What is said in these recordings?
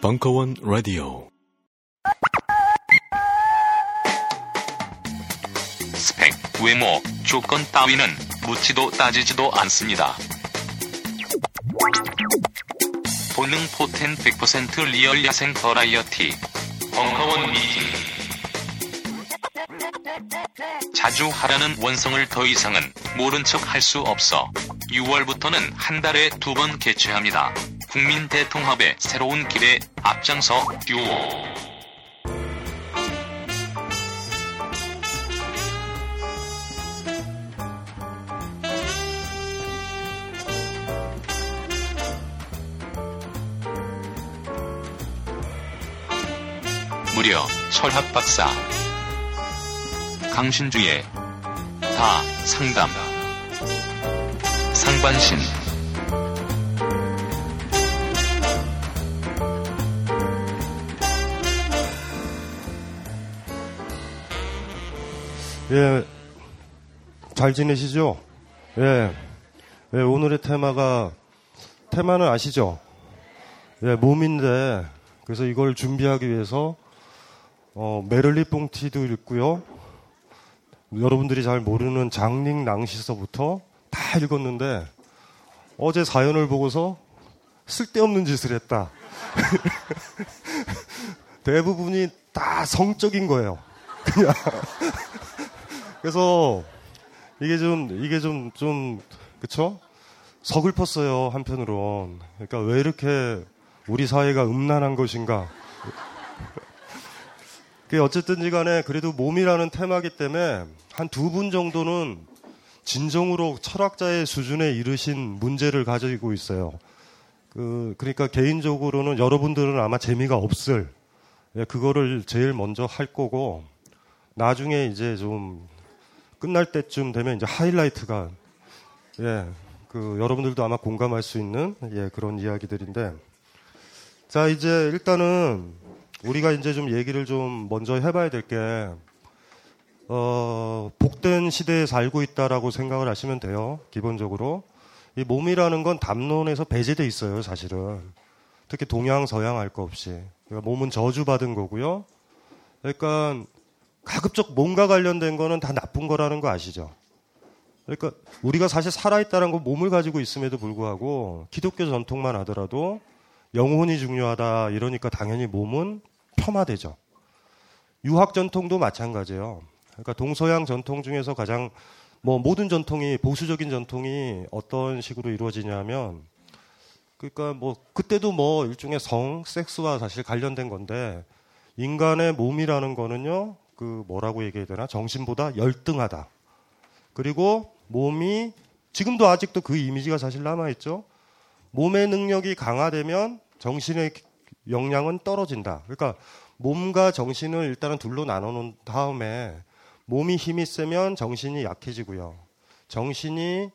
벙커원 라디오 스펙, 외모, 조건 따위는 묻지도 따지지도 않습니다. 본능 포텐 100% 리얼 야생 버라이어티 벙커원 미팅. 자주 하라는 원성을 더 이상은 모른 척 할 수 없어 6월부터는 한 달에 2번 개최합니다. 국민 대통합의 새로운 길에 앞장서 듀오. 무려 철학 박사 강신주의 다 상담 상반신. 예, 잘 지내시죠? 예, 예, 오늘의 테마는 아시죠? 예, 몸인데, 그래서 이걸 준비하기 위해서 메를로 뽕티도 읽고요. 여러분들이 잘 모르는 장링 낭시서부터 다 읽었는데 어제 사연을 보고서 쓸데없는 짓을 했다. 대부분이 다 성적인 거예요. 그냥. 그래서 이게 좀 그쵸? 서글펐어요, 한편으론. 그러니까 왜 이렇게 우리 사회가 음란한 것인가? 어쨌든지 간에 그래도 몸이라는 테마이기 때문에 한 두 분 정도는 진정으로 철학자의 수준에 이르신 문제를 가지고 있어요. 그러니까 개인적으로는 여러분들은 아마 재미가 없을, 그거를 제일 먼저 할 거고, 나중에 이제 좀 끝날 때쯤 되면 이제 하이라이트가, 예, 여러분들도 아마 공감할 수 있는, 예, 그런 이야기들인데. 자, 이제 일단은, 우리가 이제 좀 얘기를 좀 먼저 해봐야 될 게, 복된 시대에 살고 있다라고 생각을 하시면 돼요, 기본적으로. 이 몸이라는 건 담론에서 배제돼 있어요, 사실은. 특히 동양, 서양 할 거 없이. 그러니까 몸은 저주받은 거고요. 그러니까 가급적 몸과 관련된 거는 다 나쁜 거라는 거 아시죠? 그러니까 우리가 사실 살아있다는 건 몸을 가지고 있음에도 불구하고 기독교 전통만 하더라도 영혼이 중요하다 이러니까 당연히 몸은 폄하되죠. 유학 전통도 마찬가지예요. 그러니까 동서양 전통 중에서 가장 모든 전통이 보수적인 전통이 어떤 식으로 이루어지냐면, 그러니까 그때도 일종의 성, 섹스와 사실 관련된 건데, 인간의 몸이라는 거는요, 뭐라고 얘기해야 되나? 정신보다 열등하다. 그리고 몸이 지금도 아직도 그 이미지가 사실 남아있죠. 몸의 능력이 강화되면 정신의 역량은 떨어진다. 그러니까 몸과 정신을 일단은 둘로 나눠놓은 다음에 몸이 힘이 세면 정신이 약해지고요. 정신이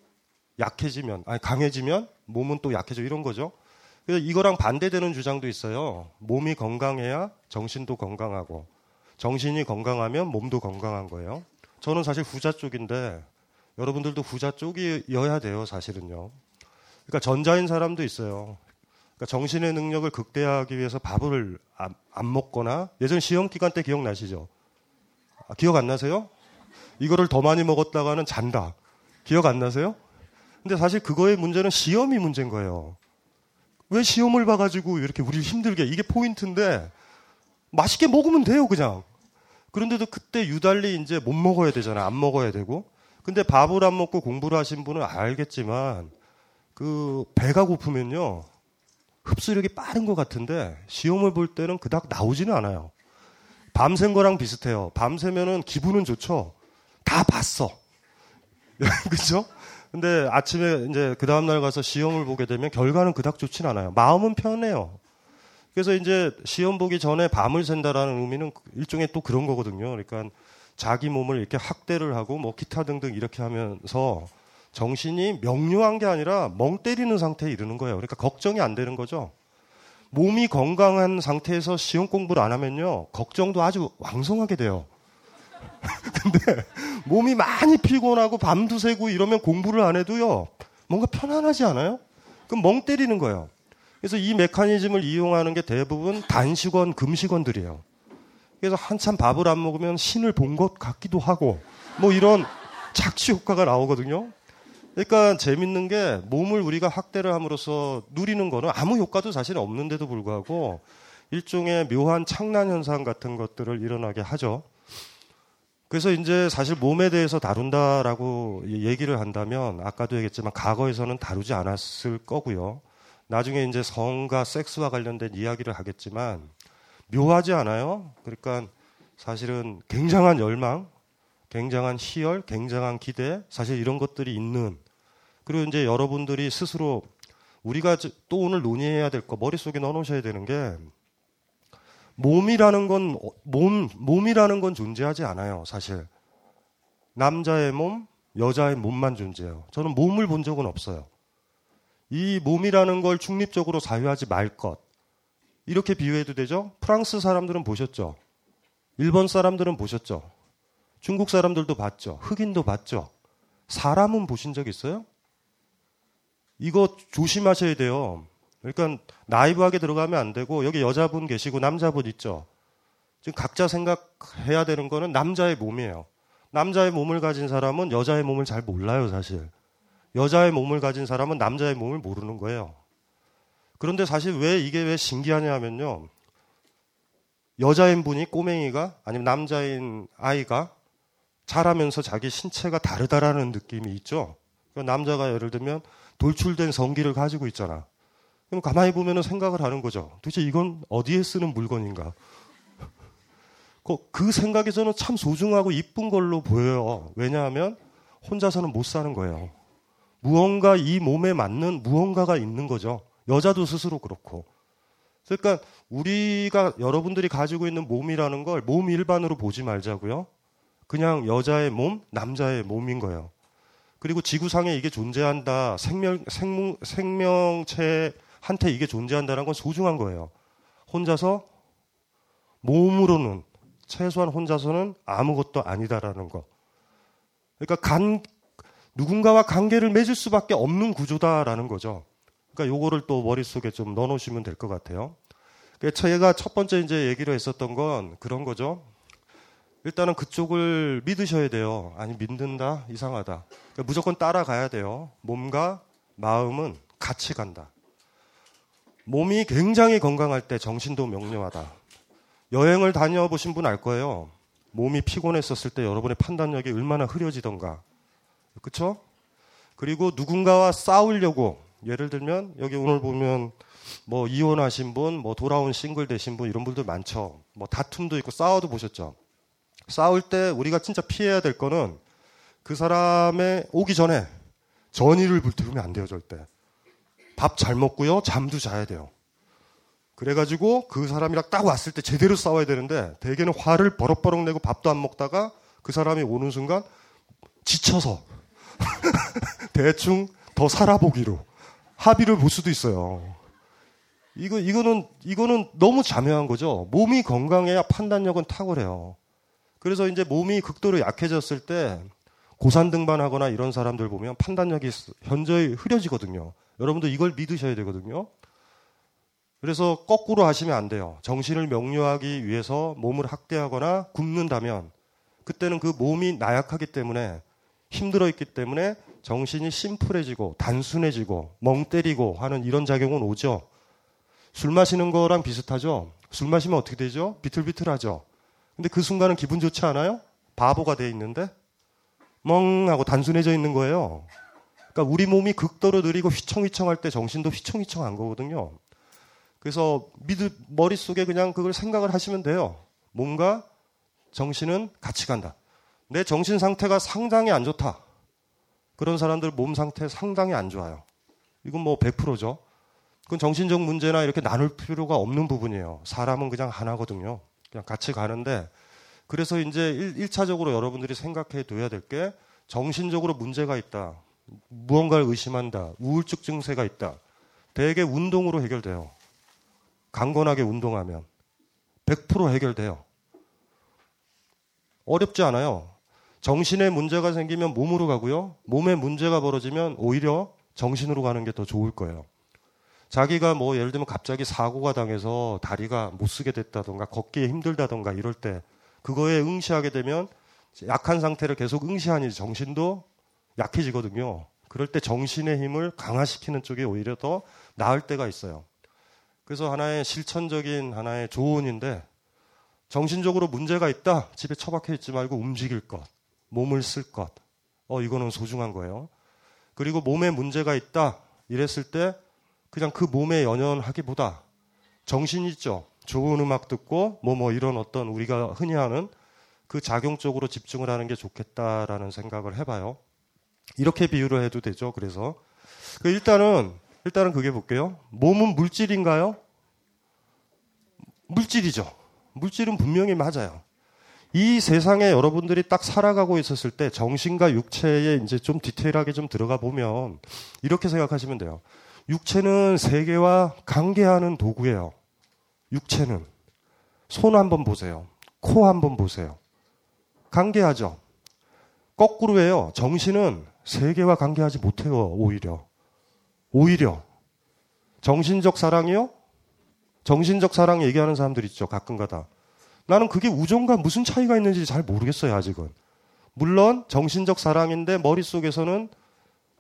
강해지면 몸은 또 약해져, 이런 거죠. 그래서 이거랑 반대되는 주장도 있어요. 몸이 건강해야 정신도 건강하고, 정신이 건강하면 몸도 건강한 거예요. 저는 사실 후자 쪽인데 여러분들도 후자 쪽이어야 돼요, 사실은요. 그러니까 전자인 사람도 있어요. 그러니까 정신의 능력을 극대화하기 위해서 밥을 안 먹거나, 예전 시험 기간 때 기억나시죠? 아, 기억 안 나세요? 이거를 더 많이 먹었다가는 잔다. 기억 안 나세요? 근데 사실 그거의 문제는 시험이 문제인 거예요. 왜 시험을 봐가지고 이렇게 우리를 힘들게, 이게 포인트인데, 맛있게 먹으면 돼요, 그냥. 그런데도 그때 유달리 이제 못 먹어야 되잖아. 안 먹어야 되고. 근데 밥을 안 먹고 공부를 하신 분은 알겠지만, 배가 고프면요, 흡수력이 빠른 것 같은데, 시험을 볼 때는 그닥 나오지는 않아요. 밤샌 거랑 비슷해요. 밤새면은 기분은 좋죠. 다 봤어. 그죠? 근데 아침에 이제 그 다음날 가서 시험을 보게 되면 결과는 그닥 좋진 않아요. 마음은 편해요. 그래서 이제 시험 보기 전에 밤을 샌다라는 의미는 일종의 또 그런 거거든요. 그러니까 자기 몸을 이렇게 학대를 하고 기타 등등 이렇게 하면서 정신이 명료한 게 아니라 멍 때리는 상태에 이르는 거예요. 그러니까 걱정이 안 되는 거죠. 몸이 건강한 상태에서 시험 공부를 안 하면요, 걱정도 아주 왕성하게 돼요. 근데 몸이 많이 피곤하고 밤도 새고 이러면 공부를 안 해도요, 뭔가 편안하지 않아요? 그럼 멍 때리는 거예요. 그래서 이 메커니즘을 이용하는 게 대부분 단식원, 금식원들이에요. 그래서 한참 밥을 안 먹으면 신을 본 것 같기도 하고 뭐 이런 착취 효과가 나오거든요. 그러니까 재밌는 게 몸을 우리가 학대를 함으로써 누리는 거는 아무 효과도 사실 없는데도 불구하고 일종의 묘한 착란 현상 같은 것들을 일어나게 하죠. 그래서 이제 사실 몸에 대해서 다룬다라고 얘기를 한다면 아까도 얘기했지만 과거에서는 다루지 않았을 거고요. 나중에 이제 성과 섹스와 관련된 이야기를 하겠지만 묘하지 않아요? 그러니까 사실은 굉장한 열망, 굉장한 희열, 굉장한 기대, 사실 이런 것들이 있는, 그리고 이제 여러분들이 스스로 우리가 또 오늘 논의해야 될 거 머릿속에 넣어놓으셔야 되는 게 몸이라는 건 몸이라는 건 존재하지 않아요. 사실 남자의 몸, 여자의 몸만 존재해요. 저는 몸을 본 적은 없어요. 이 몸이라는 걸 중립적으로 사유하지 말 것, 이렇게 비유해도 되죠? 프랑스 사람들은 보셨죠? 일본 사람들은 보셨죠? 중국 사람들도 봤죠? 흑인도 봤죠? 사람은 보신 적 있어요? 이거 조심하셔야 돼요. 그러니까 나이브하게 들어가면 안 되고, 여기 여자분 계시고 남자분 있죠? 지금 각자 생각해야 되는 거는 남자의 몸이에요. 남자의 몸을 가진 사람은 여자의 몸을 잘 몰라요, 사실. 여자의 몸을 가진 사람은 남자의 몸을 모르는 거예요. 그런데 사실 이게 왜 신기하냐면요. 여자인 분이, 꼬맹이가, 아니면 남자인 아이가 자라면서 자기 신체가 다르다라는 느낌이 있죠. 그러니까 남자가 예를 들면 돌출된 성기를 가지고 있잖아. 그럼 가만히 보면 생각을 하는 거죠. 도대체 이건 어디에 쓰는 물건인가. 그 생각에서는 참 소중하고 이쁜 걸로 보여요. 왜냐하면 혼자서는 못 사는 거예요. 무언가 이 몸에 맞는 무언가가 있는 거죠. 여자도 스스로 그렇고. 그러니까 우리가, 여러분들이 가지고 있는 몸이라는 걸 몸 일반으로 보지 말자고요. 그냥 여자의 몸, 남자의 몸인 거예요. 그리고 지구상에 이게 존재한다, 생명체한테 이게 존재한다는 건 소중한 거예요. 혼자서 몸으로는, 최소한 혼자서는 아무것도 아니다라는 거. 그러니까 누군가와 관계를 맺을 수밖에 없는 구조다라는 거죠. 그러니까 요거를 또 머릿속에 좀 넣어놓으시면 될 것 같아요. 제가 첫 번째 이제 얘기를 했었던 건 그런 거죠. 일단은 그쪽을 믿으셔야 돼요. 아니, 믿는다? 이상하다. 그러니까 무조건 따라가야 돼요. 몸과 마음은 같이 간다. 몸이 굉장히 건강할 때 정신도 명료하다. 여행을 다녀보신 분 알 거예요. 몸이 피곤했었을 때 여러분의 판단력이 얼마나 흐려지던가. 그렇죠? 그리고 누군가와 싸우려고, 예를 들면 여기 오늘 보면 뭐 이혼하신 분, 뭐 돌아온 싱글 되신 분, 이런 분들 많죠. 뭐 다툼도 있고 싸워도 보셨죠. 싸울 때 우리가 진짜 피해야 될 거는 그 사람의 오기 전에 전의를 불태우면 안 돼요, 절대. 밥 잘 먹고요, 잠도 자야 돼요. 그래가지고 그 사람이랑 딱 왔을 때 제대로 싸워야 되는데, 대개는 화를 버럭버럭 내고 밥도 안 먹다가 그 사람이 오는 순간 지쳐서 대충 더 살아보기로 합의를 볼 수도 있어요. 이거는 너무 자명한 거죠. 몸이 건강해야 판단력은 탁월해요. 그래서 이제 몸이 극도로 약해졌을 때 고산 등반하거나 이런 사람들 보면 판단력이 현저히 흐려지거든요. 여러분도 이걸 믿으셔야 되거든요. 그래서 거꾸로 하시면 안 돼요. 정신을 명료하기 위해서 몸을 학대하거나 굶는다면 그때는 그 몸이 나약하기 때문에, 힘들어 있기 때문에 정신이 심플해지고 단순해지고 멍 때리고 하는 이런 작용은 오죠. 술 마시는 거랑 비슷하죠. 술 마시면 어떻게 되죠? 비틀비틀하죠. 근데 그 순간은 기분 좋지 않아요? 바보가 돼 있는데 멍하고 단순해져 있는 거예요. 그러니까 우리 몸이 극도로 느리고 휘청휘청할 때 정신도 휘청휘청한 거거든요. 그래서 머릿속에 그냥 그걸 생각을 하시면 돼요. 몸과 정신은 같이 간다. 내 정신 상태가 상당히 안 좋다. 그런 사람들 몸 상태 상당히 안 좋아요. 이건 뭐 100%죠. 그건 정신적 문제나 이렇게 나눌 필요가 없는 부분이에요. 사람은 그냥 하나거든요. 그냥 같이 가는데, 그래서 이제 1차적으로 여러분들이 생각해 둬야 될 게, 정신적으로 문제가 있다, 무언가를 의심한다, 우울증 증세가 있다, 대개 운동으로 해결돼요. 강건하게 운동하면 100% 해결돼요. 어렵지 않아요. 정신에 문제가 생기면 몸으로 가고요. 몸에 문제가 벌어지면 오히려 정신으로 가는 게 더 좋을 거예요. 자기가 뭐 예를 들면 갑자기 사고가 당해서 다리가 못 쓰게 됐다던가 걷기에 힘들다던가 이럴 때 그거에 응시하게 되면 약한 상태를 계속 응시하니 정신도 약해지거든요. 그럴 때 정신의 힘을 강화시키는 쪽이 오히려 더 나을 때가 있어요. 그래서 하나의 실천적인 하나의 조언인데 정신적으로 문제가 있다. 집에 처박혀 있지 말고 움직일 것, 몸을 쓸 것. 이거는 소중한 거예요. 그리고 몸에 문제가 있다. 이랬을 때 그냥 그 몸에 연연하기보다 정신 있죠. 좋은 음악 듣고 이런 어떤 우리가 흔히 하는 그 작용 쪽으로 집중을 하는 게 좋겠다라는 생각을 해봐요. 이렇게 비유를 해도 되죠. 그래서 일단은 그게 볼게요. 몸은 물질인가요? 물질이죠. 물질은 분명히 맞아요. 이 세상에 여러분들이 딱 살아가고 있었을 때 정신과 육체에 이제 좀 디테일하게 좀 들어가 보면 이렇게 생각하시면 돼요. 육체는 세계와 관계하는 도구예요. 육체는. 손 한번 보세요. 코 한번 보세요. 관계하죠. 거꾸로예요. 정신은 세계와 관계하지 못해요. 오히려. 정신적 사랑이요? 정신적 사랑 얘기하는 사람들 있죠. 가끔가다. 나는 그게 우정과 무슨 차이가 있는지 잘 모르겠어요. 아직은. 물론 정신적 사랑인데 머릿속에서는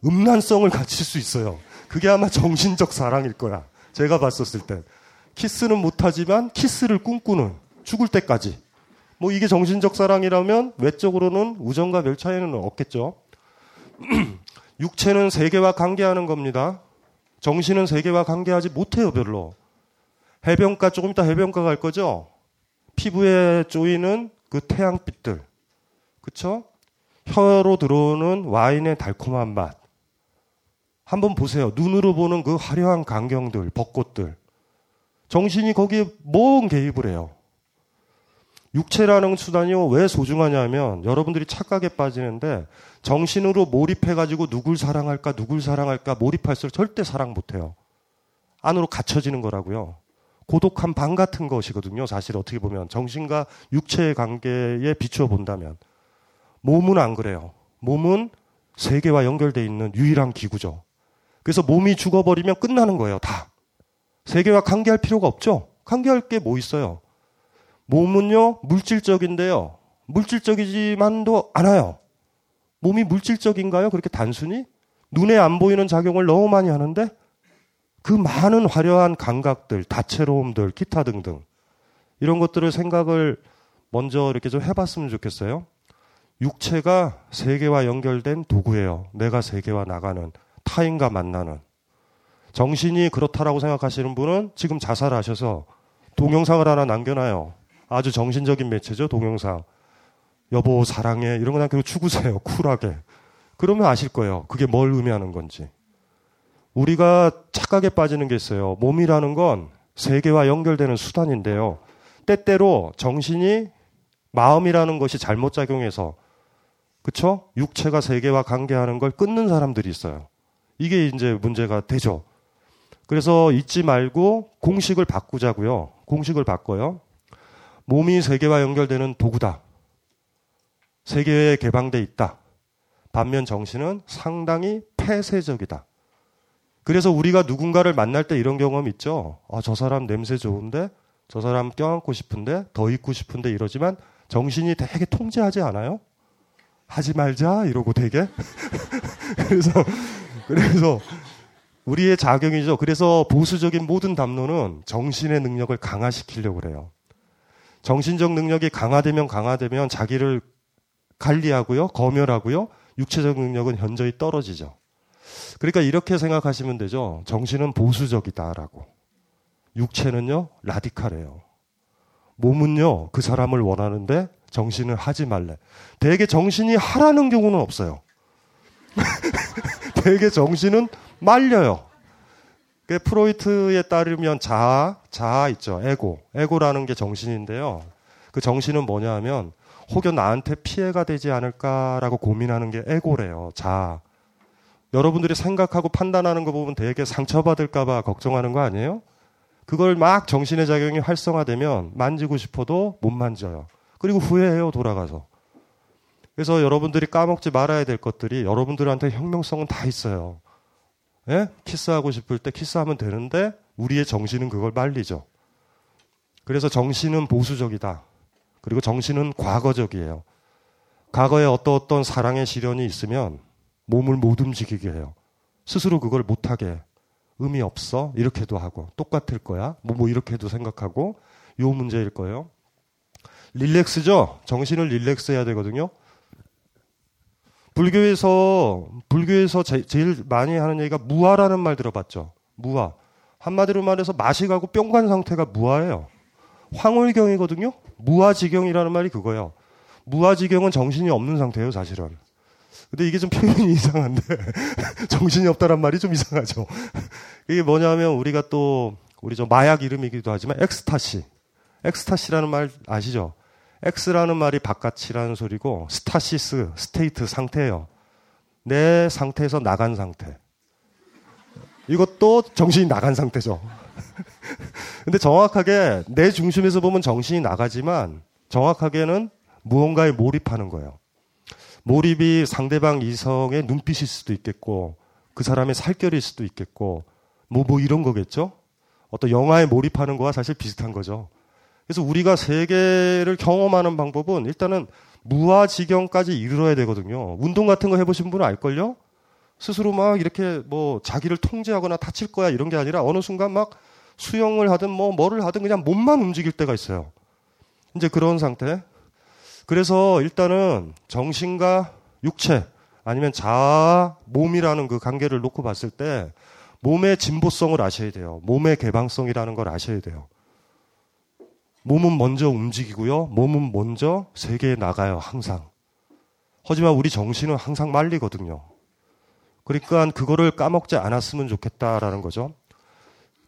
음란성을 갖출 수 있어요. 그게 아마 정신적 사랑일 거야. 제가 봤었을 때. 키스는 못하지만 키스를 꿈꾸는. 죽을 때까지. 이게 정신적 사랑이라면 외적으로는 우정과 별 차이는 없겠죠. 육체는 세계와 관계하는 겁니다. 정신은 세계와 관계하지 못해요, 별로. 해변가, 조금 이따 해변가 갈 거죠? 피부에 쪼이는 그 태양빛들. 그쵸? 혀로 들어오는 와인의 달콤한 맛. 한번 보세요. 눈으로 보는 그 화려한 광경들, 벚꽃들. 정신이 거기에 뭔 개입을 해요? 육체라는 수단이 왜 소중하냐면 여러분들이 착각에 빠지는데 정신으로 몰입해가지고 누굴 사랑할까 몰입할수록 절대 사랑 못해요. 안으로 갇혀지는 거라고요. 고독한 방 같은 것이거든요. 사실 어떻게 보면 정신과 육체의 관계에 비추어 본다면. 몸은 안 그래요. 몸은 세계와 연결되어 있는 유일한 기구죠. 그래서 몸이 죽어버리면 끝나는 거예요. 다. 세계와 관계할 필요가 없죠. 관계할 게 뭐 있어요. 몸은요, 물질적인데요. 물질적이지만도 않아요. 몸이 물질적인가요? 그렇게 단순히? 눈에 안 보이는 작용을 너무 많이 하는데 그 많은 화려한 감각들, 다채로움들, 기타 등등 이런 것들을 생각을 먼저 이렇게 좀 해봤으면 좋겠어요. 육체가 세계와 연결된 도구예요. 내가 세계와 나가는, 타인과 만나는. 정신이 그렇다라고 생각하시는 분은 지금 자살하셔서 동영상을 하나 남겨놔요. 아주 정신적인 매체죠. 동영상. 여보 사랑해 이런 거 그냥 추구세요. 쿨하게. 그러면 아실 거예요. 그게 뭘 의미하는 건지. 우리가 착각에 빠지는 게 있어요. 몸이라는 건 세계와 연결되는 수단인데요. 때때로 정신이 마음이라는 것이 잘못 작용해서 그쵸? 육체가 세계와 관계하는 걸 끊는 사람들이 있어요. 이게 이제 문제가 되죠. 그래서 잊지 말고 공식을 바꾸자고요. 공식을 바꿔요. 몸이 세계와 연결되는 도구다. 세계에 개방돼 있다. 반면 정신은 상당히 폐쇄적이다. 그래서 우리가 누군가를 만날 때 이런 경험 있죠. 저 사람 냄새 좋은데, 저 사람 껴안고 싶은데, 더 있고 싶은데 이러지만 정신이 되게 통제하지 않아요? 하지 말자 이러고 되게. 그래서 우리의 작용이죠. 그래서 보수적인 모든 담론은 정신의 능력을 강화시키려고 그래요. 정신적 능력이 강화되면 자기를 관리하고요. 검열하고요. 육체적 능력은 현저히 떨어지죠. 그러니까 이렇게 생각하시면 되죠. 정신은 보수적이다라고. 육체는요. 라디칼해요. 몸은요. 그 사람을 원하는데 정신은 하지 말래. 되게 정신이 하라는 경우는 없어요. 되게 정신은 말려요. 프로이트에 따르면 자아 있죠. 에고라는 게 정신인데요. 그 정신은 뭐냐 하면 혹여 나한테 피해가 되지 않을까라고 고민하는 게 에고래요. 자아. 여러분들이 생각하고 판단하는 거 보면 되게 상처받을까 봐 걱정하는 거 아니에요? 그걸 막 정신의 작용이 활성화되면 만지고 싶어도 못 만져요. 그리고 후회해요. 돌아가서. 그래서 여러분들이 까먹지 말아야 될 것들이 여러분들한테 혁명성은 다 있어요. 예? 키스하고 싶을 때 키스하면 되는데 우리의 정신은 그걸 말리죠. 그래서 정신은 보수적이다. 그리고 정신은 과거적이에요. 과거에 어떤 사랑의 시련이 있으면 몸을 못 움직이게 해요. 스스로 그걸 못하게. 의미 없어. 이렇게도 하고. 똑같을 거야. 뭐 이렇게도 생각하고. 요 문제일 거예요. 릴렉스죠. 정신을 릴렉스해야 되거든요. 불교에서 제일 많이 하는 얘기가 무아라는 말 들어봤죠. 무아. 한마디로 말해서 마시 가고 뿅간 상태가 무아예요. 황홀경이거든요. 무아지경이라는 말이 그거예요. 무아지경은 정신이 없는 상태예요, 사실은. 근데 이게 좀 표현이 이상한데 정신이 없다란 말이 좀 이상하죠. 이게 뭐냐면 우리가 또 우리 저 마약 이름이기도 하지만 엑스타시라는 말 아시죠? 엑스라는 말이 바깥이라는 소리고 스타시스, 스테이트, 상태예요. 내 상태에서 나간 상태. 이것도 정신이 나간 상태죠. 근데 정확하게 내 중심에서 보면 정신이 나가지만 정확하게는 무언가에 몰입하는 거예요. 몰입이 상대방 이성의 눈빛일 수도 있겠고 그 사람의 살결일 수도 있겠고 뭐 이런 거겠죠. 어떤 영화에 몰입하는 거와 사실 비슷한 거죠. 그래서 우리가 세계를 경험하는 방법은 일단은 무아지경까지 이르러야 되거든요. 운동 같은 거 해보신 분은 알걸요? 스스로 막 이렇게 뭐 자기를 통제하거나 다칠 거야 이런 게 아니라 어느 순간 막 수영을 하든 뭐를 하든 그냥 몸만 움직일 때가 있어요. 이제 그런 상태. 그래서 일단은 정신과 육체 아니면 자아, 몸이라는 그 관계를 놓고 봤을 때 몸의 진보성을 아셔야 돼요. 몸의 개방성이라는 걸 아셔야 돼요. 몸은 먼저 움직이고요. 몸은 먼저 세계에 나가요. 항상. 하지만 우리 정신은 항상 말리거든요. 그러니까 그거를 까먹지 않았으면 좋겠다라는 거죠.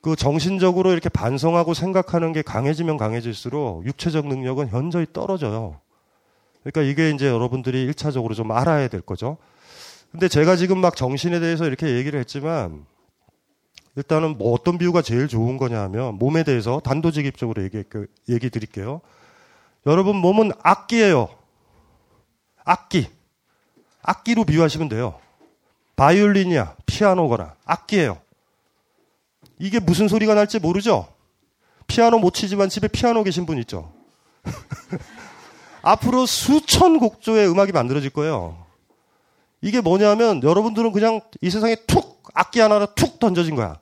그 정신적으로 이렇게 반성하고 생각하는 게 강해지면 강해질수록 육체적 능력은 현저히 떨어져요. 그러니까 이게 이제 여러분들이 1차적으로 좀 알아야 될 거죠. 근데 제가 지금 막 정신에 대해서 이렇게 얘기를 했지만 일단은 뭐 어떤 비유가 제일 좋은 거냐 하면 몸에 대해서 단도직입적으로 얘기 드릴게요. 여러분 몸은 악기예요. 악기. 악기로 비유하시면 돼요. 바이올린이야, 피아노거나 악기예요. 이게 무슨 소리가 날지 모르죠? 피아노 못 치지만 집에 피아노 계신 분 있죠? 앞으로 수천 곡조의 음악이 만들어질 거예요. 이게 뭐냐면 여러분들은 그냥 이 세상에 툭 악기 하나로 툭 던져진 거야.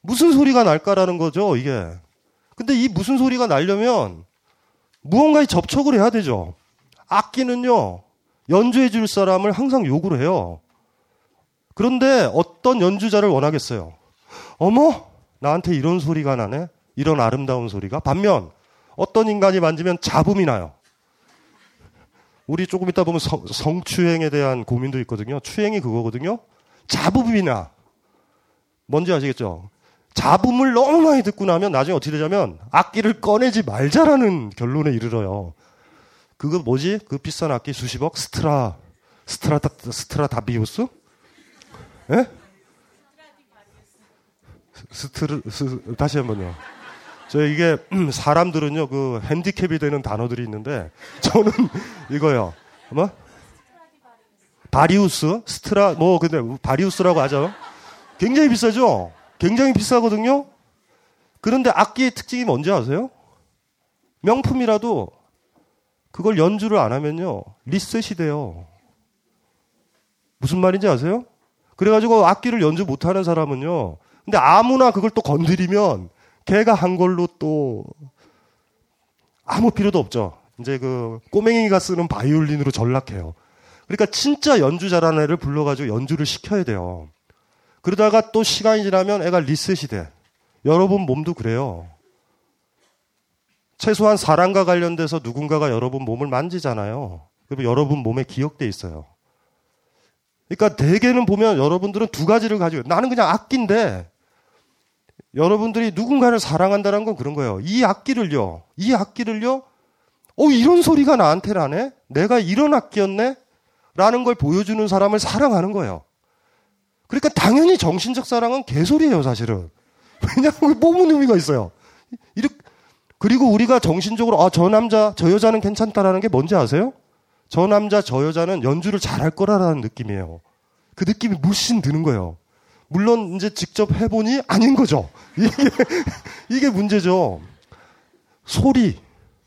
무슨 소리가 날까라는 거죠, 이게. 근데 이 무슨 소리가 나려면 무언가에 접촉을 해야 되죠. 악기는요, 연주해 줄 사람을 항상 요구를 해요. 그런데 어떤 연주자를 원하겠어요? 어머, 나한테 이런 소리가 나네? 이런 아름다운 소리가? 반면 어떤 인간이 만지면 잡음이 나요. 우리 조금 이따 보면 성추행에 대한 고민도 있거든요. 추행이 그거거든요. 잡음이 나. 뭔지 아시겠죠? 잡음을 너무 많이 듣고 나면 나중에 어떻게 되냐면 악기를 꺼내지 말자라는 결론에 이르러요. 그거 뭐지? 그 비싼 악기 수십억? 스트라다비우스? 예? 다시 한 번요. 저 이게 사람들은요 그 핸디캡이 되는 단어들이 있는데 저는 이거요. 뭐? 바리우스? 근데 바리우스라고 하죠. 굉장히 비싸죠? 굉장히 비싸거든요? 그런데 악기의 특징이 뭔지 아세요? 명품이라도 그걸 연주를 안 하면요. 리셋이 돼요. 무슨 말인지 아세요? 그래가지고 악기를 연주 못하는 사람은요. 근데 아무나 그걸 또 건드리면 걔가 한 걸로 또 아무 필요도 없죠. 이제 그 꼬맹이가 쓰는 바이올린으로 전락해요. 그러니까 진짜 연주 잘하는 애를 불러가지고 연주를 시켜야 돼요. 그러다가 또 시간이 지나면 애가 리셋이 돼. 여러분 몸도 그래요. 최소한 사랑과 관련돼서 누군가가 여러분 몸을 만지잖아요. 그럼 여러분 몸에 기억돼 있어요. 그러니까 대개는 보면 여러분들은 두 가지를 가지고 나는 그냥 악기인데 여러분들이 누군가를 사랑한다는 건 그런 거예요. 이 악기를요. 이런 소리가 나한테 나네? 내가 이런 악기였네? 라는 걸 보여주는 사람을 사랑하는 거예요. 그러니까 당연히 정신적 사랑은 개소리예요, 사실은. 왜냐하면 몸은 의미가 있어요. 그리고 우리가 정신적으로 저 남자, 저 여자는 괜찮다라는 게 뭔지 아세요? 저 남자, 저 여자는 연주를 잘할 거라는 느낌이에요. 그 느낌이 물씬 드는 거예요. 물론 이제 직접 해보니 아닌 거죠. 이게 문제죠. 소리,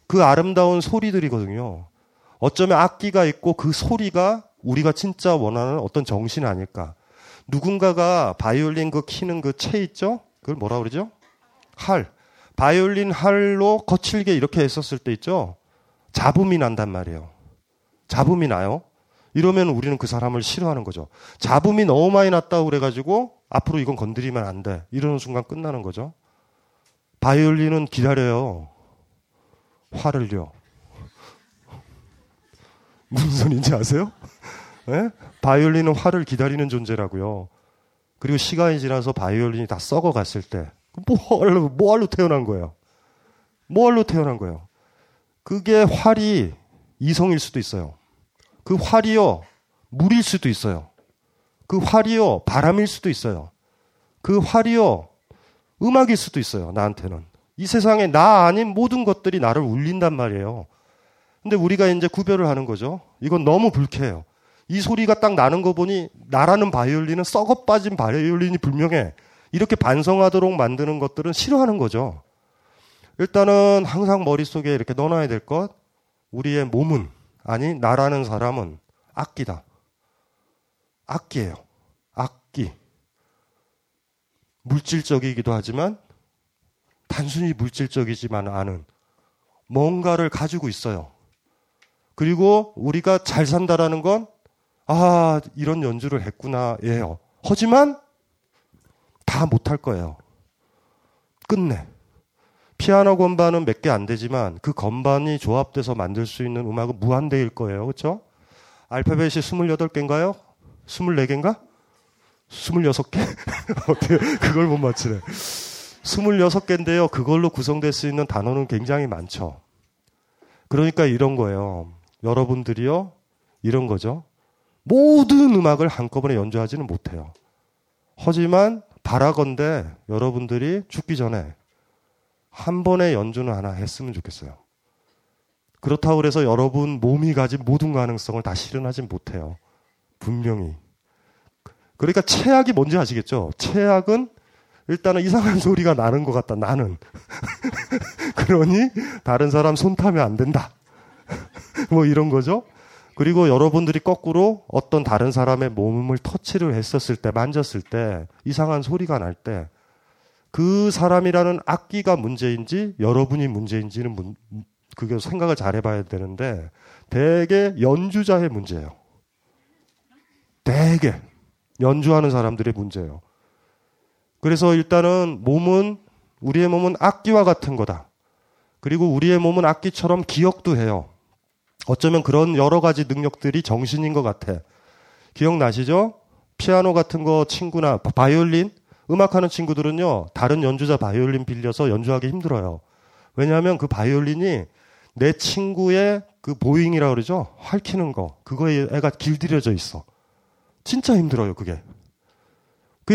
그 아름다운 소리들이거든요. 어쩌면 악기가 있고 그 소리가 우리가 진짜 원하는 어떤 정신 아닐까. 누군가가 바이올린 그 키는 그 채 있죠? 그걸 뭐라 그러죠? 활. 바이올린 활로 거칠게 이렇게 했었을 때 있죠? 잡음이 난단 말이에요. 잡음이 나요. 이러면 우리는 그 사람을 싫어하는 거죠. 잡음이 너무 많이 났다고 그래가지고 앞으로 이건 건드리면 안 돼. 이러는 순간 끝나는 거죠. 바이올린은 기다려요. 화를요. 무슨 소리인지 아세요? 네? 바이올린은 화를 기다리는 존재라고요. 그리고 시간이 지나서 바이올린이 다 썩어갔을 때 뭐할로 태어난 거예요? 뭐할로 태어난 거예요? 그게 활이 이성일 수도 있어요. 그 활이요, 물일 수도 있어요. 그 활이요, 바람일 수도 있어요. 그 활이요, 음악일 수도 있어요. 나한테는. 이 세상에 나 아닌 모든 것들이 나를 울린단 말이에요. 근데 우리가 이제 구별을 하는 거죠. 이건 너무 불쾌해요. 이 소리가 딱 나는 거 보니 나라는 바이올린은 썩어 빠진 바이올린이 분명해. 이렇게 반성하도록 만드는 것들은 싫어하는 거죠. 일단은 항상 머릿속에 이렇게 넣어놔야 될 것. 우리의 몸은, 아니 나라는 사람은 악기다. 악기예요. 악기. 물질적이기도 하지만 단순히 물질적이지만 않은 뭔가를 가지고 있어요. 그리고 우리가 잘 산다라는 건 아, 이런 연주를 했구나 예요. 하지만 다 못할 거예요. 끝내. 피아노 건반은 몇 개 안 되지만 그 건반이 조합돼서 만들 수 있는 음악은 무한대일 거예요. 그렇죠? 알파벳이 28개인가요? 24개인가? 26개? 어떻게 그걸 못 맞추네. 26개인데요. 그걸로 구성될 수 있는 단어는 굉장히 많죠. 그러니까 이런 거예요. 여러분들이요. 이런 거죠. 모든 음악을 한꺼번에 연주하지는 못해요. 하지만 바라건대 여러분들이 죽기 전에 한 번의 연주는 하나 했으면 좋겠어요. 그렇다고 해서 여러분 몸이 가진 모든 가능성을 다 실현하진 못해요. 분명히. 그러니까 최악이 뭔지 아시겠죠? 최악은 일단은 이상한 소리가 나는 것 같다. 나는. 그러니 다른 사람 손 타면 안 된다. 뭐 이런 거죠. 그리고 여러분들이 거꾸로 어떤 다른 사람의 몸을 터치를 했었을 때, 만졌을 때, 이상한 소리가 날 때 그 사람이라는 악기가 문제인지 여러분이 문제인지는 그게 생각을 잘 해봐야 되는데 대개 연주자의 문제예요. 대개 연주하는 사람들의 문제예요. 그래서 일단은 몸은 우리의 몸은 악기와 같은 거다. 그리고 우리의 몸은 악기처럼 기억도 해요. 어쩌면 그런 여러 가지 능력들이 정신인 것 같아. 기억나시죠? 피아노 같은 거 친구나 바이올린 음악하는 친구들은요. 다른 연주자 바이올린 빌려서 연주하기 힘들어요. 왜냐하면 그 바이올린이 내 친구의 그 보잉이라고 그러죠. 활키는 거. 그거에 애가 길들여져 있어. 진짜 힘들어요. 그게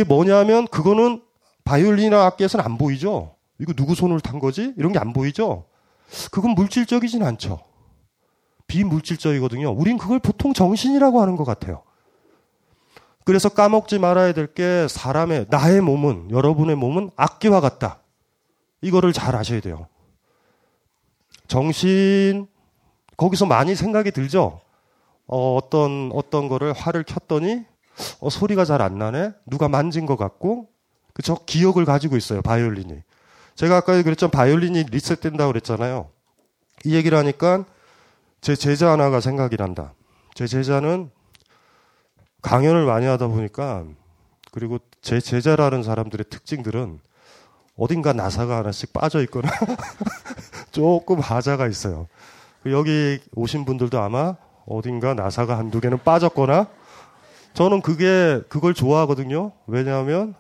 뭐냐면 그거는 바이올린이나 악기에서는 안 보이죠. 이거 누구 손을 탄 거지? 이런 게 안 보이죠. 그건 물질적이진 않죠. 비물질적이거든요. 우린 그걸 보통 정신이라고 하는 것 같아요. 그래서 까먹지 말아야 될 게 나의 몸은, 여러분의 몸은 악기와 같다. 이거를 잘 아셔야 돼요. 정신, 거기서 많이 생각이 들죠? 어떤 거를 활을 켰더니, 소리가 잘 안 나네? 누가 만진 것 같고, 그쵸? 기억을 가지고 있어요, 바이올린이. 제가 아까 그랬죠? 바이올린이 리셋된다고 그랬잖아요. 이 얘기를 하니까 제 제자 하나가 생각이 난다. 제 제자는 강연을 많이 하다 보니까 그리고 제 제자라는 사람들의 특징들은 어딘가 나사가 하나씩 빠져 있거나 조금 하자가 있어요. 여기 오신 분들도 아마 어딘가 나사가 한두 개는 빠졌거나 저는 그걸 좋아하거든요. 왜냐하면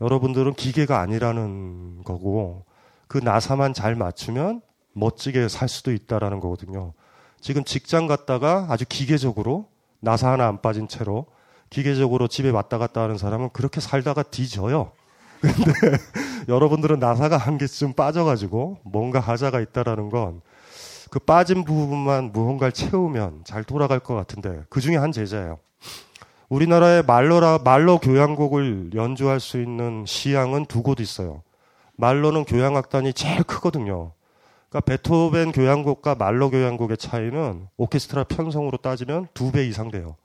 여러분들은 기계가 아니라는 거고 그 나사만 잘 맞추면 멋지게 살 수도 있다라는 거거든요. 지금 직장 갔다가 아주 기계적으로 나사 하나 안 빠진 채로 기계적으로 집에 왔다 갔다 하는 사람은 그렇게 살다가 뒤져요. 근데 여러분들은 나사가 한 개쯤 빠져가지고 뭔가 하자가 있다라는 건 그 빠진 부분만 무언가를 채우면 잘 돌아갈 것 같은데 그 중에 한 제자예요. 우리나라의 말로 교향곡을 연주할 수 있는 시향은 두 곳 있어요. 말로는 교향악단이 제일 크거든요. 그러니까 베토벤 교향곡과 말로 교향곡의 차이는 오케스트라 편성으로 따지면 2배 이상 돼요.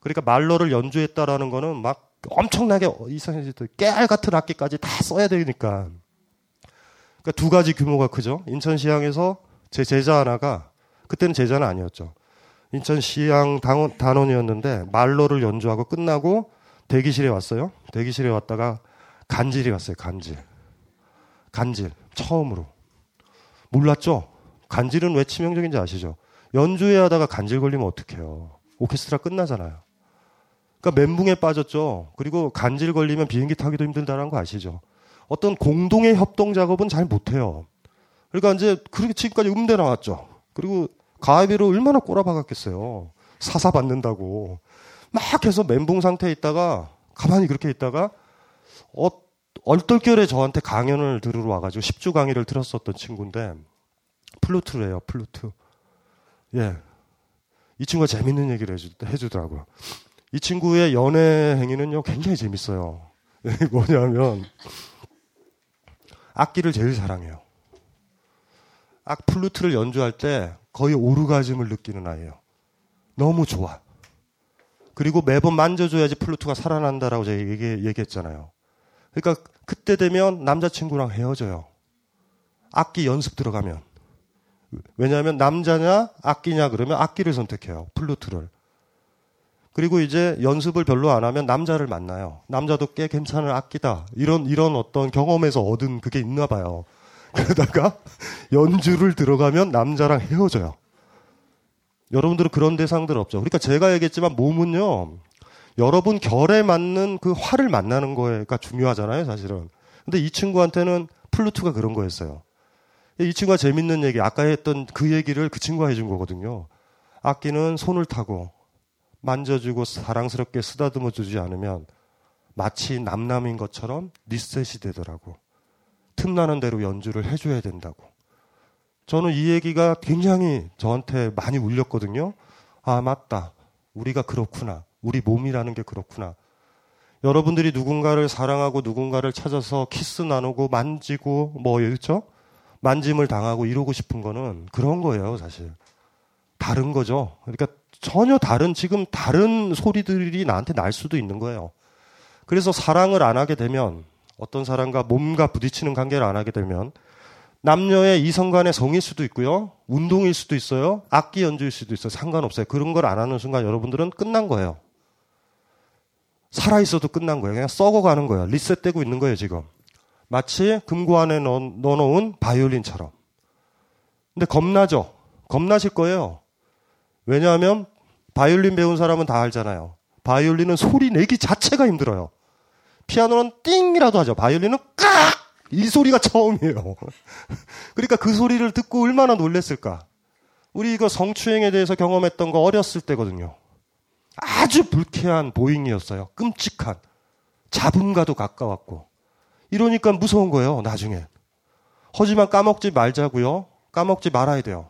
그러니까 말로를 연주했다라는 거는 막 엄청나게 깨알 같은 악기까지 다 써야 되니까. 그러니까 두 가지 규모가 크죠. 인천시향에서 제 제자 하나가, 그때는 제자는 아니었죠. 인천시향 단원이었는데 말로를 연주하고 끝나고 대기실에 왔어요. 대기실에 왔다가 간질이 왔어요. 간질. 처음으로. 몰랐죠? 간질은 왜 치명적인지 아시죠? 연주회 하다가 간질 걸리면 어떡해요? 오케스트라 끝나잖아요. 그러니까 멘붕에 빠졌죠. 그리고 간질 걸리면 비행기 타기도 힘들다는 거 아시죠? 어떤 공동의 협동 작업은 잘 못해요. 그러니까 이제 그렇게 지금까지 음대 나왔죠. 그리고 가위비로 얼마나 꼬라박았겠어요. 사사 받는다고. 막 해서 멘붕 상태에 있다가 가만히 그렇게 있다가 얼떨결에 저한테 강연을 들으러 와가지고 10주 강의를 들었었던 친구인데 플루트를 해요. 플루트. 예. 이 친구가 재밌는 얘기를 해주더라고요. 이 친구의 연애 행위는요, 굉장히 재밌어요. 뭐냐면, 악기를 제일 사랑해요. 플루트를 연주할 때 거의 오르가즘을 느끼는 아이예요. 너무 좋아. 그리고 매번 만져줘야지 플루트가 살아난다라고 제가 얘기했잖아요. 그러니까 그때 되면 남자친구랑 헤어져요. 악기 연습 들어가면. 왜냐하면 남자냐 악기냐 그러면 악기를 선택해요. 플루트를. 그리고 이제 연습을 별로 안 하면 남자를 만나요. 남자도 꽤 괜찮은 악기다. 이런 어떤 경험에서 얻은 그게 있나 봐요. 그러다가 연주를 들어가면 남자랑 헤어져요. 여러분들은 그런 대상들 없죠. 그러니까 제가 얘기했지만 몸은요. 여러분 결에 맞는 그 화를 만나는 거가 중요하잖아요. 사실은. 근데 이 친구한테는 플루트가 그런 거였어요. 이 친구가 재밌는 얘기, 아까 했던 그 얘기를 그 친구가 해준 거거든요. 악기는 손을 타고 만져주고 사랑스럽게 쓰다듬어 주지 않으면 마치 남남인 것처럼 리셋이 되더라고. 틈나는 대로 연주를 해줘야 된다고. 저는 이 얘기가 굉장히 저한테 많이 울렸거든요. 아, 맞다. 우리가 그렇구나. 우리 몸이라는 게 그렇구나. 여러분들이 누군가를 사랑하고 누군가를 찾아서 키스 나누고 만지고 뭐였죠? 만짐을 당하고 이러고 싶은 거는 그런 거예요, 사실. 다른 거죠. 그러니까 전혀 다른 소리들이 나한테 날 수도 있는 거예요. 그래서 사랑을 안 하게 되면, 어떤 사람과 몸과 부딪히는 관계를 안 하게 되면, 남녀의 이성 간의 성일 수도 있고요. 운동일 수도 있어요. 악기 연주일 수도 있어요. 상관없어요. 그런 걸 안 하는 순간 여러분들은 끝난 거예요. 살아있어도 끝난 거예요. 그냥 썩어가는 거예요. 리셋되고 있는 거예요, 지금. 마치 금고 안에 넣어놓은 바이올린처럼. 근데 겁나죠? 겁나실 거예요. 왜냐하면 바이올린 배운 사람은 다 알잖아요. 바이올린은 소리 내기 자체가 힘들어요. 피아노는 띵이라도 하죠. 바이올린은 깍! 이 소리가 처음이에요. 그러니까 그 소리를 듣고 얼마나 놀랬을까. 우리 이거 성추행에 대해서 경험했던 거 어렸을 때거든요. 아주 불쾌한 보잉이었어요. 끔찍한. 잡음과도 가까웠고. 이러니까 무서운 거예요, 나중에. 하지만 까먹지 말자고요. 까먹지 말아야 돼요.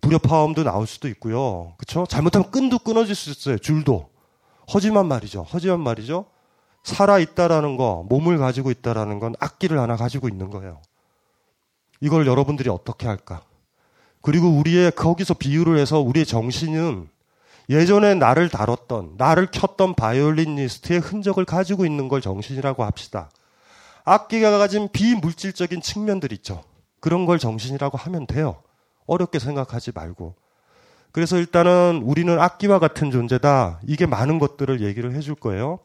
불협화음도 나올 수도 있고요. 그렇죠? 잘못하면 끈도 끊어질 수 있어요, 줄도. 하지만 말이죠. 살아있다라는 거, 몸을 가지고 있다라는 건 악기를 하나 가지고 있는 거예요. 이걸 여러분들이 어떻게 할까? 그리고 우리의 거기서 비유를 해서 우리의 정신은 예전에 나를 켰던 바이올리니스트의 흔적을 가지고 있는 걸 정신이라고 합시다. 악기가 가진 비물질적인 측면들 있죠. 그런 걸 정신이라고 하면 돼요. 어렵게 생각하지 말고. 그래서 일단은 우리는 악기와 같은 존재다. 이게 많은 것들을 얘기를 해줄 거예요.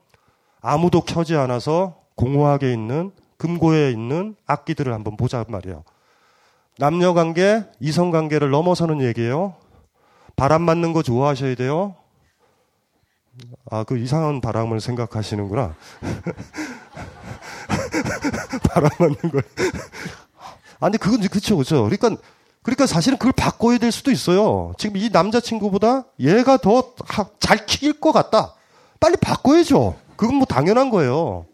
아무도 켜지 않아서 공허하게 있는, 금고에 있는 악기들을 한번 보자 말이에요. 남녀관계, 이성관계를 넘어서는 얘기예요. 바람 맞는 거 좋아하셔야 돼요. 아, 그 이상한 바람을 생각하시는구나. 바람 맞는 걸. 아, 근데 그건 그쵸. 그러니까 사실은 그걸 바꿔야 될 수도 있어요. 지금 이 남자친구보다 얘가 더 잘 킥일 것 같다. 빨리 바꿔야죠. 그건 뭐 당연한 거예요.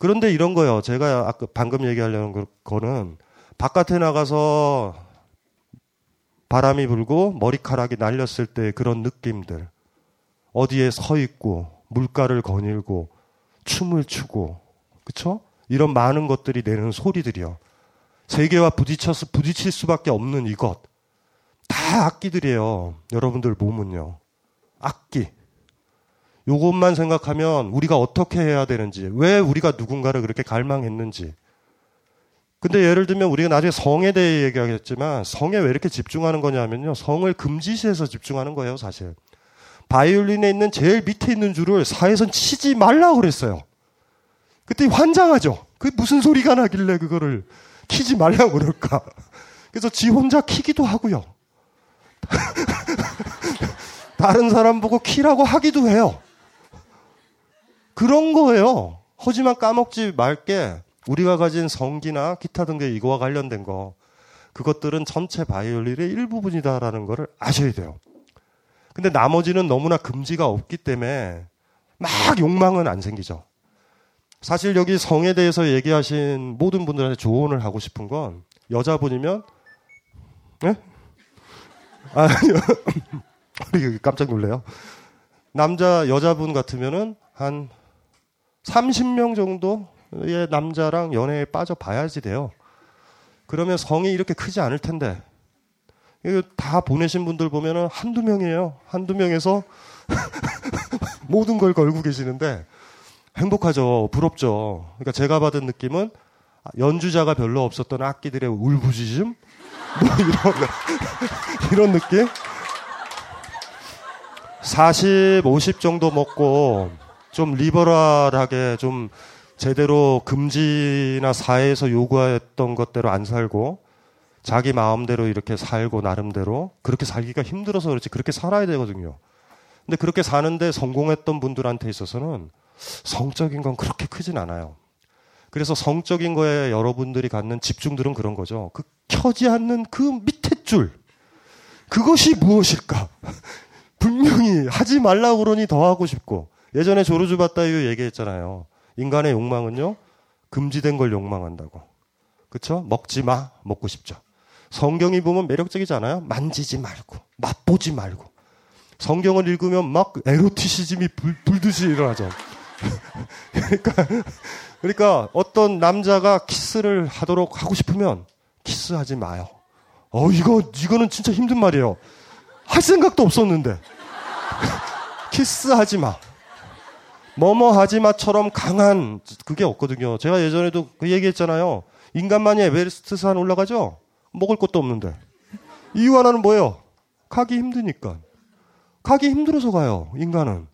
그런데 이런 거예요. 제가 아까 방금 얘기하려는 거는 바깥에 나가서 바람이 불고 머리카락이 날렸을 때 그런 느낌들. 어디에 서 있고 물가를 거닐고 춤을 추고 그렇죠? 이런 많은 것들이 내는 소리들이요. 세계와 부딪혀서 부딪힐 수밖에 없는 이것. 다 악기들이에요. 여러분들 몸은요. 악기. 요것만 생각하면 우리가 어떻게 해야 되는지, 왜 우리가 누군가를 그렇게 갈망했는지. 근데 예를 들면 우리가 나중에 성에 대해 얘기하겠지만 성에 왜 이렇게 집중하는 거냐면요. 성을 금지시해서 집중하는 거예요, 사실. 바이올린에 있는 제일 밑에 있는 줄을 사에선 치지 말라고 그랬어요. 그때 환장하죠. 그게 무슨 소리가 나길래 그거를 키지 말라고 그럴까. 그래서 지 혼자 키기도 하고요. 다른 사람 보고 키라고 하기도 해요. 그런 거예요. 하지만 까먹지 말게 우리가 가진 성기나 기타 등의 이거와 관련된 거 그것들은 전체 바이올린의 일부분이다라는 거를 아셔야 돼요. 근데 나머지는 너무나 금지가 없기 때문에 막 욕망은 안 생기죠. 사실 여기 성에 대해서 얘기하신 모든 분들한테 조언을 하고 싶은 건 여자분이면 예? 아니요. 깜짝 놀래요. 여자분 같으면은 한 30명 정도의 남자랑 연애에 빠져 봐야지 돼요. 그러면 성이 이렇게 크지 않을 텐데. 이거 다 보내신 분들 보면은 한두 명이에요. 한두 명에서 모든 걸 걸고 계시는데 행복하죠. 부럽죠. 그러니까 제가 받은 느낌은 연주자가 별로 없었던 악기들의 울부짖음? 뭐 이런 느낌? 40, 50 정도 먹고 좀 리버럴하게 좀 제대로 금지나 사회에서 요구했던 것대로 안 살고 자기 마음대로 이렇게 살고 나름대로 그렇게 살기가 힘들어서 그렇지 그렇게 살아야 되거든요. 근데 그렇게 사는데 성공했던 분들한테 있어서는 성적인 건 그렇게 크진 않아요. 그래서 성적인 거에 여러분들이 갖는 집중들은 그런 거죠. 그 켜지 않는 그 밑에 줄 그것이 무엇일까? 분명히 하지 말라고 그러니 더 하고 싶고 예전에 조르주 바타유 얘기했잖아요. 인간의 욕망은요. 금지된 걸 욕망한다고. 그렇죠? 먹지 마. 먹고 싶죠. 성경이 보면 매력적이지 않아요? 만지지 말고. 맛보지 말고. 성경을 읽으면 막 에로티시즘이 불듯이 일어나죠. 그러니까 어떤 남자가 키스를 하도록 하고 싶으면 키스하지 마요. 이거는 진짜 힘든 말이에요. 할 생각도 없었는데. 키스하지 마. 뭐뭐 하지 마처럼 강한 그게 없거든요. 제가 예전에도 그 얘기했잖아요. 인간만이 에베레스트 산 올라가죠? 먹을 것도 없는데. 이유 하나는 뭐예요? 가기 힘드니까. 가기 힘들어서 가요. 인간은.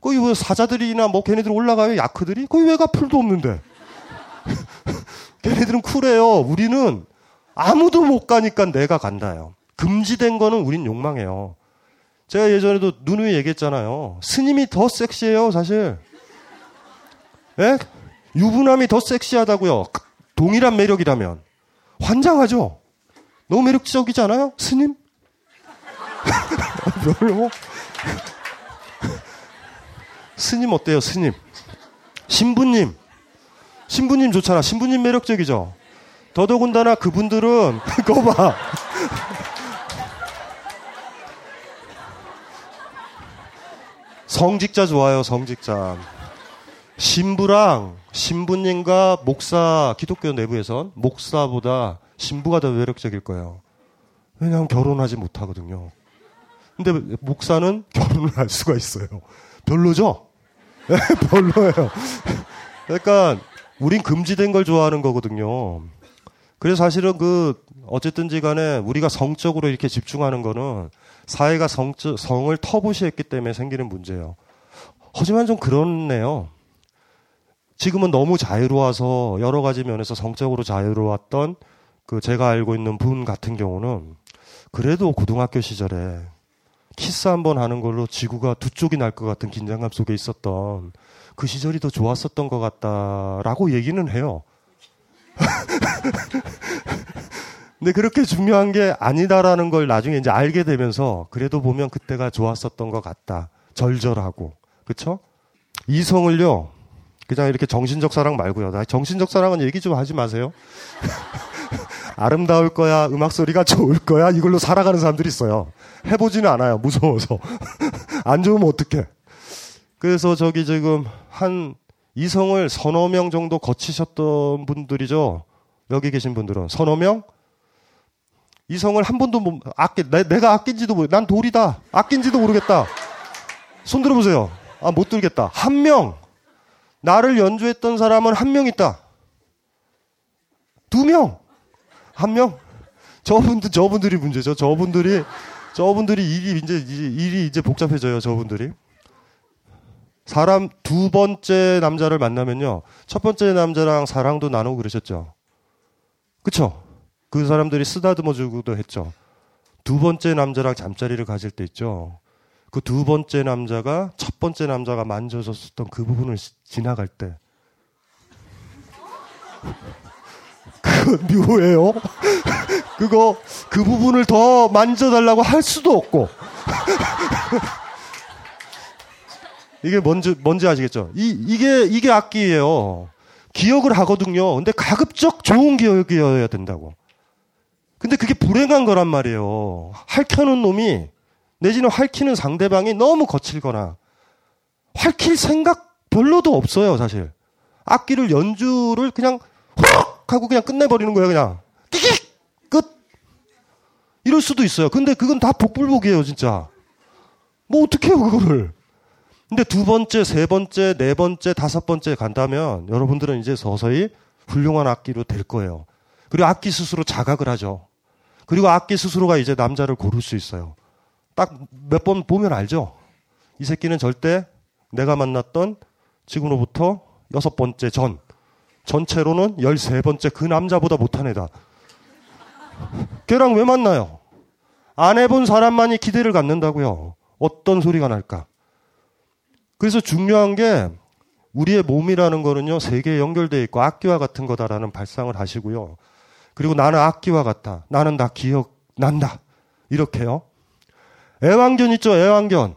거기 왜 사자들이나 뭐 걔네들 올라가요? 야크들이? 거기 왜 가? 풀도 없는데. 걔네들은 쿨해요. 우리는 아무도 못 가니까 내가 간다요. 금지된 거는 우린 욕망해요. 제가 예전에도 누누이 얘기했잖아요. 스님이 더 섹시해요, 사실. 예? 유부남이 더 섹시하다고요. 동일한 매력이라면. 환장하죠? 너무 매력적이지 않아요? 스님? 별로? 스님 어때요, 스님? 신부님. 신부님 좋잖아. 신부님 매력적이죠? 더더군다나 그분들은, 그거 봐. 성직자 좋아요, 성직자. 신부랑 신부님과 목사, 기독교 내부에선 목사보다 신부가 더 매력적일 거예요. 왜냐하면 결혼하지 못하거든요. 근데 목사는 결혼을 할 수가 있어요. 별로죠? 네, 별로예요. 그러니까 우린 금지된 걸 좋아하는 거거든요. 그래서 사실은 어쨌든지 간에 우리가 성적으로 이렇게 집중하는 거는 사회가 성을 터부시했기 때문에 생기는 문제예요. 하지만 좀 그렇네요. 지금은 너무 자유로워서 여러 가지 면에서 성적으로 자유로웠던 제가 알고 있는 분 같은 경우는 그래도 고등학교 시절에 키스 한번 하는 걸로 지구가 두 쪽이 날 것 같은 긴장감 속에 있었던 그 시절이 더 좋았었던 것 같다라고 얘기는 해요. 근데 그렇게 중요한 게 아니다라는 걸 나중에 이제 알게 되면서 그래도 보면 그때가 좋았었던 것 같다. 절절하고. 그쵸? 이성을요. 그냥 이렇게 정신적 사랑 말고요. 나 정신적 사랑은 얘기 좀 하지 마세요. 아름다울 거야. 음악 소리가 좋을 거야. 이걸로 살아가는 사람들이 있어요. 해보지는 않아요. 무서워서. 안 좋으면 어떡해. 그래서 저기 지금 한 이성을 서너 명 정도 거치셨던 분들이죠. 여기 계신 분들은 서너 명? 이성을 한 번도 못 내가 아낀지도 모르. 난 돌이다. 아낀지도 모르겠다. 손 들어보세요. 아, 못 들겠다. 한 명. 나를 연주했던 사람은 한 명 있다. 두 명. 한 명. 저분들이 문제죠. 저분들이 일이 이제 복잡해져요. 저분들이. 사람 두 번째 남자를 만나면요. 첫 번째 남자랑 사랑도 나누고 그러셨죠. 그쵸? 그 사람들이 쓰다듬어주기도 했죠. 두 번째 남자랑 잠자리를 가질 때 있죠. 그 두 번째 남자가 첫 번째 남자가 만져줬었던 그 부분을 지나갈 때. 그건 묘해요. 그거, 그 부분을 더 만져달라고 할 수도 없고. 이게 뭔지 아시겠죠? 이게 악기예요. 기억을 하거든요. 근데 가급적 좋은 기억이어야 된다고. 근데 그게 불행한 거란 말이에요. 할켜놓은 놈이, 내지는 할키는 상대방이 너무 거칠거나, 할킬 생각 별로도 없어요, 사실. 악기를 연주를 그냥, 후룩! 하고 그냥 끝내버리는 거예요, 그냥. 띠깃! 끝! 이럴 수도 있어요. 근데 그건 다 복불복이에요, 진짜. 뭐, 어떡해요, 그거를. 근데 두 번째, 세 번째, 네 번째, 다섯 번째 간다면 여러분들은 이제 서서히 훌륭한 악기로 될 거예요. 그리고 악기 스스로 자각을 하죠. 그리고 악기 스스로가 이제 남자를 고를 수 있어요. 딱 몇 번 보면 알죠. 이 새끼는 절대 내가 만났던 지금으로부터 6번째 전체로는 13번째 그 남자보다 못한 애다. 걔랑 왜 만나요? 안 해본 사람만이 기대를 갖는다고요. 어떤 소리가 날까? 그래서 중요한 게 우리의 몸이라는 거는요. 세계에 연결되어 있고 악기와 같은 거다라는 발상을 하시고요. 그리고 나는 악기와 같다. 나는 다 기억난다. 이렇게요. 애완견 있죠. 애완견.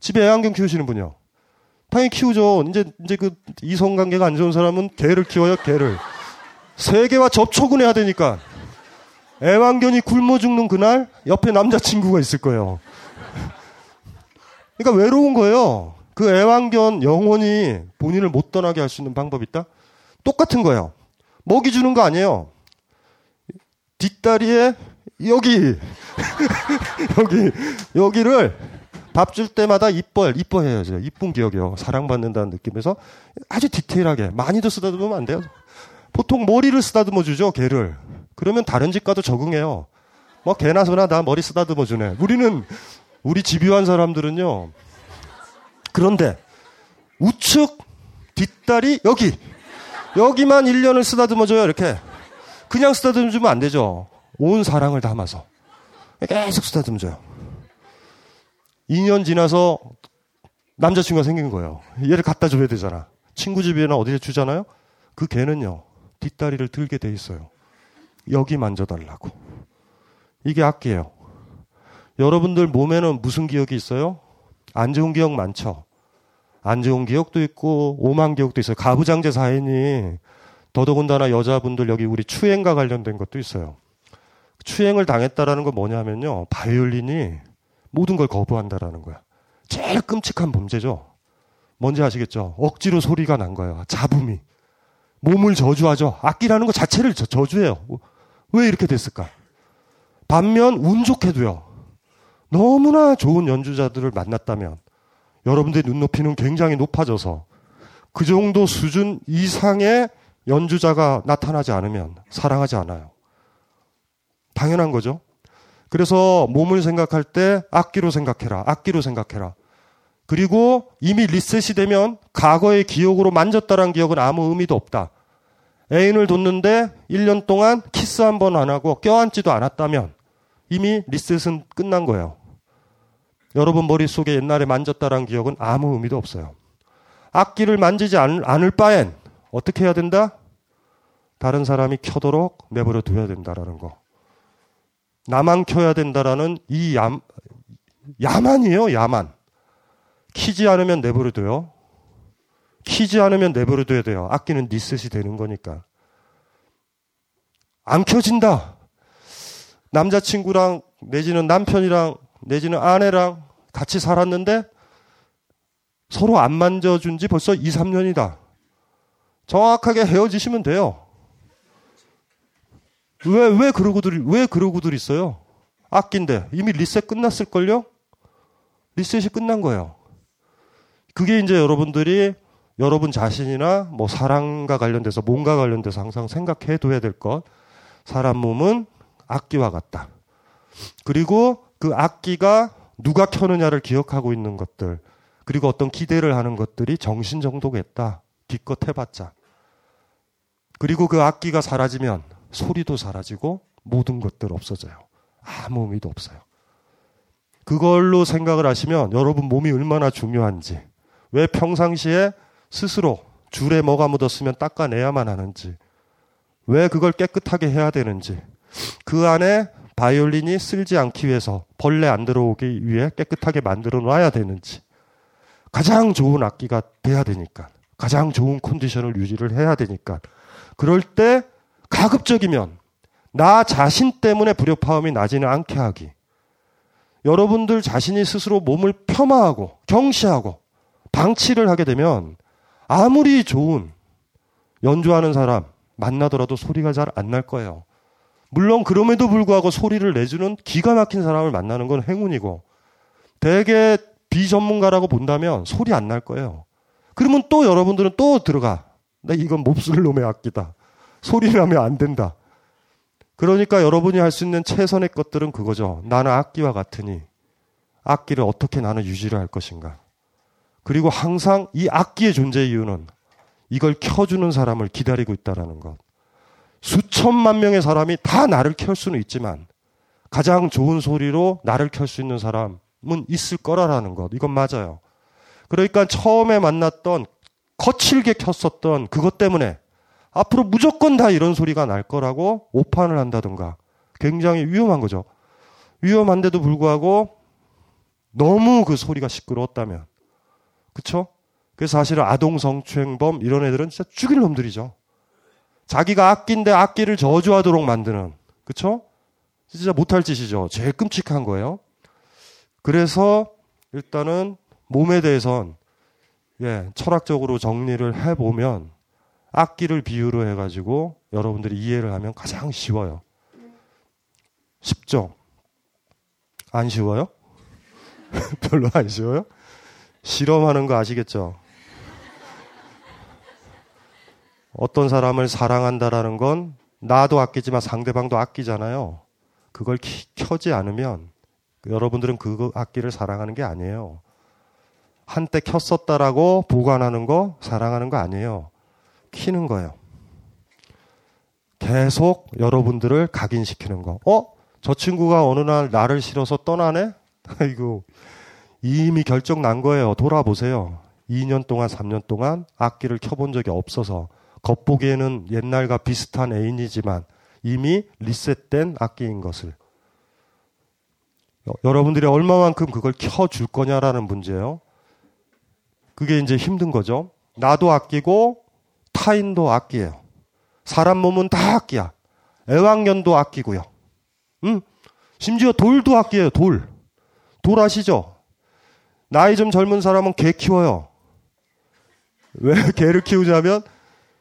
집에 애완견 키우시는 분이요. 당연히 키우죠. 이제 그 이성관계가 안 좋은 사람은 개를 키워요. 개를. 세계와 접촉은 해야 되니까. 애완견이 굶어 죽는 그날 옆에 남자친구가 있을 거예요. 그러니까 외로운 거예요. 그 애완견 영혼이 본인을 못 떠나게 할 수 있는 방법이 있다? 똑같은 거예요. 먹이 주는 거 아니에요. 뒷다리에 여기를 밥 줄 때마다 이뻐해야죠. 이쁜 기억이요. 사랑받는다는 느낌에서 아주 디테일하게. 많이도 쓰다듬으면 안 돼요. 보통 머리를 쓰다듬어 주죠. 개를. 그러면 다른 집 가도 적응해요. 뭐 개나 소나 다 머리 쓰다듬어 주네. 우리 집요한 사람들은요. 그런데 우측 뒷다리 여기만 1년을 쓰다듬어줘요. 이렇게 그냥 쓰다듬어주면 안 되죠. 온 사랑을 담아서 계속 쓰다듬어줘요. 2년 지나서 남자친구가 생긴 거예요. 얘를 갖다 줘야 되잖아. 친구 집이나 어디에 주잖아요. 그 개는요. 뒷다리를 들게 돼 있어요. 여기 만져달라고. 이게 악기예요. 여러분들 몸에는 무슨 기억이 있어요? 안 좋은 기억 많죠. 안 좋은 기억도 있고 오만 기억도 있어요. 가부장제 사회니 더더군다나 여자분들 여기 우리 추행과 관련된 것도 있어요. 추행을 당했다라는 건 뭐냐면요. 바이올린이 모든 걸 거부한다라는 거야. 제일 끔찍한 범죄죠. 뭔지 아시겠죠? 억지로 소리가 난 거예요. 잡음이. 몸을 저주하죠. 악기라는 것 자체를 저주해요. 왜 이렇게 됐을까? 반면 운 좋게도요. 너무나 좋은 연주자들을 만났다면 여러분들의 눈높이는 굉장히 높아져서 그 정도 수준 이상의 연주자가 나타나지 않으면 사랑하지 않아요. 당연한 거죠. 그래서 몸을 생각할 때 악기로 생각해라. 악기로 생각해라. 그리고 이미 리셋이 되면 과거의 기억으로 만졌다라는 기억은 아무 의미도 없다. 애인을 뒀는데 1년 동안 키스 한 번 안 하고 껴안지도 않았다면 이미 리셋은 끝난 거예요. 여러분 머릿속에 옛날에 만졌다라는 기억은 아무 의미도 없어요. 악기를 만지지 않을 바엔 어떻게 해야 된다? 다른 사람이 켜도록 내버려 둬야 된다라는 거. 나만 켜야 된다라는 이 야만이에요. 야만. 키지 않으면 내버려 둬요. 키지 않으면 내버려 둬야 돼요. 악기는 리셋이 되는 거니까. 안 켜진다. 남자친구랑 내지는 남편이랑 내지는 아내랑 같이 살았는데 서로 안 만져준 지 벌써 2, 3년이다. 정확하게 헤어지시면 돼요. 왜 그러고들 있어요? 아낀데. 이미 리셋 끝났을걸요? 리셋이 끝난 거예요. 그게 이제 여러분들이 여러분 자신이나 뭐 사랑과 관련돼서 몸과 관련돼서 항상 생각해둬야 될 것. 사람 몸은 악기와 같다. 그리고 그 악기가 누가 켜느냐를 기억하고 있는 것들. 그리고 어떤 기대를 하는 것들이 정신 정도겠다. 기껏 해봤자. 그리고 그 악기가 사라지면 소리도 사라지고 모든 것들 없어져요. 아무 의미도 없어요. 그걸로 생각을 하시면 여러분 몸이 얼마나 중요한지, 왜 평상시에 스스로 줄에 뭐가 묻었으면 닦아내야만 하는지, 왜 그걸 깨끗하게 해야 되는지, 그 안에 바이올린이 쓸지 않기 위해서 벌레 안 들어오기 위해 깨끗하게 만들어 놔야 되는지, 가장 좋은 악기가 돼야 되니까, 가장 좋은 컨디션을 유지를 해야 되니까, 그럴 때 가급적이면 나 자신 때문에 불협화음이 나지는 않게 하기, 여러분들 자신이 스스로 몸을 폄하하고 경시하고 방치를 하게 되면 아무리 좋은 연주하는 사람 만나더라도 소리가 잘 안 날 거예요. 물론 그럼에도 불구하고 소리를 내주는 기가 막힌 사람을 만나는 건 행운이고, 되게 비전문가라고 본다면 소리 안 날 거예요. 그러면 또 여러분들은 또 들어가. 나 이건 몹쓸 놈의 악기다. 소리 나면 안 된다. 그러니까 여러분이 할 수 있는 최선의 것들은 그거죠. 나는 악기와 같으니 악기를 어떻게 나는 유지를 할 것인가. 그리고 항상 이 악기의 존재의 이유는 이걸 켜주는 사람을 기다리고 있다는 것. 수천만 명의 사람이 다 나를 켤 수는 있지만 가장 좋은 소리로 나를 켤 수 있는 사람은 있을 거라는 것. 이건 맞아요. 그러니까 처음에 만났던 거칠게 켰었던 그것 때문에 앞으로 무조건 다 이런 소리가 날 거라고 오판을 한다든가 굉장히 위험한 거죠. 위험한데도 불구하고 너무 그 소리가 시끄러웠다면, 그렇죠? 그래서 사실은 아동 성추행범 이런 애들은 진짜 죽일 놈들이죠. 자기가 악기인데 악기를 저주하도록 만드는, 그렇죠? 진짜 못할 짓이죠. 제일 끔찍한 거예요. 그래서 일단은 몸에 대해선 철학적으로 정리를 해보면 악기를 비유로 해가지고 여러분들이 이해를 하면 가장 쉬워요. 쉽죠? 안 쉬워요? 별로 안 쉬워요? 실험하는 거 아시겠죠? 어떤 사람을 사랑한다라는 건 나도 아끼지만 상대방도 아끼잖아요. 그걸 켜지 않으면 여러분들은 그 악기를 사랑하는 게 아니에요. 한때 켰었다라고 보관하는 거 사랑하는 거 아니에요. 키는 거예요. 계속 여러분들을 각인시키는 거. 저 친구가 어느 날 나를 싫어서 떠나네? 아이고, 이미 결정 난 거예요. 돌아보세요. 2년 동안 3년 동안 악기를 켜본 적이 없어서 겉보기에는 옛날과 비슷한 애인이지만 이미 리셋된 악기인 것을. 여러분들이 얼마만큼 그걸 켜줄 거냐라는 문제예요. 그게 이제 힘든 거죠. 나도 아끼고 타인도 악기예요. 사람 몸은 다 악기야. 애완견도 악기고요. 심지어 돌도 악기예요. 돌 아시죠? 나이 좀 젊은 사람은 개 키워요. 왜 개를 키우냐면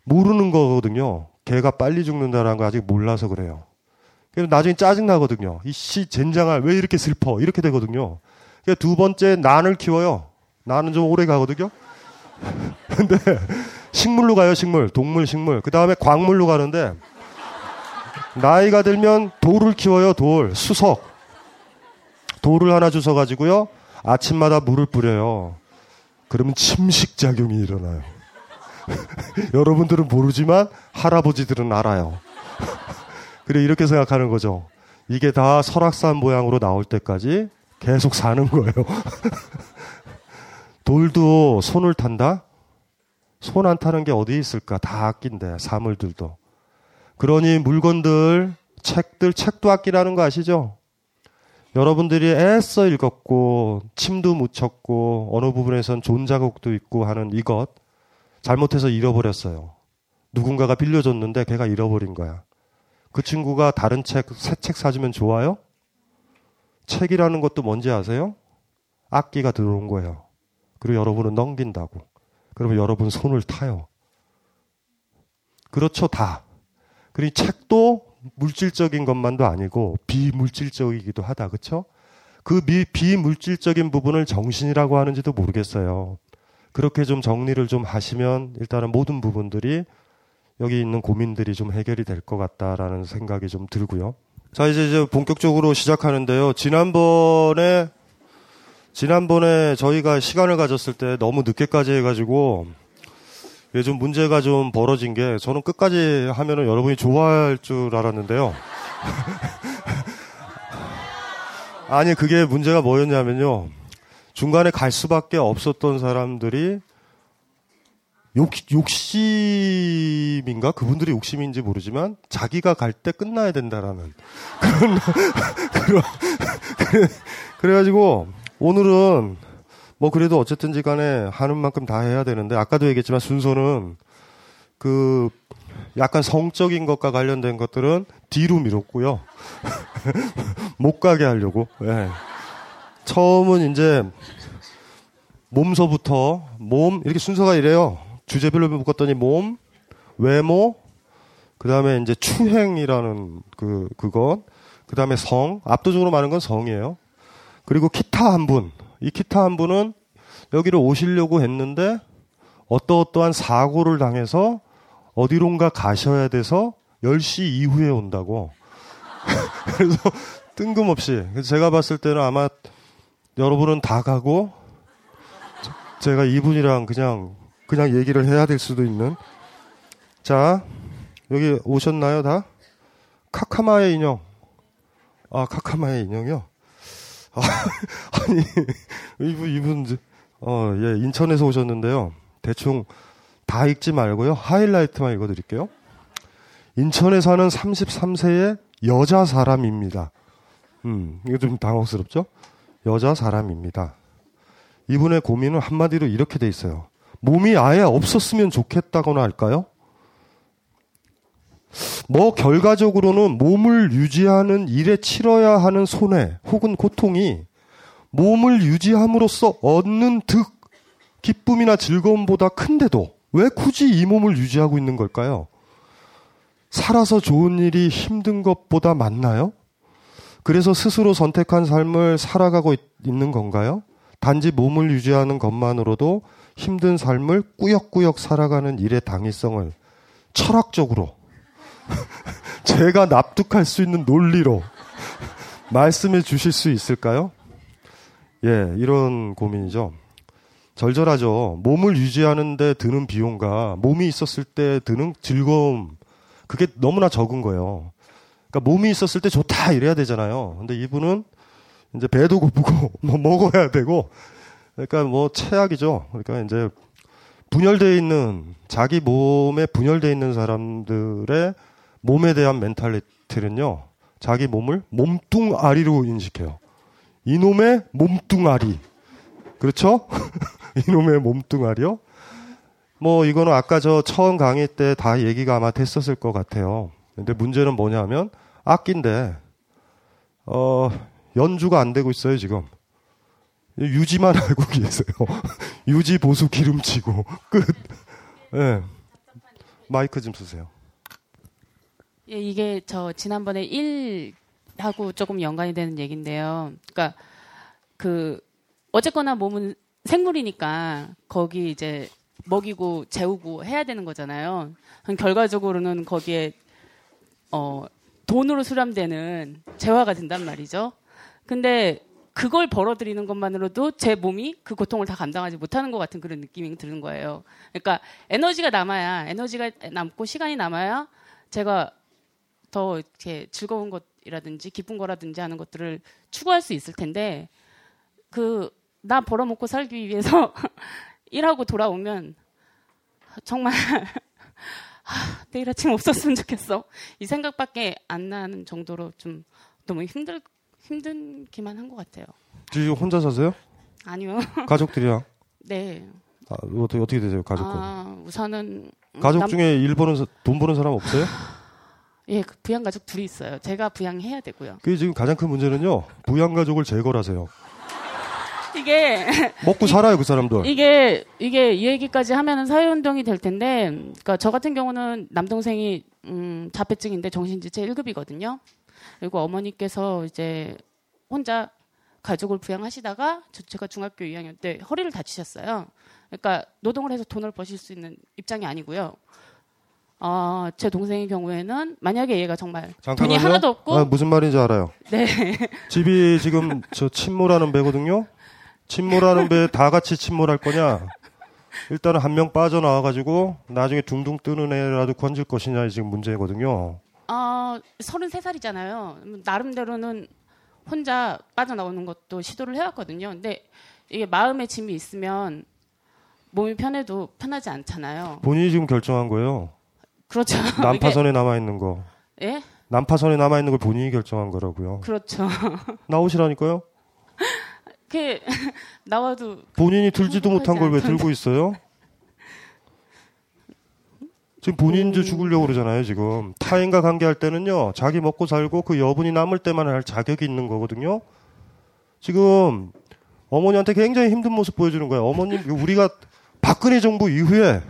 모르는 거거든요. 개가 빨리 죽는다라는 거 아직 몰라서 그래요. 그래서 나중에 짜증 나거든요. 이씨 젠장할, 왜 이렇게 슬퍼, 이렇게 되거든요. 그래서 두 번째 난을 키워요. 난은 좀 오래 가거든요. 근데 식물로 가요, 식물. 동물, 식물. 그 다음에 광물로 가는데, 나이가 들면 돌을 키워요, 돌. 수석. 돌을 하나 주워가지고요, 아침마다 물을 뿌려요. 그러면 침식작용이 일어나요. 여러분들은 모르지만, 할아버지들은 알아요. 그래, 이렇게 생각하는 거죠. 이게 다 설악산 모양으로 나올 때까지 계속 사는 거예요. 돌도 손을 탄다? 손 안 타는 게 어디 있을까? 다 아낀대, 사물들도. 그러니 물건들, 책들, 책도 아끼라는 거 아시죠? 여러분들이 애써 읽었고 침도 묻혔고 어느 부분에선 존자국도 있고 하는 이것 잘못해서 잃어버렸어요. 누군가가 빌려줬는데 걔가 잃어버린 거야. 그 친구가 다른 책, 새 책 사주면 좋아요? 책이라는 것도 뭔지 아세요? 악기가 들어온 거예요. 그리고 여러분은 넘긴다고. 그러면 여러분 손을 타요. 그렇죠, 다. 그리고 책도 물질적인 것만도 아니고 비물질적이기도 하다. 그렇죠? 그 비물질적인 부분을 정신이라고 하는지도 모르겠어요. 그렇게 좀 정리를 좀 하시면 일단은 모든 부분들이 여기 있는 고민들이 좀 해결이 될 것 같다라는 생각이 좀 들고요. 자, 이제 본격적으로 시작하는데요. 지난번에 저희가 시간을 가졌을 때 너무 늦게까지 해가지고 요즘 문제가 좀 벌어진 게, 저는 끝까지 하면은 여러분이 좋아할 줄 알았는데요. 아니, 그게 문제가 뭐였냐면요. 중간에 갈 수밖에 없었던 사람들이 욕심인가? 그분들이 욕심인지 모르지만 자기가 갈 때 끝나야 된다라는 그래가지고 오늘은 뭐 그래도 어쨌든지 간에 하는 만큼 다 해야 되는데, 아까도 얘기했지만 순서는 그 약간 성적인 것과 관련된 것들은 뒤로 미뤘고요. 못 가게 하려고. 네. 처음은 이제 몸서부터, 몸 이렇게 순서가 이래요. 주제별로 묶었더니 몸, 외모, 그 다음에 이제 추행이라는 그것, 그 다음에 성, 압도적으로 많은 건 성이에요. 그리고 기타 한 분. 이 기타 한 분은 여기를 오시려고 했는데 어떠어떠한 사고를 당해서 어디론가 가셔야 돼서 10시 이후에 온다고. 그래서 뜬금없이. 제가 봤을 때는 아마 여러분은 다 가고 제가 이분이랑 그냥 얘기를 해야 될 수도 있는. 자, 여기 오셨나요 다? 카카마의 인형. 아, 카카마의 인형이요? 아니, 이분, 예, 인천에서 오셨는데요. 대충 다 읽지 말고요. 하이라이트만 읽어드릴게요. 인천에 사는 33세의 여자 사람입니다. 이거 좀 당혹스럽죠? 여자 사람입니다. 이분의 고민은 한마디로 이렇게 돼 있어요. 몸이 아예 없었으면 좋겠다거나 할까요? 뭐 결과적으로는 몸을 유지하는 일에 치러야 하는 손해 혹은 고통이 몸을 유지함으로써 얻는 득, 기쁨이나 즐거움보다 큰데도 왜 굳이 이 몸을 유지하고 있는 걸까요? 살아서 좋은 일이 힘든 것보다 많나요? 그래서 스스로 선택한 삶을 살아가고 있는 건가요? 단지 몸을 유지하는 것만으로도 힘든 삶을 꾸역꾸역 살아가는 일의 당위성을 철학적으로 제가 납득할 수 있는 논리로 말씀해 주실 수 있을까요? 예, 이런 고민이죠. 절절하죠. 몸을 유지하는 데 드는 비용과 몸이 있었을 때 드는 즐거움, 그게 너무나 적은 거예요. 그러니까 몸이 있었을 때 좋다 이래야 되잖아요. 근데 이분은 이제 배도 고프고 뭐 먹어야 되고, 그러니까 뭐 최악이죠. 그러니까 이제 분열되어 있는, 자기 몸에 분열되어 있는 사람들의 몸에 대한 멘탈리티는요, 자기 몸을 몸뚱아리로 인식해요. 이놈의 몸뚱아리. 그렇죠? 이놈의 몸뚱아리요? 뭐 이거는 아까 저 처음 강의 때 다 얘기가 아마 됐었을 것 같아요. 근데 문제는 뭐냐면 악기인데 연주가 안 되고 있어요 지금. 유지만 알고 계세요. 유지, 보수, 기름치고 끝. 네. 마이크 좀 쓰세요. 예, 이게 저 지난번에 일하고 조금 연관이 되는 얘기인데요. 그러니까 그 어쨌거나 몸은 생물이니까 거기 이제 먹이고 재우고 해야 되는 거잖아요. 결과적으로는 거기에 돈으로 수렴되는 재화가 된단 말이죠. 근데 그걸 벌어들이는 것만으로도 제 몸이 그 고통을 다 감당하지 못하는 것 같은 그런 느낌이 드는 거예요. 그러니까 에너지가 남고 시간이 남아야 제가 더 이렇게 즐거운 것이라든지 기쁜 거라든지 하는 것들을 추구할 수 있을 텐데, 그 나 벌어먹고 살기 위해서 일하고 돌아오면 정말 내일 아침 없었으면 좋겠어, 이 생각밖에 안 나는 정도로 좀 너무 힘들기만 한 것 같아요. 지금 혼자 사세요? 아니요. 가족들이랑? 네. 아, 어떻게 되세요, 가족들? 아, 우선은 가족 중에 돈 버는 사람 없어요? 예, 부양 가족 둘이 있어요. 제가 부양해야 되고요. 그게 지금 가장 큰 문제는요, 부양 가족을 제거하세요. 이게 먹고 살아요, 그 사람들. 이게 이 얘기까지 하면은 사회운동이 될 텐데, 그러니까 저 같은 경우는 남동생이 자폐증인데 정신지체 1급이거든요. 그리고 어머니께서 이제 혼자 가족을 부양하시다가 제가 중학교 2학년 때 허리를 다치셨어요. 그러니까 노동을 해서 돈을 버실 수 있는 입장이 아니고요. 제 동생의 경우에는 만약에 얘가 정말 잠깐만요. 돈이 하나도 없고 무슨 말인지 알아요. 네. 집이 지금 저 침몰하는 배거든요. 침몰하는 배 다 같이 침몰할 거냐? 일단은 한 명 빠져나와가지고 나중에 둥둥 뜨는 애라도 건질 것이냐이 지금 문제거든요. 33살이잖아요. 나름대로는 혼자 빠져나오는 것도 시도를 해왔거든요. 근데 이게 마음의 짐이 있으면 몸이 편해도 편하지 않잖아요. 본인이 지금 결정한 거예요. 그렇죠. 난파선에 남아있는 거. 예? 난파선에 남아있는 걸 본인이 결정한 거라고요. 그렇죠. 나오시라니까요? 그게 나와도 본인이 들지도 못한 걸 왜 들고 있어요? 지금 본인도 죽으려고 그러잖아요, 지금. 타인과 관계할 때는요, 자기 먹고 살고 그 여분이 남을 때만 할 자격이 있는 거거든요. 지금 어머니한테 굉장히 힘든 모습 보여주는 거예요. 어머님, 우리가 박근혜 정부 이후에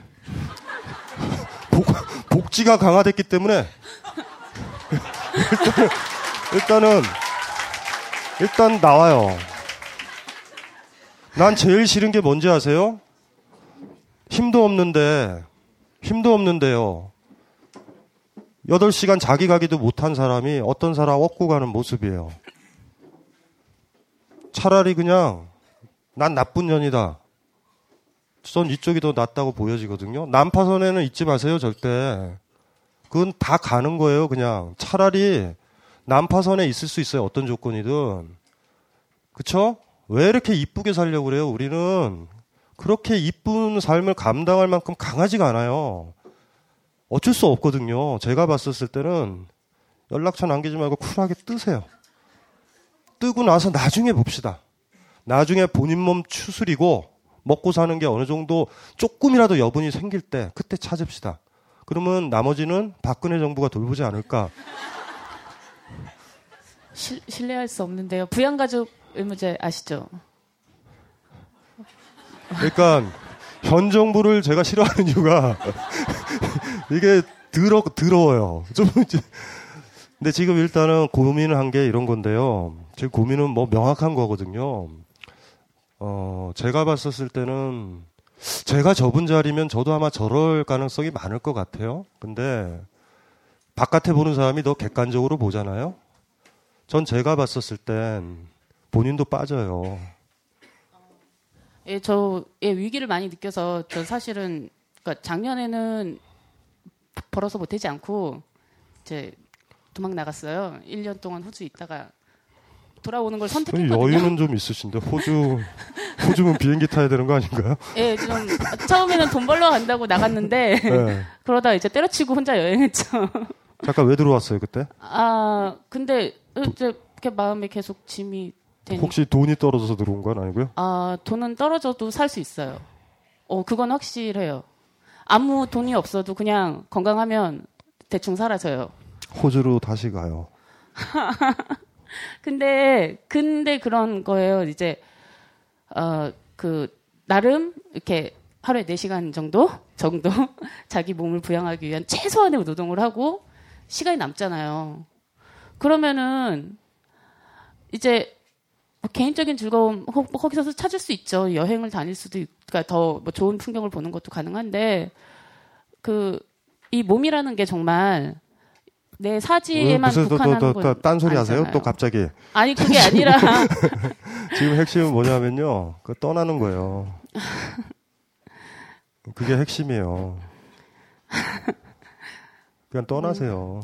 복지가 강화됐기 때문에 일단 나와요. 난 제일 싫은 게 뭔지 아세요? 힘도 없는데요. 8시간 자기 가기도 못한 사람이 어떤 사람 업고 가는 모습이에요. 차라리 그냥 난 나쁜 년이다. 전 이쪽이 더 낫다고 보여지거든요. 난파선에는 잊지 마세요, 절대. 그건 다 가는 거예요, 그냥. 차라리 난파선에 있을 수 있어요, 어떤 조건이든. 그쵸? 왜 이렇게 이쁘게 살려고 그래요? 우리는 그렇게 이쁜 삶을 감당할 만큼 강하지가 않아요. 어쩔 수 없거든요. 제가 봤었을 때는 연락처 남기지 말고 쿨하게 뜨세요. 뜨고 나서 나중에 봅시다. 나중에 본인 몸 추스리고 먹고 사는 게 어느 정도 조금이라도 여분이 생길 때 그때 찾읍시다. 그러면 나머지는 박근혜 정부가 돌보지 않을까. 신뢰할 수 없는데요. 부양가족 의무제 아시죠? 그러니까 현 정부를 제가 싫어하는 이유가 이게 더러워요. 좀 이제 근데 지금 일단은 고민한 게 이런 건데요. 지금 고민은 뭐 명확한 거거든요. 제가 봤었을 때는 제가 저분 자리면 저도 아마 저럴 가능성이 많을 것 같아요. 근데 바깥에 보는 사람이 더 객관적으로 보잖아요. 전 제가 봤었을 땐 본인도 빠져요. 예, 저의 위기를 많이 느껴서 저 사실은 그러니까 작년에는 벌어서 보태지 않고 이제 도망 나갔어요. 1년 동안 호주 있다가 돌아오는 걸 선택했거든요. 여유는 좀 있으신데 호주면 비행기 타야 되는 거 아닌가요? 예, 좀 처음에는 돈 벌러 간다고 나갔는데 네. 그러다 이제 때려치고 혼자 여행했죠. 잠깐 왜 들어왔어요 그때? 근데 이제 이렇게 마음에 계속 짐이 되니까. 혹시 돈이 떨어져서 들어온 건 아니고요? 돈은 떨어져도 살 수 있어요. 그건 확실해요. 아무 돈이 없어도 그냥 건강하면 대충 살아서요. 호주로 다시 가요. 근데 그런 거예요. 이제 나름 이렇게 하루에 4시간 정도 자기 몸을 부양하기 위한 최소한의 노동을 하고 시간이 남잖아요. 그러면은 이제 개인적인 즐거움 거기서 찾을 수 있죠. 여행을 다닐 수도 있고 그러니까 더 뭐 좋은 풍경을 보는 것도 가능한데 이 몸이라는 게 정말 내 사지에만 국한하는 거 딴소리 아니잖아요. 하세요? 또 갑자기. 아니 그게 아니라 지금 핵심은 뭐냐면요. 그 떠나는 거예요. 그게 핵심이에요. 그냥 떠나세요.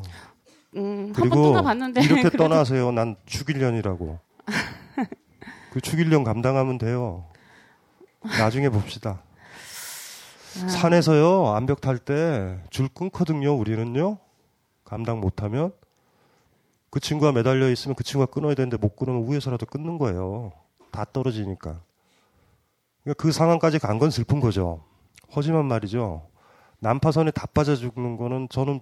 그리고 이렇게 그래도... 떠나세요. 난 죽일년이라고. 그 죽일년 감당하면 돼요. 나중에 봅시다. 산에서요. 암벽 탈 때 줄 끊거든요. 우리는요. 감당 못하면 그 친구가 매달려 있으면 그 친구가 끊어야 되는데 못 끊으면 위에서라도 끊는 거예요. 다 떨어지니까. 그러니까 그 상황까지 간 건 슬픈 거죠. 하지만 말이죠. 난파선에 다 빠져 죽는 거는 저는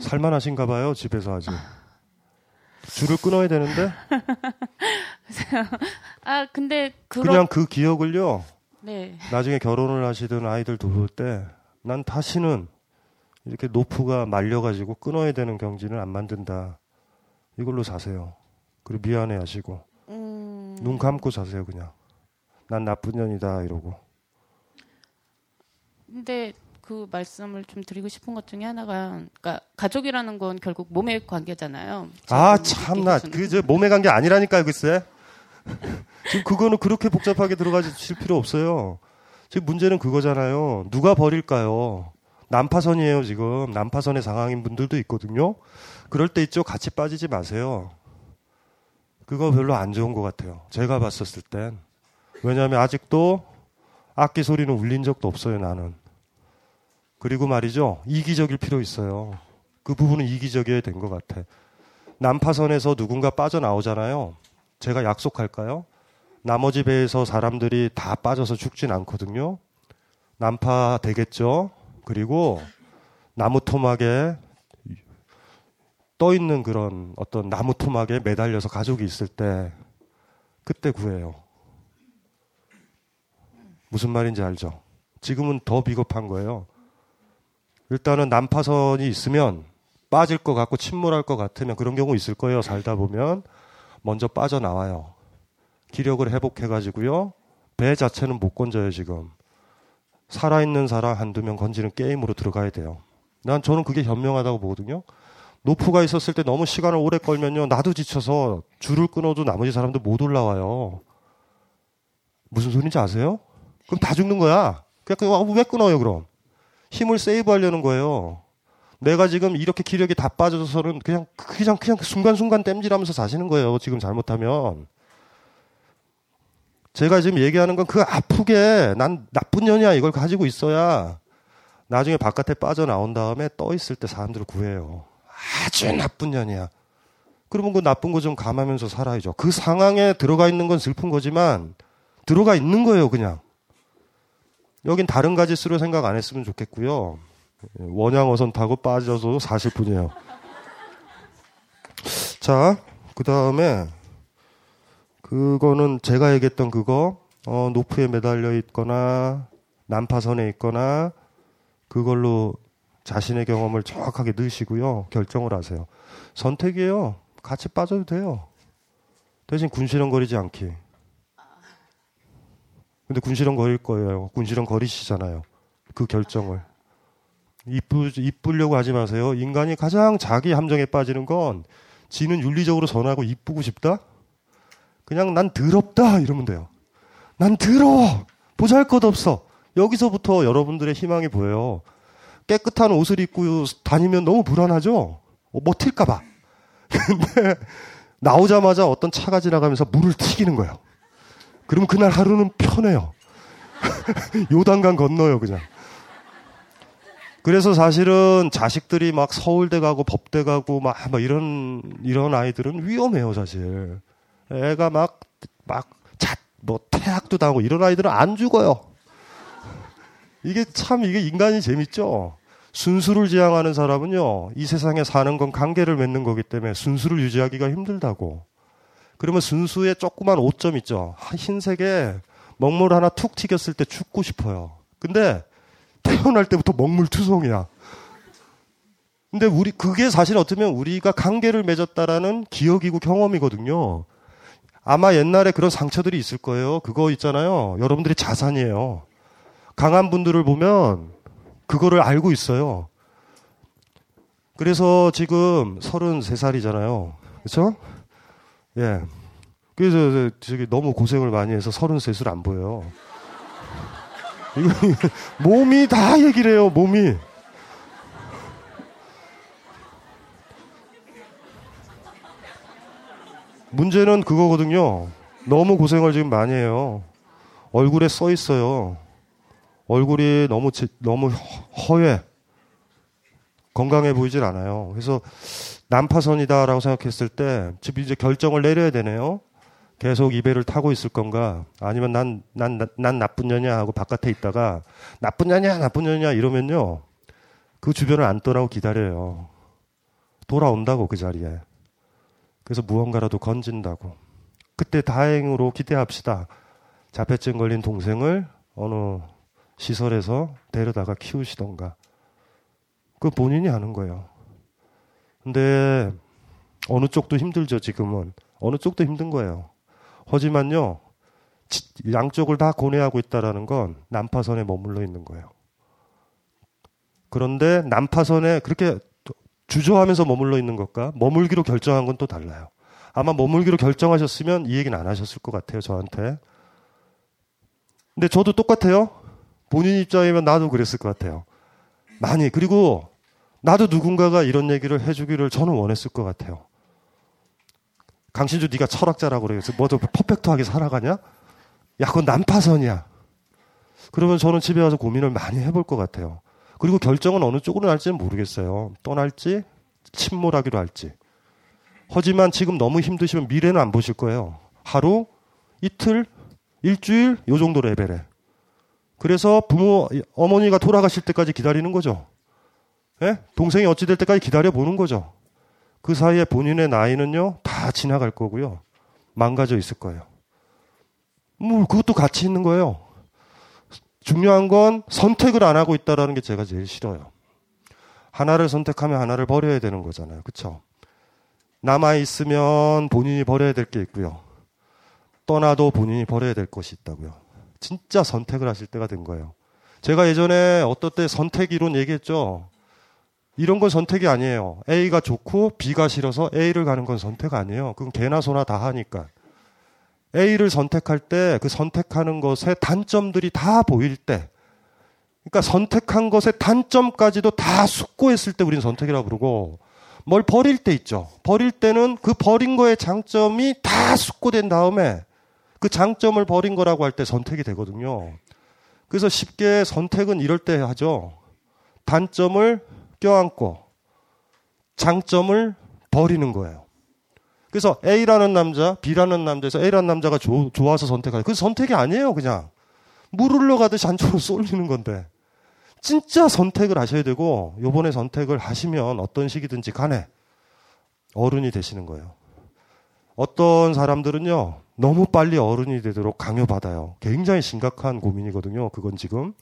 살만하신가 봐요. 집에서 아직. 줄을 끊어야 되는데. 그래서 아 근데 그냥 그 기억을요. 네. 나중에 결혼을 하시든 아이들 돌볼 때 난 다시는 이렇게 노프가 말려가지고 끊어야 되는 경지는 안 만든다. 이걸로 사세요. 그리고 미안해하시고 눈 감고 사세요 그냥. 난 나쁜 년이다 이러고. 근데 그 말씀을 좀 드리고 싶은 것 중에 하나가, 그러니까 가족이라는 건 결국 몸의 관계잖아요. 아 참나, 그저 몸의 관계 아니라니까요, 글쎄. 지금 그거는 그렇게 복잡하게 들어가실 필요 없어요. 지금 문제는 그거잖아요. 누가 버릴까요? 난파선이에요 지금. 난파선의 상황인 분들도 있거든요. 그럴 때 있죠. 같이 빠지지 마세요. 그거 별로 안 좋은 것 같아요. 제가 봤었을 땐. 왜냐하면 아직도 악기 소리는 울린 적도 없어요 나는. 그리고 말이죠. 이기적일 필요 있어요. 그 부분은 이기적이어야 된 것 같아. 난파선에서 누군가 빠져나오잖아요. 제가 약속할까요? 나머지 배에서 사람들이 다 빠져서 죽진 않거든요. 난파 되겠죠. 그리고 나무 토막에 떠있는 그런 어떤 나무 토막에 매달려서 가족이 있을 때 그때 구해요. 무슨 말인지 알죠? 지금은 더 비겁한 거예요. 일단은 난파선이 있으면 빠질 것 같고 침몰할 것 같으면 그런 경우 있을 거예요. 살다 보면 먼저 빠져나와요. 기력을 회복해가지고요. 배 자체는 못 건져요 지금. 살아있는 사람 한두 명 건지는 게임으로 들어가야 돼요. 난 저는 그게 현명하다고 보거든요. 노프가 있었을 때 너무 시간을 오래 걸면요. 나도 지쳐서 줄을 끊어도 나머지 사람들 못 올라와요. 무슨 소린지 아세요? 그럼 다 죽는 거야. 그냥 왜 끊어요 그럼. 힘을 세이브하려는 거예요. 내가 지금 이렇게 기력이 다 빠져서는 그냥 순간순간 땜질하면서 사시는 거예요. 지금 잘못하면. 제가 지금 얘기하는 건 그 아프게 난 나쁜 년이야 이걸 가지고 있어야 나중에 바깥에 빠져나온 다음에 떠 있을 때 사람들을 구해요. 아주 나쁜 년이야. 그러면 그 나쁜 거 좀 감하면서 살아야죠. 그 상황에 들어가 있는 건 슬픈 거지만 들어가 있는 거예요 그냥. 여긴 다른 가짓수로 생각 안 했으면 좋겠고요. 원양어선 타고 빠져서 사실 뿐이에요. 자, 그 다음에 그거는 제가 얘기했던 그거 노프에 매달려 있거나 난파선에 있거나 그걸로 자신의 경험을 정확하게 넣으시고요. 결정을 하세요. 선택이에요. 같이 빠져도 돼요. 대신 군시렁거리지 않기. 근데 군시렁거릴 거예요. 군시렁거리시잖아요. 그 결정을. 이쁘려고 하지 마세요. 인간이 가장 자기 함정에 빠지는 건 지는 윤리적으로 선하고 이쁘고 싶다? 그냥 난 더럽다 이러면 돼요. 난 더러워. 보잘것없어. 여기서부터 여러분들의 희망이 보여요. 깨끗한 옷을 입고 다니면 너무 불안하죠? 뭐 튈까 봐. 근데 나오자마자 어떤 차가 지나가면서 물을 튀기는 거예요. 그럼 그날 하루는 편해요. 요단강 건너요 그냥. 그래서 사실은 자식들이 막 서울대 가고 법대 가고 막 이런 아이들은 위험해요 사실. 애가 막 태학도 당하고 이런 아이들은 안 죽어요. 이게 인간이 재밌죠. 순수를 지향하는 사람은요. 이 세상에 사는 건 관계를 맺는 거기 때문에 순수를 유지하기가 힘들다고. 그러면 순수에 조그만 오점 있죠. 흰색에 먹물 하나 툭 튀겼을 때 죽고 싶어요. 근데 태어날 때부터 먹물투성이야. 근데 그게 사실 어떻게 보면 우리가 관계를 맺었다라는 기억이고 경험이거든요. 아마 옛날에 그런 상처들이 있을 거예요. 그거 있잖아요. 여러분들이 자산이에요. 강한 분들을 보면 그거를 알고 있어요. 그래서 지금 33살이잖아요. 그렇죠? 예. 그래서 저기 너무 고생을 많이 해서 33을 안 보여요. 몸이 다 얘기를 해요. 몸이. 문제는 그거거든요. 너무 고생을 지금 많이 해요. 얼굴에 써 있어요. 얼굴이 너무 허해. 건강해 보이질 않아요. 그래서 난파선이다라고 생각했을 때 지금 이제 결정을 내려야 되네요. 계속 이 배를 타고 있을 건가? 아니면 난 나쁜 년이야 하고 바깥에 있다가 나쁜 년이야 이러면요. 그 주변을 안 떠나고 기다려요. 돌아온다고 그 자리에. 그래서 무언가라도 건진다고. 그때 다행으로 기대합시다. 자폐증 걸린 동생을 어느 시설에서 데려다가 키우시던가. 그 본인이 하는 거예요. 근데 어느 쪽도 힘들죠, 지금은. 어느 쪽도 힘든 거예요. 하지만요, 양쪽을 다 고뇌하고 있다는 건 난파선에 머물러 있는 거예요. 그런데 난파선에 그렇게 주저하면서 머물러 있는 것과 머물기로 결정한 건 또 달라요. 아마 머물기로 결정하셨으면 이 얘기는 안 하셨을 것 같아요, 저한테. 근데 저도 똑같아요. 본인 입장이면 나도 그랬을 것 같아요. 많이. 그리고 나도 누군가가 이런 얘기를 해주기를 저는 원했을 것 같아요. 강신주 네가 철학자라고 그래서 뭐 더 퍼펙트하게 살아가냐? 야, 그건 난파선이야. 그러면 저는 집에 와서 고민을 많이 해볼 것 같아요. 그리고 결정은 어느 쪽으로 날지는 모르겠어요. 떠날지 침몰하기로 할지. 하지만 지금 너무 힘드시면 미래는 안 보실 거예요. 하루, 이틀, 일주일 요 정도 레벨에. 그래서 어머니가 돌아가실 때까지 기다리는 거죠. 예? 동생이 어찌 될 때까지 기다려보는 거죠. 그 사이에 본인의 나이는요, 다 지나갈 거고요. 망가져 있을 거예요. 뭐, 그것도 같이 있는 거예요. 중요한 건 선택을 안 하고 있다는 게 제가 제일 싫어요. 하나를 선택하면 하나를 버려야 되는 거잖아요. 그쵸? 남아있으면 본인이 버려야 될 게 있고요. 떠나도 본인이 버려야 될 것이 있다고요. 진짜 선택을 하실 때가 된 거예요. 제가 예전에 어떨 때 선택 이론 얘기했죠? 이런 건 선택이 아니에요. A가 좋고 B가 싫어서 A를 가는 건 선택 아니에요. 그건 개나 소나 다 하니까. A를 선택할 때 그 선택하는 것의 단점들이 다 보일 때, 그러니까 선택한 것의 단점까지도 다 숙고했을 때 우리는 선택이라고 그러고, 뭘 버릴 때 있죠. 버릴 때는 그 버린 거의 장점이 다 숙고된 다음에 그 장점을 버린 거라고 할 때 선택이 되거든요. 그래서 쉽게 선택은 이럴 때 하죠. 단점을 껴안고 장점을 버리는 거예요. 그래서 A라는 남자, B라는 남자에서 A라는 남자가 좋아서 선택하죠. 그 선택이 아니에요, 그냥. 물 흘러가듯이 안쪽으로 쏠리는 건데. 진짜 선택을 하셔야 되고, 요번에 선택을 하시면 어떤 시기든지 간에 어른이 되시는 거예요. 어떤 사람들은요, 너무 빨리 어른이 되도록 강요받아요. 굉장히 심각한 고민이거든요, 그건 지금.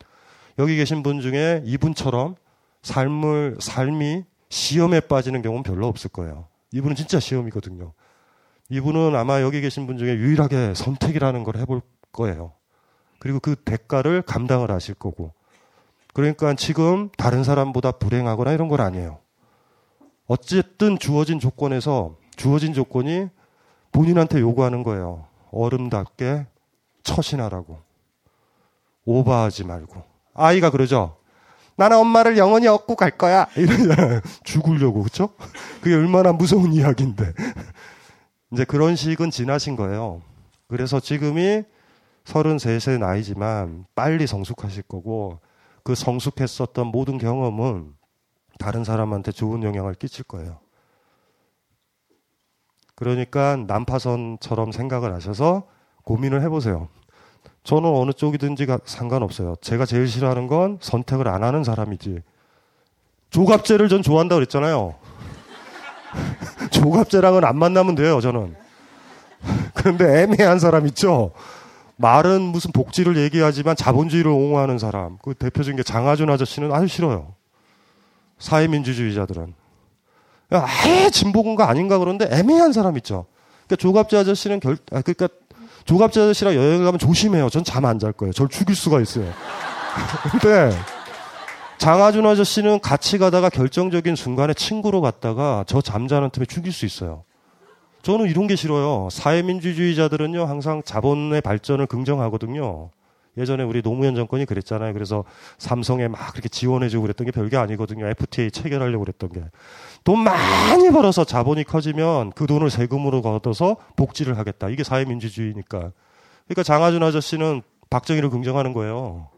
여기 계신 분 중에 이분처럼 삶이 시험에 빠지는 경우는 별로 없을 거예요. 이분은 진짜 시험이거든요. 이분은 아마 여기 계신 분 중에 유일하게 선택이라는 걸 해볼 거예요. 그리고 그 대가를 감당을 하실 거고. 그러니까 지금 다른 사람보다 불행하거나 이런 건 아니에요. 어쨌든 주어진 조건에서, 주어진 조건이 본인한테 요구하는 거예요. 어른답게 처신하라고. 오버하지 말고. 아이가 그러죠. 나는 엄마를 영원히 얻고 갈 거야. 이러냐. 죽으려고, 그쵸? 그게 얼마나 무서운 이야기인데. 이제 그런 시기는 지나신 거예요. 그래서 지금이 33세 나이지만 빨리 성숙하실 거고, 그 성숙했었던 모든 경험은 다른 사람한테 좋은 영향을 끼칠 거예요. 그러니까 난파선처럼 생각을 하셔서 고민을 해보세요. 저는 어느 쪽이든지 상관없어요. 제가 제일 싫어하는 건 선택을 안 하는 사람이지. 조갑제를 전 좋아한다고 그랬잖아요. 조갑제랑은 안 만나면 돼요, 저는. 그런데 애매한 사람 있죠? 말은 무슨 복지를 얘기하지만 자본주의를 옹호하는 사람. 그 대표적인 게 장하준 아저씨는 아주 싫어요. 사회민주주의자들은. 아예 진보군가 아닌가 그런데 애매한 사람 있죠? 그러니까 조갑제 아저씨는 그러니까 조갑제 아저씨랑 여행 가면 조심해요. 전 잠 안 잘 거예요. 절 죽일 수가 있어요. 근데 장하준 아저씨는 같이 가다가 결정적인 순간에 친구로 갔다가 저 잠자는 틈에 죽일 수 있어요. 저는 이런 게 싫어요. 사회민주주의자들은요, 항상 자본의 발전을 긍정하거든요. 예전에 우리 노무현 정권이 그랬잖아요. 그래서 삼성에 막 그렇게 지원해주고 그랬던 게 별게 아니거든요. FTA 체결하려고 그랬던 게. 돈 많이 벌어서 자본이 커지면 그 돈을 세금으로 걷어서 복지를 하겠다. 이게 사회민주주의니까. 그러니까 장하준 아저씨는 박정희를 긍정하는 거예요.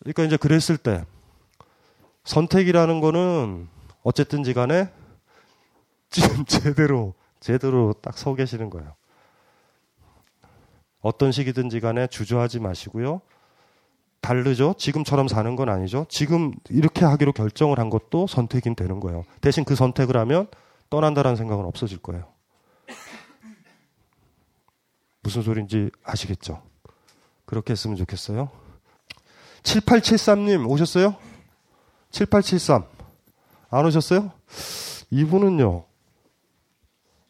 그러니까 이제 그랬을 때 선택이라는 거는 어쨌든지 간에 지금 제대로 딱 서 계시는 거예요. 어떤 시기든지 간에 주저하지 마시고요. 다르죠? 지금처럼 사는 건 아니죠? 지금 이렇게 하기로 결정을 한 것도 선택이 되는 거예요. 대신 그 선택을 하면 떠난다라는 생각은 없어질 거예요. 무슨 소리인지 아시겠죠? 그렇게 했으면 좋겠어요. 7873님 오셨어요? 7873 안 오셨어요? 이분은요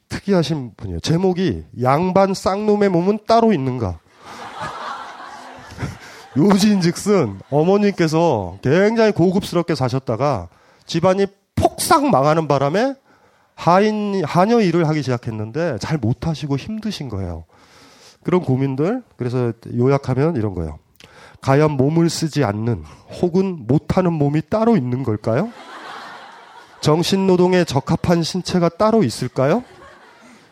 특이하신 분이에요. 제목이 양반 쌍놈의 몸은 따로 있는가. 요지인즉슨 어머님께서 굉장히 고급스럽게 사셨다가 집안이 폭삭 망하는 바람에 하녀 일을 하기 시작했는데 잘 못하시고 힘드신 거예요. 그런 고민들, 그래서 요약하면 이런 거예요. 과연 몸을 쓰지 않는 혹은 못하는 몸이 따로 있는 걸까요? 정신노동에 적합한 신체가 따로 있을까요?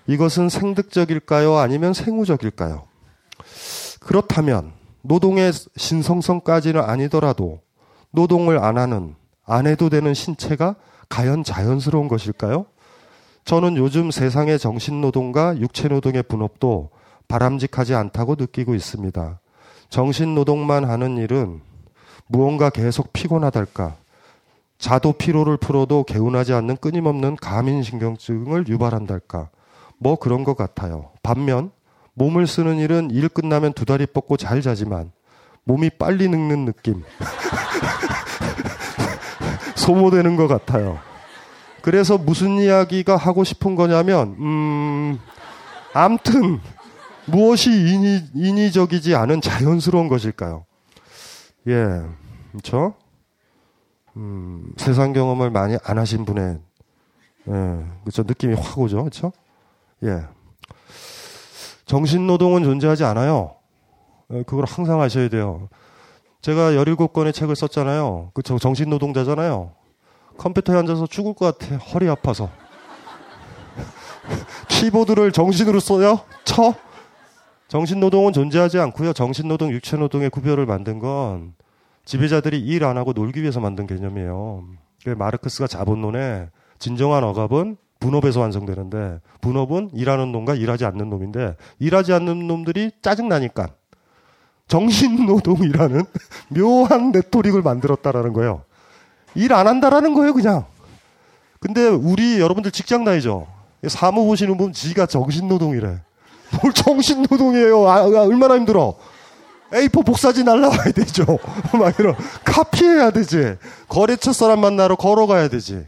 이것은 생득적일까요? 아니면 생우적일까요? 그렇다면 노동의 신성성까지는 아니더라도 노동을 안 하는, 안 해도 되는 신체가 과연 자연스러운 것일까요? 저는 요즘 세상의 정신노동과 육체노동의 분업도 바람직하지 않다고 느끼고 있습니다. 정신노동만 하는 일은 무언가 계속 피곤하달까, 자도 피로를 풀어도 개운하지 않는 끊임없는 가민신경증을 유발한달까, 뭐 그런 것 같아요. 반면 몸을 쓰는 일은 일 끝나면 두 다리 뻗고 잘 자지만 몸이 빨리 늙는 느낌, 소모되는 것 같아요. 그래서 무슨 이야기가 하고 싶은 거냐면 암튼 무엇이 인위적이지 않은 자연스러운 것일까요? 예, 그렇죠? 세상 경험을 많이 안 하신 분의 그렇죠? 느낌이 확 오죠, 그렇죠? 예, 정신노동은 존재하지 않아요. 그걸 항상 아셔야 돼요. 제가 17권의 책을 썼잖아요. 그렇죠? 정신노동자잖아요. 컴퓨터에 앉아서 죽을 것 같아. 허리 아파서. 키보드를 정신으로 써요? 쳐? 정신노동은 존재하지 않고요. 정신노동, 육체노동의 구별을 만든 건 지배자들이 일 안 하고 놀기 위해서 만든 개념이에요. 마르크스가 자본론에 진정한 억압은 분업에서 완성되는데, 분업은 일하는 놈과 일하지 않는 놈인데, 일하지 않는 놈들이 짜증나니까 정신노동이라는 묘한 네토릭을 만들었다라는 거예요. 일 안 한다라는 거예요, 그냥. 근데 우리 여러분들 직장 다니죠? 사무 보시는 분 지가 정신노동이래. 뭘 정신노동이에요. 얼마나 힘들어. A4 복사지 날라와야 되죠. 막 이런. 카피해야 되지. 거래처 사람 만나러 걸어가야 되지.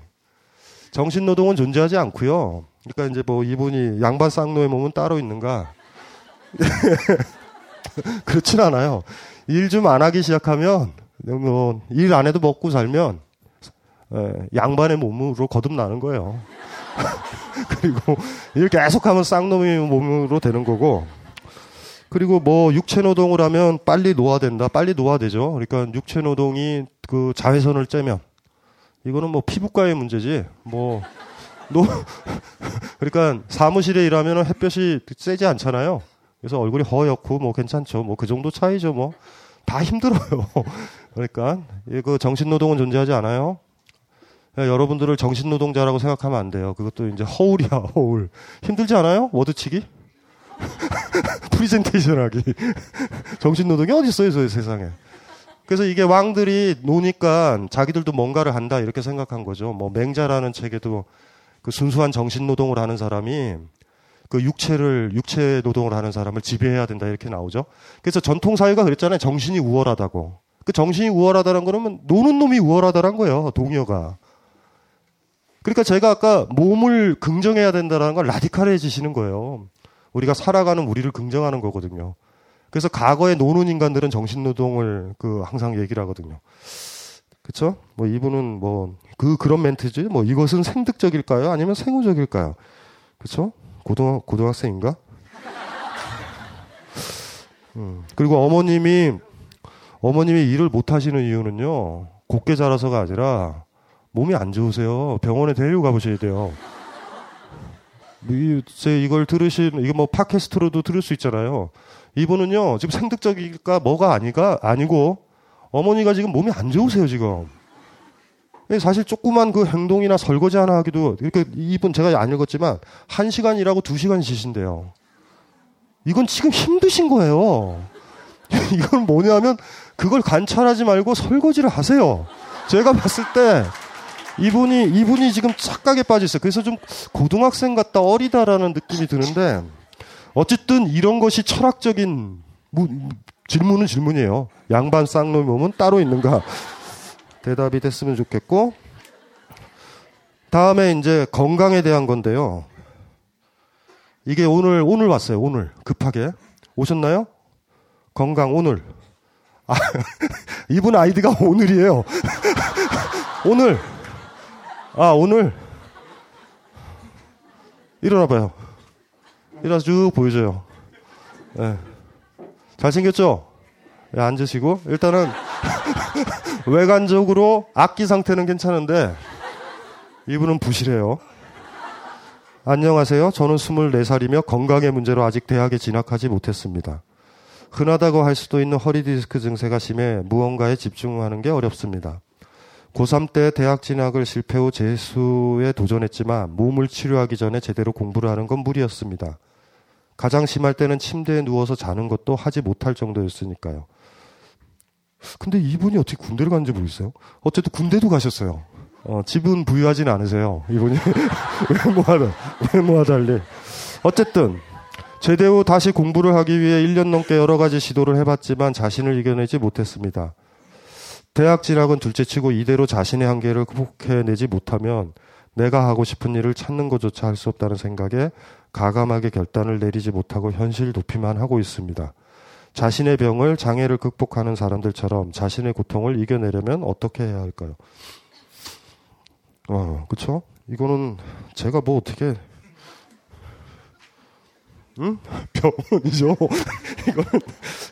정신노동은 존재하지 않고요. 그러니까 이제 뭐 이분이 양반 쌍노의 몸은 따로 있는가. 그렇진 않아요. 일 좀 안 하기 시작하면, 뭐 일 안 해도 먹고 살면 양반의 몸으로 거듭나는 거예요. 그리고 일 계속하면 쌍놈의 몸으로 되는 거고, 그리고 뭐 육체노동을 하면 빨리 노화된다. 빨리 노화되죠. 그러니까 육체노동이 그 자외선을 쬐면 이거는 뭐 피부과의 문제지 뭐 그러니까 사무실에 일하면 햇볕이 세지 않잖아요. 그래서 얼굴이 허옇고 뭐 괜찮죠. 뭐 그 정도 차이죠. 뭐 다 힘들어요. 그러니까 그 정신노동은 존재하지 않아요. 여러분들을 정신노동자라고 생각하면 안 돼요. 그것도 이제 허울이야, 허울. 힘들지 않아요? 워드치기? 프리젠테이션 하기. 정신노동이 어딨어요, 세상에. 그래서 이게 왕들이 노니까 자기들도 뭔가를 한다, 이렇게 생각한 거죠. 뭐, 맹자라는 책에도 그 순수한 정신노동을 하는 사람이 그 육체 노동을 하는 사람을 지배해야 된다, 이렇게 나오죠. 그래서 전통사회가 그랬잖아요. 정신이 우월하다고. 그 정신이 우월하다는 거는 노는 놈이 우월하다는 거예요, 동료가. 그러니까 제가 아까 몸을 긍정해야 된다는 걸 라디칼해지시는 거예요. 우리가 살아가는 우리를 긍정하는 거거든요. 그래서 과거에 노는 인간들은 정신노동을 항상 얘기를 하거든요. 그쵸? 뭐 이분은 뭐 그런 멘트지. 뭐 이것은 생득적일까요? 아니면 생우적일까요? 그쵸? 고등학생인가? 그리고 어머님이 일을 못 하시는 이유는요, 곱게 자라서가 아니라 몸이 안 좋으세요. 병원에 데리고 가보셔야 돼요. 이걸 이거 뭐 팟캐스트로도 들을 수 있잖아요. 이분은요, 지금 생득적일까 뭐가 아니고, 어머니가 지금 몸이 안 좋으세요, 지금. 사실 조그만 그 행동이나 설거지 하나 하기도, 이렇게 이분 제가 안 읽었지만, 1시간 일하고 2시간 쉬신대요. 이건 지금 힘드신 거예요. 이건 뭐냐면, 그걸 관찰하지 말고 설거지를 하세요. 제가 봤을 때, 이분이 지금 착각에 빠져 있어요. 그래서 좀 고등학생 같다, 어리다라는 느낌이 드는데, 어쨌든 이런 것이 철학적인 질문은 질문이에요. 양반 쌍놈의 몸은 따로 있는가? 대답이 됐으면 좋겠고, 다음에 이제 건강에 대한 건데요. 이게 오늘 왔어요. 오늘 급하게 오셨나요? 건강 오늘. 아, 이분 아이디가 오늘이에요. 오늘. 아, 오늘. 일어나봐요. 일어나서 쭉 보여줘요. 네. 잘생겼죠? 네, 앉으시고. 일단은 외관적으로 악기 상태는 괜찮은데 이분은 부실해요. 안녕하세요. 저는 24살이며 건강의 문제로 아직 대학에 진학하지 못했습니다. 흔하다고 할 수도 있는 허리디스크 증세가 심해 무언가에 집중하는 게 어렵습니다. 고3 때 대학 진학을 실패 후 재수에 도전했지만 몸을 치료하기 전에 제대로 공부를 하는 건 무리였습니다. 가장 심할 때는 침대에 누워서 자는 것도 하지 못할 정도였으니까요. 근데 이분이 어떻게 군대를 갔는지 모르겠어요. 어쨌든 군대도 가셨어요. 집은 부유하진 않으세요. 이분이. 외모와 달리. 어쨌든 제대 후 다시 공부를 하기 위해 1년 넘게 여러 가지 시도를 해봤지만 자신을 이겨내지 못했습니다. 대학 진학은 둘째치고 이대로 자신의 한계를 극복해내지 못하면 내가 하고 싶은 일을 찾는 것조차 할 수 없다는 생각에 가감하게 결단을 내리지 못하고 현실 도피만 하고 있습니다. 자신의 병을, 장애를 극복하는 사람들처럼 자신의 고통을 이겨내려면 어떻게 해야 할까요? 그쵸? 이거는 제가 뭐 어떻게... 응? 병원이죠.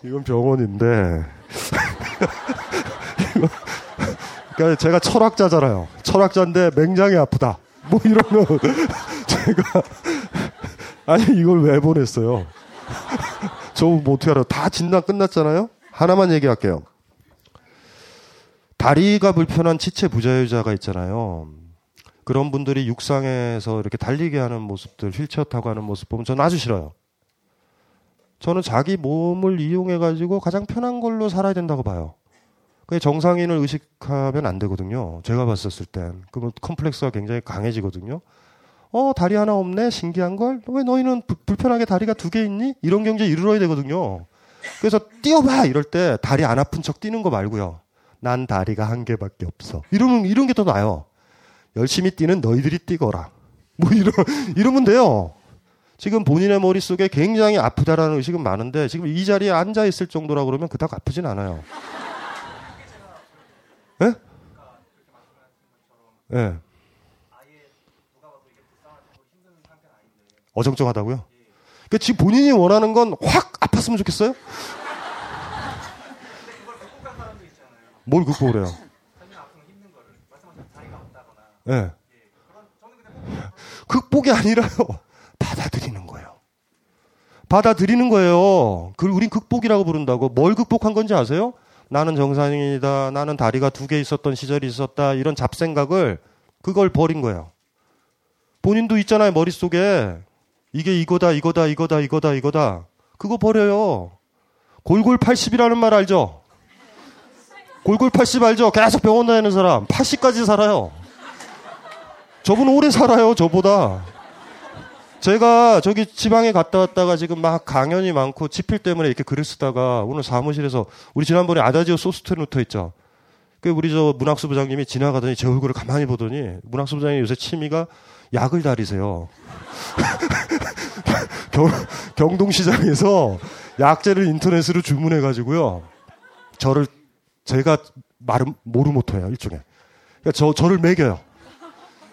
이건 병원인데... 그러니까 제가 철학자잖아요. 철학자인데 맹장이 아프다 뭐 이러면 제가 아니 이걸 왜 보냈어요. 저 뭐 어떻게 알아요. 다 진단 끝났잖아요. 하나만 얘기할게요. 다리가 불편한 지체 부자유자가 있잖아요. 그런 분들이 육상에서 이렇게 달리게 하는 모습들, 휠체어 타고 하는 모습 보면 저는 아주 싫어요. 저는 자기 몸을 이용해가지고 가장 편한 걸로 살아야 된다고 봐요. 정상인을 의식하면 안 되거든요. 제가 봤었을 땐. 그러면 컴플렉스가 굉장히 강해지거든요. 다리 하나 없네? 신기한 걸? 왜 너희는 불편하게 다리가 두 개 있니? 이런 경지에 이르러야 되거든요. 그래서 뛰어봐! 이럴 때 다리 안 아픈 척 뛰는 거 말고요. 난 다리가 한 개밖에 없어. 이러면, 이런 게 더 나아요. 열심히 뛰는 너희들이 뛰거라. 이러면 돼요. 지금 본인의 머릿속에 굉장히 아프다라는 의식은 많은데 지금 이 자리에 앉아있을 정도라고 그러면 그닥 아프진 않아요. 예? 예. 어정쩡하다고요? 그러니까 지금 본인이 원하는 건 확 아팠으면 좋겠어요? 근데 그걸 극복한 사람도 있잖아요. 뭘 극복을 해요? 자기는 아프면 힘든 거를. 말씀하신 다리가 없다거나. 예. 극복이 아니라요. 받아들이는 거예요. 받아들이는 거예요. 그걸 우린 극복이라고 부른다고. 뭘 극복한 건지 아세요? 나는 정상인이다. 나는 다리가 두 개 있었던 시절이 있었다. 이런 잡생각을 그걸 버린 거예요. 본인도 있잖아요. 머릿속에. 이게 이거다. 그거 버려요. 골골 80이라는 말 알죠? 골골 80 알죠? 계속 병원 다니는 사람. 80까지 살아요. 저분 오래 살아요. 저보다. 제가 저기 지방에 갔다 왔다가 지금 막 강연이 많고 지필 때문에 이렇게 글을 쓰다가 오늘 사무실에서 우리 지난번에 아다지오 소스테누토 있죠. 그 우리 저 문학수 부장님이 지나가더니 제 얼굴을 가만히 보더니 문학수 부장님이 요새 취미가 약을 다리세요. 경동시장에서 약재를 인터넷으로 주문해가지고요. 제가 모르모토예요. 일종의. 그러니까 저를 먹여요.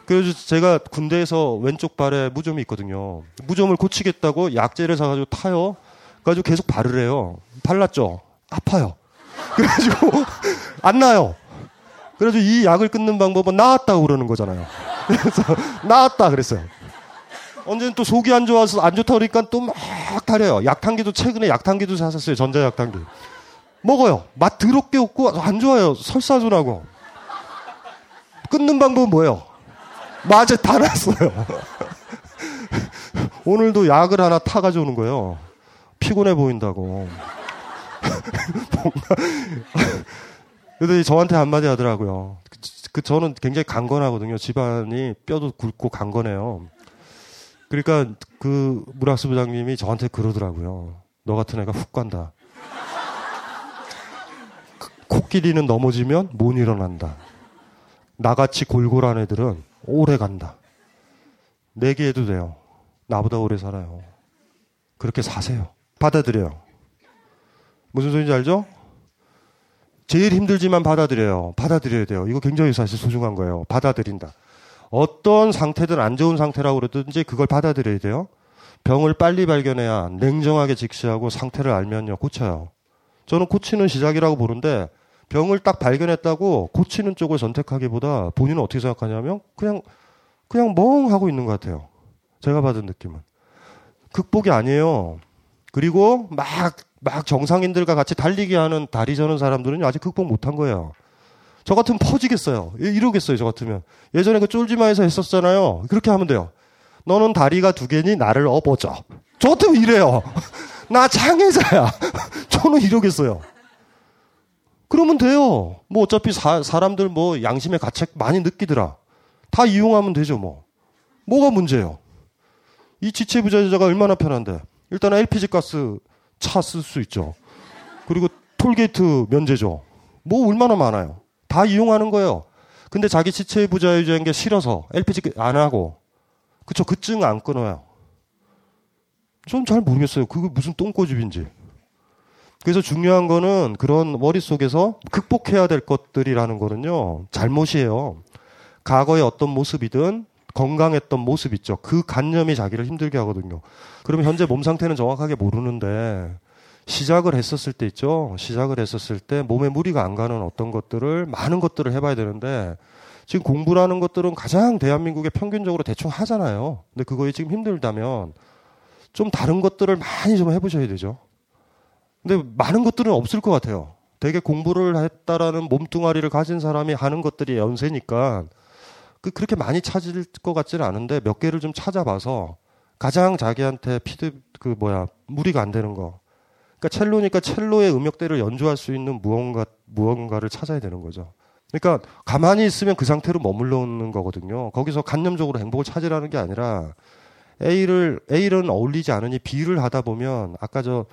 그래서 제가 군대에서 왼쪽 발에 무좀이 있거든요. 무좀을 고치겠다고 약재를 사가지고 타요. 그래가지고 계속 발을 해요. 발랐죠? 아파요. 그래가지고 안 나요. 그래가지고 이 약을 끊는 방법은 나았다고 그러는 거잖아요. 그래서 나았다 그랬어요. 언제는 또 속이 안 좋아서 안 좋다 그러니까 또 막 타려요. 약탕기도 최근에 약탕기도 샀었어요. 전자약탕기. 먹어요. 맛 더럽게 없고 안 좋아요. 설사주라고. 끊는 방법은 뭐예요? 맞아, 다 났어요. 오늘도 약을 하나 타가지고 오는 거예요. 피곤해 보인다고. 뭔가. 그래서 저한테 한마디 하더라고요. 그 저는 굉장히 강건하거든요. 집안이 뼈도 굵고 강건해요. 그러니까 그 문학수부장님이 저한테 그러더라고요. 너 같은 애가 훅 간다. 코끼리는 넘어지면 못 일어난다. 나같이 골골한 애들은 오래 간다. 내기해도 돼요. 나보다 오래 살아요. 그렇게 사세요. 받아들여요. 무슨 소리인지 알죠? 제일 힘들지만 받아들여요. 받아들여야 돼요. 이거 굉장히 사실 소중한 거예요. 받아들인다. 어떤 상태든 안 좋은 상태라고 그러든지 그걸 받아들여야 돼요. 병을 빨리 발견해야 냉정하게 직시하고 상태를 알면요, 고쳐요. 저는 고치는 시작이라고 보는데 병을 딱 발견했다고 고치는 쪽을 선택하기보다 본인은 어떻게 생각하냐면 그냥 멍하고 있는 것 같아요. 제가 받은 느낌은. 극복이 아니에요. 그리고 막 정상인들과 같이 달리기 하는 다리 저는 사람들은 아직 극복 못한 거예요. 저 같으면 퍼지겠어요. 이러겠어요. 저 같으면. 예전에 그 쫄지마에서 했었잖아요. 그렇게 하면 돼요. 너는 다리가 두 개니 나를 업어줘. 저 같으면 이래요. 나 장애자야. 저는 이러겠어요. 그러면 돼요. 뭐 어차피 사람들 뭐 양심의 가책 많이 느끼더라. 다 이용하면 되죠 뭐. 뭐가 문제예요? 이 지체부자재자가 얼마나 편한데. 일단 LPG 가스 차 쓸 수 있죠. 그리고 톨게이트 면제죠. 뭐 얼마나 많아요. 다 이용하는 거예요. 근데 자기 지체부자유자인 게 싫어서 LPG 안 하고. 그쵸. 그 증 안 끊어요. 전 잘 모르겠어요. 그게 무슨 똥꼬집인지. 그래서 중요한 거는 그런 머릿속에서 극복해야 될 것들이라는 거는요. 잘못이에요. 과거의 어떤 모습이든 건강했던 모습 있죠. 그 관념이 자기를 힘들게 하거든요. 그럼 현재 몸 상태는 정확하게 모르는데 시작을 했었을 때 있죠. 시작을 했었을 때 몸에 무리가 안 가는 어떤 것들을 많은 것들을 해봐야 되는데 지금 공부라는 것들은 가장 대한민국에 평균적으로 대충 하잖아요. 근데 그거에 지금 힘들다면 좀 다른 것들을 많이 좀 해보셔야 되죠. 근데 많은 것들은 없을 것 같아요. 되게 공부를 했다라는 몸뚱아리를 가진 사람이 하는 것들이 연세니까 그렇게 많이 찾을 것 같지는 않은데 몇 개를 좀 찾아봐서 가장 자기한테 무리가 안 되는 거. 그러니까 첼로니까 첼로의 음역대를 연주할 수 있는 무언가를 찾아야 되는 거죠. 그러니까 가만히 있으면 그 상태로 머물러 있는 거거든요. 거기서 관념적으로 행복을 찾으라는 게 아니라 A는 어울리지 않으니 B를 하다 보면 아까 저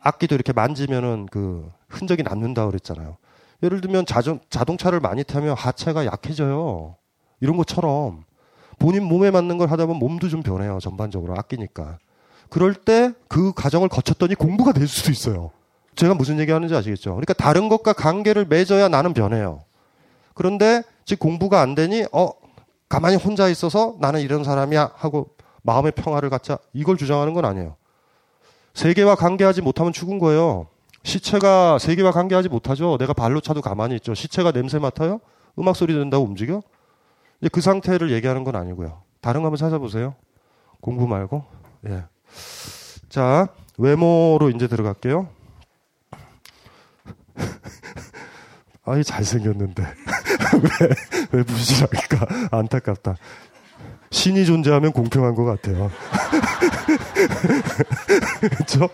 악기도 이렇게 만지면은 그 흔적이 남는다 그랬잖아요. 예를 들면 자동차를 많이 타면 하체가 약해져요. 이런 것처럼 본인 몸에 맞는 걸 하다 보면 몸도 좀 변해요. 전반적으로 아끼니까. 그럴 때 그 과정을 거쳤더니 공부가 될 수도 있어요. 제가 무슨 얘기하는지 아시겠죠? 그러니까 다른 것과 관계를 맺어야 나는 변해요. 그런데 지금 공부가 안 되니 가만히 혼자 있어서 나는 이런 사람이야 하고 마음의 평화를 갖자. 이걸 주장하는 건 아니에요. 세계와 관계하지 못하면 죽은 거예요. 시체가 세계와 관계하지 못하죠. 내가 발로 차도 가만히 있죠. 시체가 냄새 맡아요? 음악 소리 듣는다고 움직여? 이제 그 상태를 얘기하는 건 아니고요. 다른 거 한번 찾아보세요. 공부 말고. 예. 자, 외모로 이제 들어갈게요. 아이 잘생겼는데 왜 부실할까? 안타깝다. 신이 존재하면 공평한 것 같아요. 그렇죠?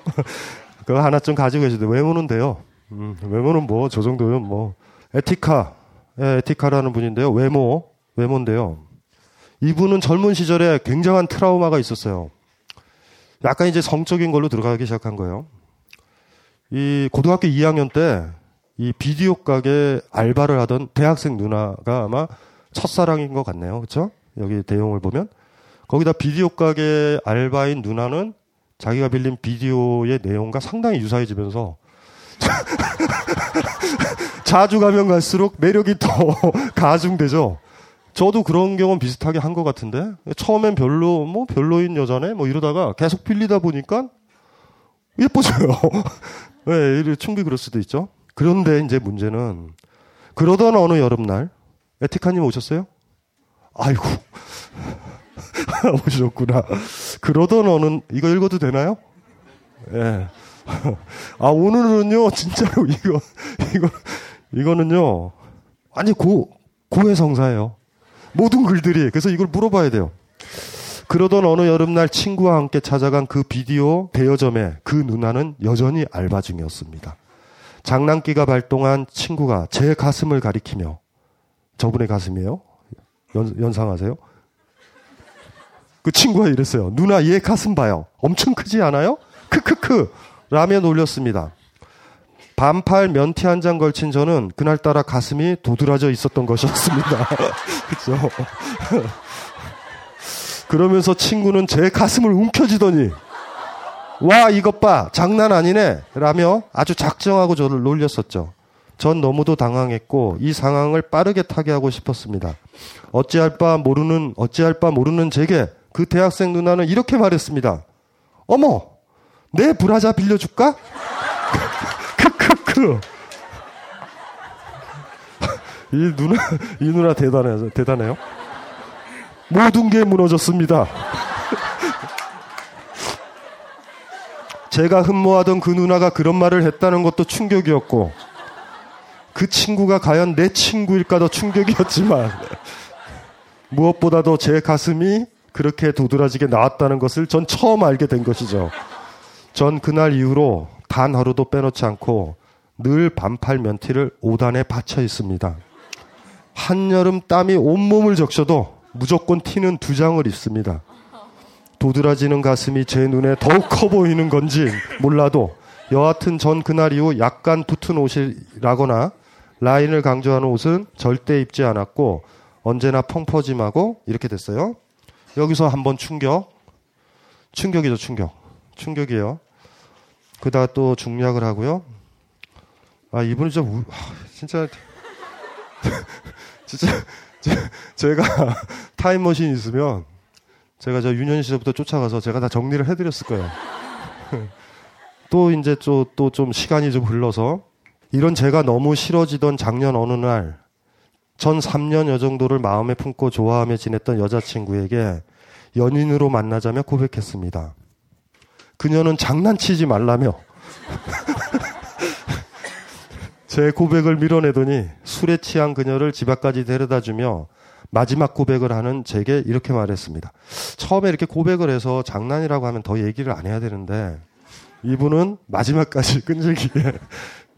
그거 하나 좀 가지고 계시는데 외모는 돼요. 외모는 뭐 저 정도면 뭐 에티카라는 분인데요. 외모인데요. 이분은 젊은 시절에 굉장한 트라우마가 있었어요. 약간 이제 성적인 걸로 들어가기 시작한 거예요. 이 고등학교 2학년 때 이 비디오 가게 알바를 하던 대학생 누나가 아마 첫사랑인 것 같네요. 그렇죠? 여기 대용을 보면 거기다 비디오 가게 알바인 누나는 자기가 빌린 비디오의 내용과 상당히 유사해지면서 자주 가면 갈수록 매력이 더 가중되죠. 저도 그런 경험 비슷하게 한 것 같은데 처음엔 별로인 여자네 뭐 이러다가 계속 빌리다 보니까 예뻐져요. 네, 충분히 그럴 수도 있죠. 그런데 이제 문제는 그러던 어느 여름날 에티카님 오셨어요? 아이고 오셨구나. 그러던 어느 이거 읽어도 되나요? 예. 아 오늘은요 진짜로 이거는요 아니 고해성사예요. 모든 글들이. 그래서 이걸 물어봐야 돼요. 그러던 어느 여름날 친구와 함께 찾아간 그 비디오 대여점에 그 누나는 여전히 알바 중이었습니다. 장난기가 발동한 친구가 제 가슴을 가리키며 저분의 가슴이에요? 연상하세요? 그 친구가 이랬어요. 누나 얘 가슴 봐요. 엄청 크지 않아요? 크크크 라며 놀렸습니다. 반팔 면티 한 장 걸친 저는 그날따라 가슴이 도드라져 있었던 것이었습니다. 그죠? 그러면서 친구는 제 가슴을 움켜쥐더니 와 이것 봐 장난 아니네 라며 아주 작정하고 저를 놀렸었죠. 전 너무도 당황했고 이 상황을 빠르게 타개하고 싶었습니다. 어찌할 바 모르는 제게 그 대학생 누나는 이렇게 말했습니다. 어머 내 브라자 빌려줄까? 크크크. 이 누나 대단해요. 모든 게 무너졌습니다. 제가 흠모하던 그 누나가 그런 말을 했다는 것도 충격이었고 그 친구가 과연 내 친구일까도 충격이었지만 무엇보다도 제 가슴이 그렇게 도드라지게 나왔다는 것을 전 처음 알게 된 것이죠. 전 그날 이후로 단 하루도 빼놓지 않고 늘 반팔 면티를 5단에 받쳐 있습니다. 한여름 땀이 온몸을 적셔도 무조건 티는 2장을 입습니다. 도드라지는 가슴이 제 눈에 더욱 커 보이는 건지 몰라도 여하튼 전 그날 이후 약간 붙은 옷이라거나 라인을 강조하는 옷은 절대 입지 않았고 언제나 펑퍼짐하고 이렇게 됐어요. 여기서 한번 충격이죠. 충격이에요. 그다가 또 중략을 하고요. 아 이분이 진짜 제가 타임머신 있으면 제가 저 유년 시절부터 쫓아가서 제가 다 정리를 해드렸을 거예요. 또 이제 또 좀 시간이 좀 흘러서 이런 제가 너무 싫어지던 작년 어느 날 전 3년여 정도를 마음에 품고 좋아하며 지냈던 여자친구에게 연인으로 만나자며 고백했습니다. 그녀는 장난치지 말라며 제 고백을 밀어내더니 술에 취한 그녀를 집 앞까지 데려다주며 마지막 고백을 하는 제게 이렇게 말했습니다. 처음에 이렇게 고백을 해서 장난이라고 하면 더 얘기를 안 해야 되는데 이분은 마지막까지 끈질기게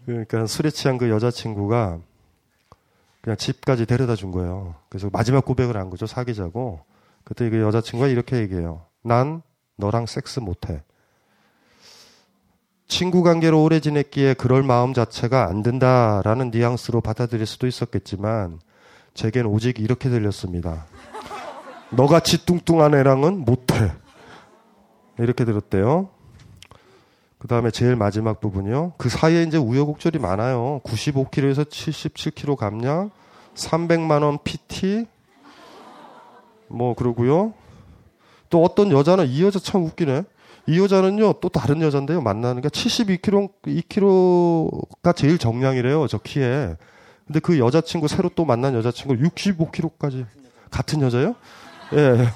그러니까 술에 취한 그 여자친구가 그냥 집까지 데려다 준 거예요. 그래서 마지막 고백을 한 거죠. 사귀자고. 그때 그 여자친구가 이렇게 얘기해요. 난 너랑 섹스 못해. 친구 관계로 오래 지냈기에 그럴 마음 자체가 안 든다라는 뉘앙스로 받아들일 수도 있었겠지만 제겐 오직 이렇게 들렸습니다. 너같이 뚱뚱한 애랑은 못해. 이렇게 들었대요. 그 다음에 제일 마지막 부분이요. 그 사이에 이제 우여곡절이 많아요. 95kg에서 77kg 감량, 300만원 PT, 뭐 그러고요. 또 어떤 여자는 이 여자 참 웃기네. 이 여자는요 또 다른 여잔데요 만나는 게 72kg가 제일 정량이래요 저 키에. 근데 그 여자친구 새로 또 만난 여자친구 65kg까지 같은 여자요? 예.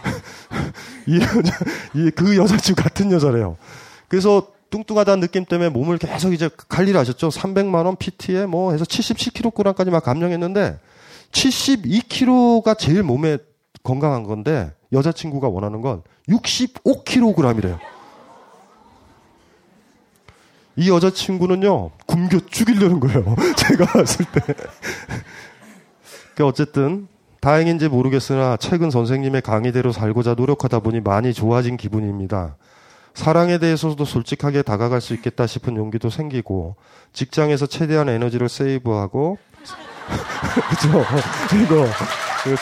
그 여자친구 같은 여자래요. 그래서 뚱뚱하다는 느낌 때문에 몸을 계속 이제 관리를 하셨죠. 300만원 PT에 뭐 해서 77kg까지 막 감량했는데 72kg가 제일 몸에 건강한 건데 여자친구가 원하는 건 65kg이래요. 이 여자친구는요 굶겨 죽이려는 거예요. 제가 봤을 때. 어쨌든 다행인지 모르겠으나 최근 선생님의 강의대로 살고자 노력하다 보니 많이 좋아진 기분입니다. 사랑에 대해서도 솔직하게 다가갈 수 있겠다 싶은 용기도 생기고 직장에서 최대한 에너지를 세이브하고 그렇죠. 이거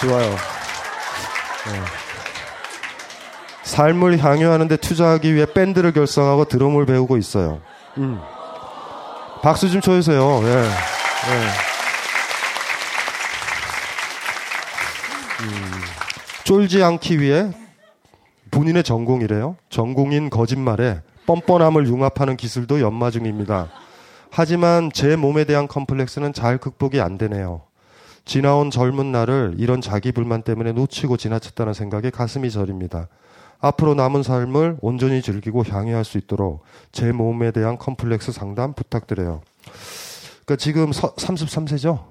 좋아요. 네. 삶을 향유하는 데 투자하기 위해 밴드를 결성하고 드럼을 배우고 있어요. 박수 좀 쳐주세요. 예. 예. 쫄지 않기 위해 본인의 전공이래요. 전공인 거짓말에 뻔뻔함을 융합하는 기술도 연마 중입니다. 하지만 제 몸에 대한 컴플렉스는 잘 극복이 안 되네요. 지나온 젊은 날을 이런 자기 불만 때문에 놓치고 지나쳤다는 생각에 가슴이 저립니다. 앞으로 남은 삶을 온전히 즐기고 향유할 수 있도록 제 몸에 대한 컴플렉스 상담 부탁드려요. 그러니까 지금 33세죠?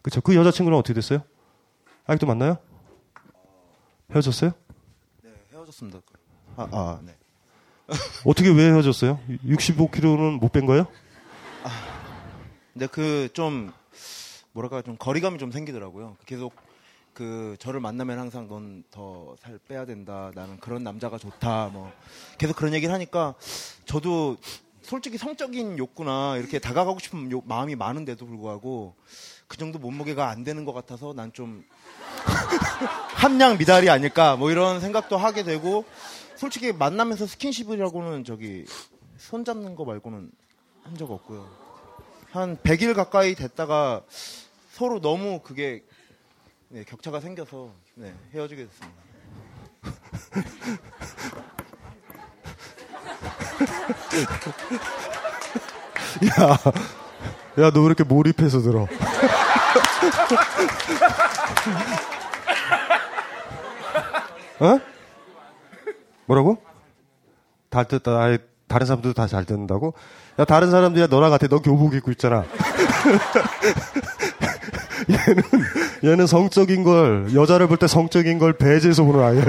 그렇죠. 그 여자친구는 어떻게 됐어요? 아직도 만나요? 헤어졌어요? 네, 헤어졌습니다. 네. 어떻게 왜 헤어졌어요? 65kg는 못 뺀 거예요? 근데 그 좀 뭐랄까 좀 거리감이 좀 생기더라고요. 계속 그 저를 만나면 항상 넌 더 살 빼야 된다. 나는 그런 남자가 좋다. 뭐 계속 그런 얘기를 하니까 저도 솔직히 성적인 욕구나 이렇게 다가가고 싶은 마음이 많은데도 불구하고 그 정도 몸무게가 안 되는 것 같아서 난 좀 함량 미달이 아닐까 뭐 이런 생각도 하게 되고 솔직히 만나면서 스킨십이라고는 저기 손잡는 거 말고는 한 적 없고요. 한 100일 가까이 됐다가 서로 너무 그게 네, 격차가 생겨서 네, 헤어지게 됐습니다. 야, 너 왜 이렇게 몰입해서 들어? 어? 뭐라고? 다 뜯다. 아예 다른 사람들도 다 잘 뜯는다고? 야, 다른 사람들이야 너랑 같아. 너 교복 입고 있잖아. 얘는 성적인 걸 여자를 볼 때 성적인 걸 배제해서 보는 아이예요.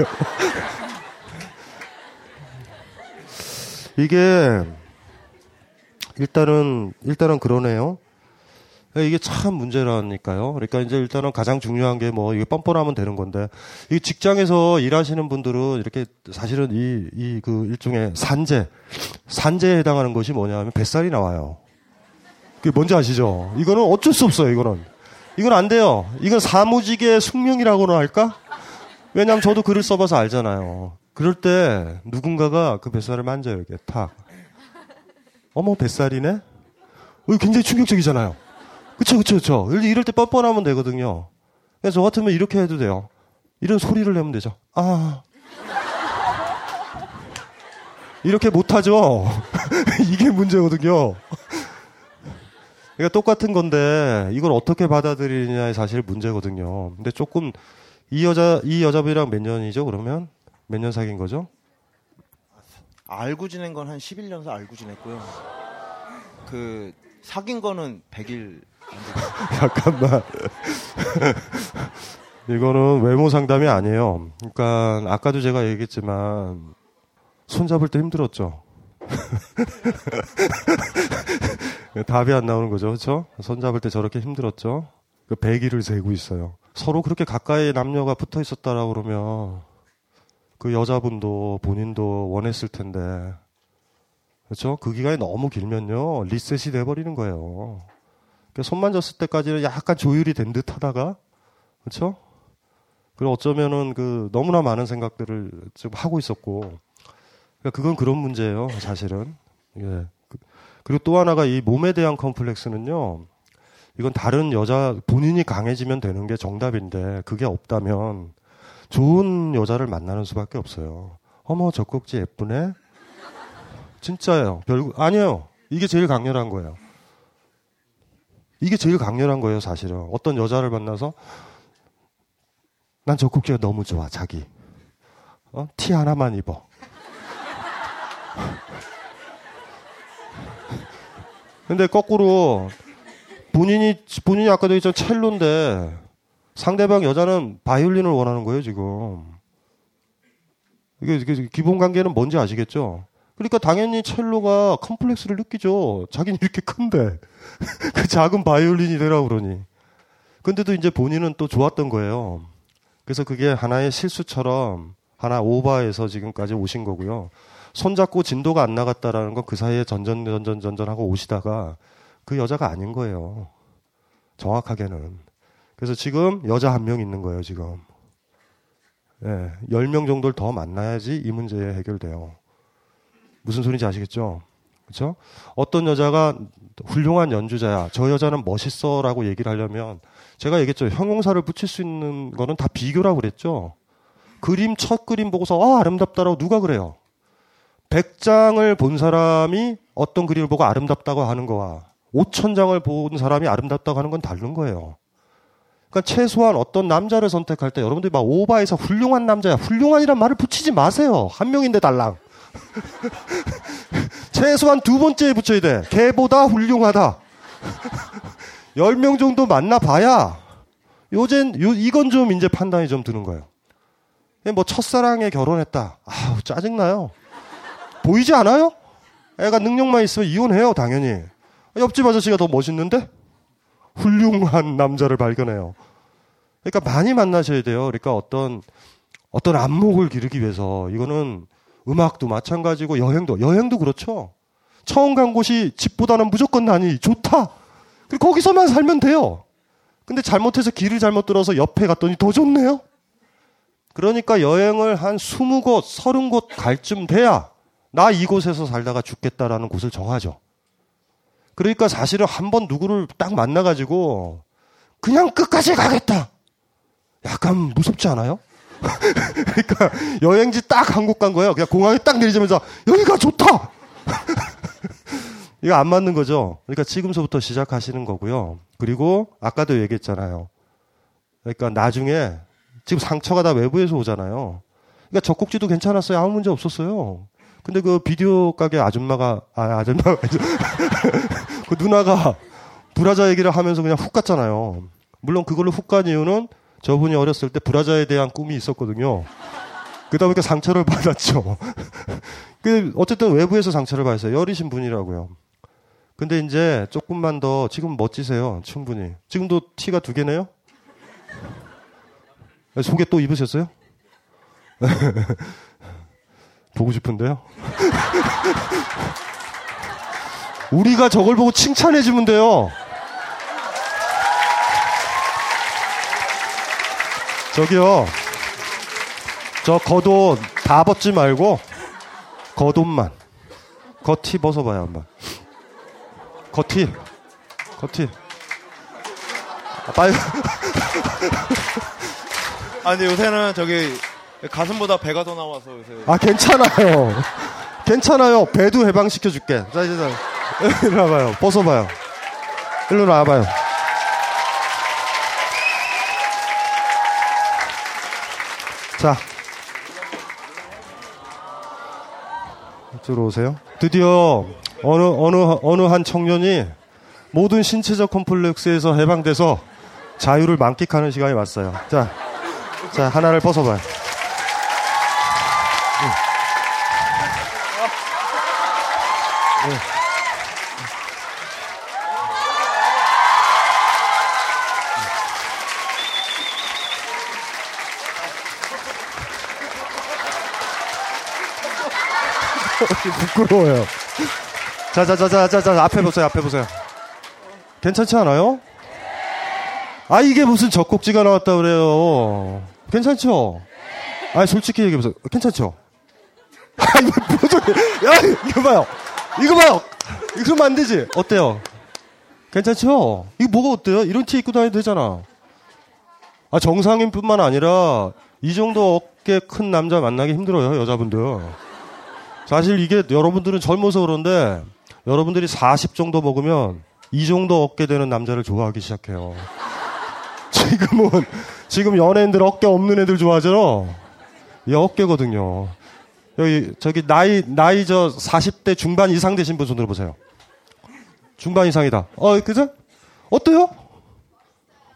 이게 일단은 그러네요. 이게 참 문제라니까요. 그러니까 이제 일단은 가장 중요한 게 뭐 이게 뻔뻔하면 되는 건데 이 직장에서 일하시는 분들은 이렇게 사실은 이 그 일종의 산재에 해당하는 것이 뭐냐면 뱃살이 나와요. 그게 뭔지 아시죠? 이거는 어쩔 수 없어요. 이건 안 돼요. 이건 사무직의 숙명이라고나 할까? 왜냐면 저도 글을 써봐서 알잖아요. 그럴 때 누군가가 그 뱃살을 만져요. 이렇게 탁. 어머, 뱃살이네? 굉장히 충격적이잖아요. 그쵸. 이럴 때 뻔뻔하면 되거든요. 그래서 저 같으면 이렇게 해도 돼요. 이런 소리를 내면 되죠. 아. 이렇게 못하죠. 이게 문제거든요. 그러니까 똑같은 건데 이걸 어떻게 받아들이느냐의 사실 문제거든요. 근데 조금 이 여자분이랑 몇 년이죠? 그러면 몇 년 사귄 거죠? 알고 지낸 건 한 11년서 알고 지냈고요. 그 사귄 거는 100일. 잠깐만. 이거는 외모 상담이 아니에요. 그러니까 아까도 제가 얘기했지만 손잡을 때 힘들었죠. 답이 안 나오는 거죠. 그렇죠? 손잡을 때 저렇게 힘들었죠. 그 100일을 재고 있어요. 서로 그렇게 가까이 남녀가 붙어 있었다라고 그러면 그 여자분도 본인도 원했을 텐데 그렇죠? 그 기간이 너무 길면요. 리셋이 돼버리는 거예요. 그러니까 손 만졌을 때까지는 약간 조율이 된 듯 하다가 그렇죠? 그리고 어쩌면은 그 너무나 많은 생각들을 지금 하고 있었고 그러니까 그건 그런 문제예요. 사실은. 예. 그리고 또 하나가 이 몸에 대한 컴플렉스는요. 이건 다른 여자 본인이 강해지면 되는 게 정답인데 그게 없다면 좋은 여자를 만나는 수밖에 없어요. 어머 저 꼭지 예쁘네. 진짜예요. 아니에요. 이게 제일 강렬한 거예요. 이게 제일 강렬한 거예요 사실은. 어떤 여자를 만나서 난 저 꼭지가 너무 좋아 자기. 티 하나만 입어. 근데 거꾸로 본인이 아까도 했죠 첼로인데 상대방 여자는 바이올린을 원하는 거예요 지금. 이게 기본 관계는 뭔지 아시겠죠? 그러니까 당연히 첼로가 컴플렉스를 느끼죠. 자기는 이렇게 큰데 그 작은 바이올린이 되라고 그러니. 근데도 이제 본인은 또 좋았던 거예요. 그래서 그게 하나의 실수처럼 하나 오버해서 지금까지 오신 거고요. 손잡고 진도가 안 나갔다라는 건 그 사이에 전전 하고 오시다가 그 여자가 아닌 거예요. 정확하게는. 그래서 지금 여자 한 명 있는 거예요, 지금. 예, 10명 정도를 더 만나야지 이 문제 해결돼요. 무슨 소리인지 아시겠죠? 그렇죠? 어떤 여자가 훌륭한 연주자야. 저 여자는 멋있어라고 얘기를 하려면 제가 얘기했죠. 형용사를 붙일 수 있는 거는 다 비교라고 그랬죠. 그림 첫 그림 보고서 아, 아름답다라고 누가 그래요? 100장을 본 사람이 어떤 그림을 보고 아름답다고 하는 거와 5,000장을 본 사람이 아름답다고 하는 건 다른 거예요. 그러니까 최소한 어떤 남자를 선택할 때 여러분들이 막 오바해서 훌륭한 남자야. 훌륭한이란 말을 붙이지 마세요. 한 명인데 달랑. 최소한 두 번째에 붙여야 돼. 걔보다 훌륭하다. 10명 정도 만나봐야 이건 좀 이제 판단이 좀 드는 거예요. 뭐 첫사랑에 결혼했다. 아우 짜증나요. 보이지 않아요? 애가 능력만 있으면 이혼해요, 당연히. 옆집 아저씨가 더 멋있는데? 훌륭한 남자를 발견해요. 그러니까 많이 만나셔야 돼요. 그러니까 어떤 안목을 기르기 위해서. 이거는 음악도 마찬가지고 여행도 그렇죠. 처음 간 곳이 집보다는 무조건 난이 좋다. 거기서만 살면 돼요. 근데 잘못해서 길을 잘못 들어서 옆에 갔더니 더 좋네요. 그러니까 여행을 한 20곳, 30곳 갈쯤 돼야 나 이곳에서 살다가 죽겠다라는 곳을 정하죠. 그러니까 사실은 한번 누구를 딱 만나가지고 그냥 끝까지 가겠다. 약간 무섭지 않아요? 그러니까 여행지 딱 한 곳 간 거예요. 그냥 공항에 딱 내리자면서 여기가 좋다. 이거 안 맞는 거죠. 그러니까 지금서부터 시작하시는 거고요. 그리고 아까도 얘기했잖아요. 그러니까 나중에 지금 상처가 다 외부에서 오잖아요. 그러니까 젖꼭지도 괜찮았어요. 아무 문제 없었어요. 근데 그 비디오 가게 아줌마가 그 누나가 브라자 얘기를 하면서 그냥 훅 갔잖아요. 물론 그걸로 훅 간 이유는 저분이 어렸을 때 브라자에 대한 꿈이 있었거든요. 그러다 보니까 상처를 받았죠. 어쨌든 외부에서 상처를 받았어요. 여리신 분이라고요. 근데 이제 조금만 더, 지금 멋지세요. 충분히. 지금도 티가 2개네요? 속에 또 입으셨어요? 보고 싶은데요? 우리가 저걸 보고 칭찬해주면 돼요. 저기요. 저 겉옷 다 벗지 말고 겉옷만. 겉티 벗어봐요 한번. 겉티. 아, 빨리. 아니 요새는 저기 가슴보다 배가 더 나와서 요새. 아 괜찮아요. 괜찮아요. 배도 해방시켜줄게. 자 이제 이리 와봐요. 벗어봐요. 일로 와봐요. 자. 이쪽으로 오세요. 드디어 어느 한 청년이 모든 신체적 콤플렉스에서 해방돼서 자유를 만끽하는 시간이 왔어요. 자 하나를 벗어봐요. 부끄러워요. 자, 앞에 보세요. 괜찮지 않아요? 아, 이게 무슨 젖꼭지가 나왔다 그래요. 괜찮죠? 아, 솔직히 얘기해보세요. 괜찮죠? 아, 이거 표정이, 야, 이거 봐요. 이거 그러면 안 되지. 어때요? 괜찮죠? 이거 뭐가 어때요? 이런 티 입고 다녀도 되잖아. 아, 정상인 뿐만 아니라, 이 정도 어깨 큰 남자 만나기 힘들어요, 여자분들. 사실 이게 여러분들은 젊어서 그런데 여러분들이 40 정도 먹으면 이 정도 어깨 되는 남자를 좋아하기 시작해요. 지금 연예인들 어깨 없는 애들 좋아하죠? 이 어깨거든요. 여기, 저기 나이 저 40대 중반 이상 되신 분 손들어 보세요. 중반 이상이다. 그죠? 어때요?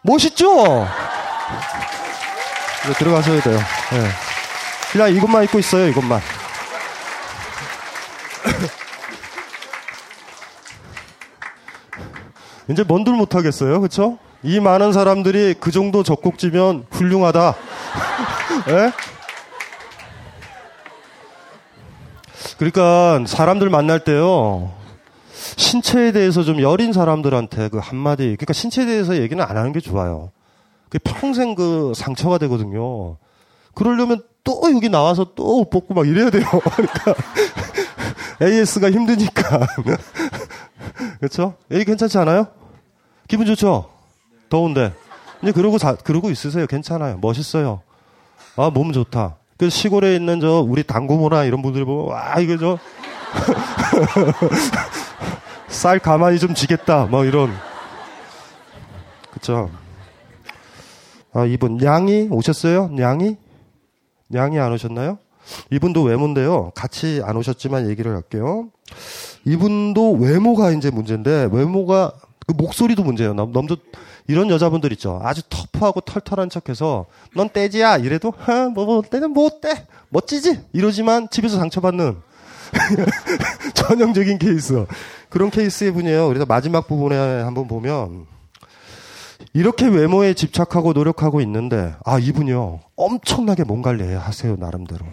멋있죠? 들어가셔야 돼요. 네. 그냥 이것만 입고 있어요, 이것만. 이제 뭔들 못하겠어요, 그쵸? 이 많은 사람들이 그 정도 젖꼭지면 훌륭하다. 예? 그러니까 사람들 만날 때요, 신체에 대해서 좀 여린 사람들한테 그 한마디, 그러니까 신체에 대해서 얘기는 안 하는 게 좋아요. 그게 평생 그 상처가 되거든요. 그러려면 또 여기 나와서 또 옷 벗고 막 이래야 돼요. 그러니까 AS가 힘드니까. 그렇죠? 여기 괜찮지 않아요? 기분 좋죠? 더운데. 이제 그러고 있으세요. 괜찮아요. 멋있어요. 아, 몸 좋다. 그 시골에 있는 저 우리 당구모나 이런 분들이 보면 와, 이거 저 쌀 가만히 좀 지겠다. 뭐 이런. 그렇죠? 아, 이분 양이 오셨어요? 양이 안 오셨나요? 이분도 외모인데요. 같이 안 오셨지만 얘기를 할게요. 이분도 외모가 이제 문제인데, 외모가, 그 목소리도 문제예요. 남도 이런 여자분들 있죠. 아주 터프하고 털털한 척해서, 넌 떼지야! 이래도, 떼는 뭐 떼! 멋지지! 이러지만 집에서 상처받는 전형적인 케이스. 그런 케이스의 분이에요. 그래서 마지막 부분에 한번 보면, 이렇게 외모에 집착하고 노력하고 있는데, 아, 이분이요. 엄청나게 몸 관리하세요, 나름대로.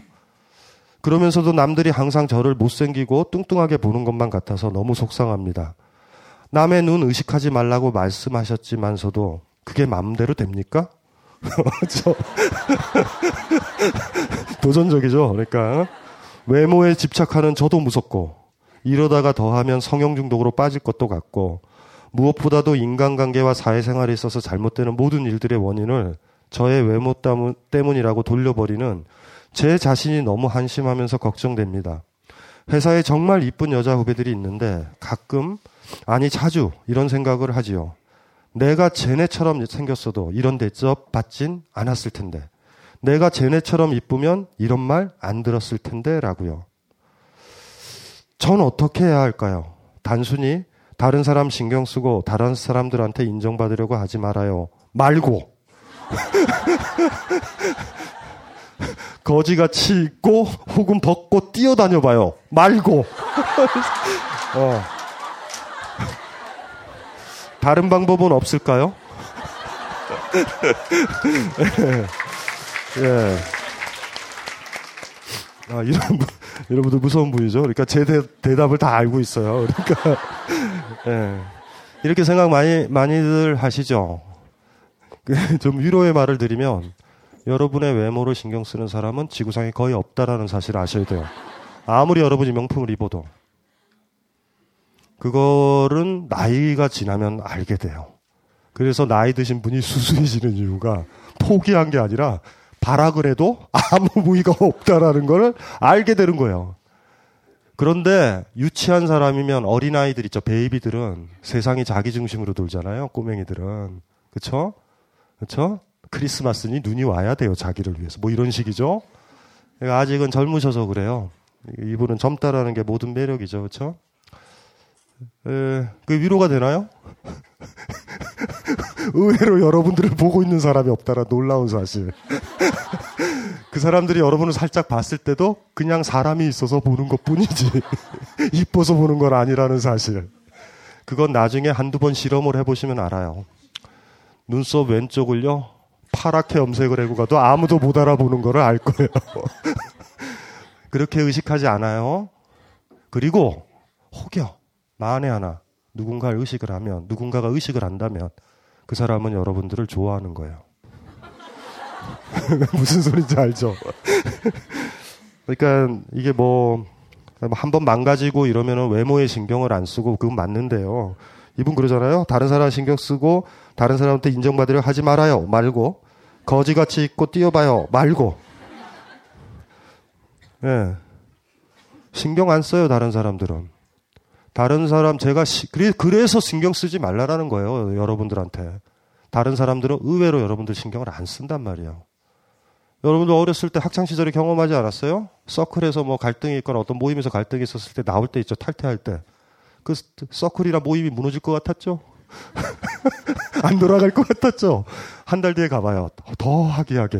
그러면서도 남들이 항상 저를 못생기고 뚱뚱하게 보는 것만 같아서 너무 속상합니다. 남의 눈 의식하지 말라고 말씀하셨지만서도 그게 마음대로 됩니까? 저 도전적이죠. 그러니까 외모에 집착하는 저도 무섭고 이러다가 더하면 성형 중독으로 빠질 것도 같고 무엇보다도 인간관계와 사회생활에 있어서 잘못되는 모든 일들의 원인을 저의 외모 때문이라고 돌려버리는 제 자신이 너무 한심하면서 걱정됩니다. 회사에 정말 이쁜 여자 후배들이 있는데 가끔, 아니 자주 이런 생각을 하지요. 내가 쟤네처럼 생겼어도 이런 대접 받진 않았을 텐데, 내가 쟤네처럼 이쁘면 이런 말 안 들었을 텐데 라고요. 전 어떻게 해야 할까요? 단순히 다른 사람 신경 쓰고 다른 사람들한테 인정받으려고 하지 말아요. 말고 거지같이 입고 혹은 벗고 뛰어다녀 봐요. 말고 다른 방법은 없을까요? 예. 아, 이런 분들 무서운 분이죠. 그러니까 제 대답을 다 알고 있어요. 그러니까 예. 이렇게 생각 많이들 하시죠. 좀 위로의 말을 드리면, 여러분의 외모를 신경 쓰는 사람은 지구상에 거의 없다라는 사실을 아셔야 돼요. 아무리 여러분이 명품을 입어도 그거는 나이가 지나면 알게 돼요. 그래서 나이 드신 분이 수수해지는 이유가 포기한 게 아니라 발악을 해도 아무 무의가 없다라는 걸 알게 되는 거예요. 그런데 유치한 사람이면, 어린아이들 있죠. 베이비들은 세상이 자기 중심으로 돌잖아요. 꼬맹이들은. 그쵸? 그쵸? 크리스마스니 눈이 와야 돼요. 자기를 위해서. 뭐 이런 식이죠. 그러니까 아직은 젊으셔서 그래요. 이분은 젊다라는 게 모든 매력이죠. 그쵸? 에, 그 위로가 되나요? 의외로 여러분들을 보고 있는 사람이 없다라 놀라운 사실. 그 사람들이 여러분을 살짝 봤을 때도 그냥 사람이 있어서 보는 것뿐이지 이뻐서 보는 건 아니라는 사실. 그건 나중에 한두 번 실험을 해보시면 알아요. 눈썹 왼쪽을요 파랗게 염색을 하고 가도 아무도 못 알아보는 걸 알 거예요. 그렇게 의식하지 않아요. 그리고 혹여 만에 하나 누군가가 의식을 한다면 그 사람은 여러분들을 좋아하는 거예요. 무슨 소린지 알죠? 그러니까 이게 뭐 한 번 망가지고 이러면 외모에 신경을 안 쓰고 그건 맞는데요. 이분 그러잖아요. 다른 사람 신경 쓰고 다른 사람한테 인정받으려 하지 말아요. 말고 거지같이 입고 뛰어봐요. 말고. 예, 네. 신경 안 써요. 다른 사람들은. 다른 사람 그래서 신경 쓰지 말라라는 거예요. 여러분들한테. 다른 사람들은 의외로 여러분들 신경을 안 쓴단 말이에요. 여러분들 어렸을 때 학창시절에 경험하지 않았어요? 서클에서 뭐 갈등이 있거나 어떤 모임에서 갈등이 있었을 때 나올 때 있죠. 탈퇴할 때. 그 서클이나 모임이 무너질 것 같았죠? 안 돌아갈 것 같았죠? 한 달 뒤에 가봐요. 더 하기하게.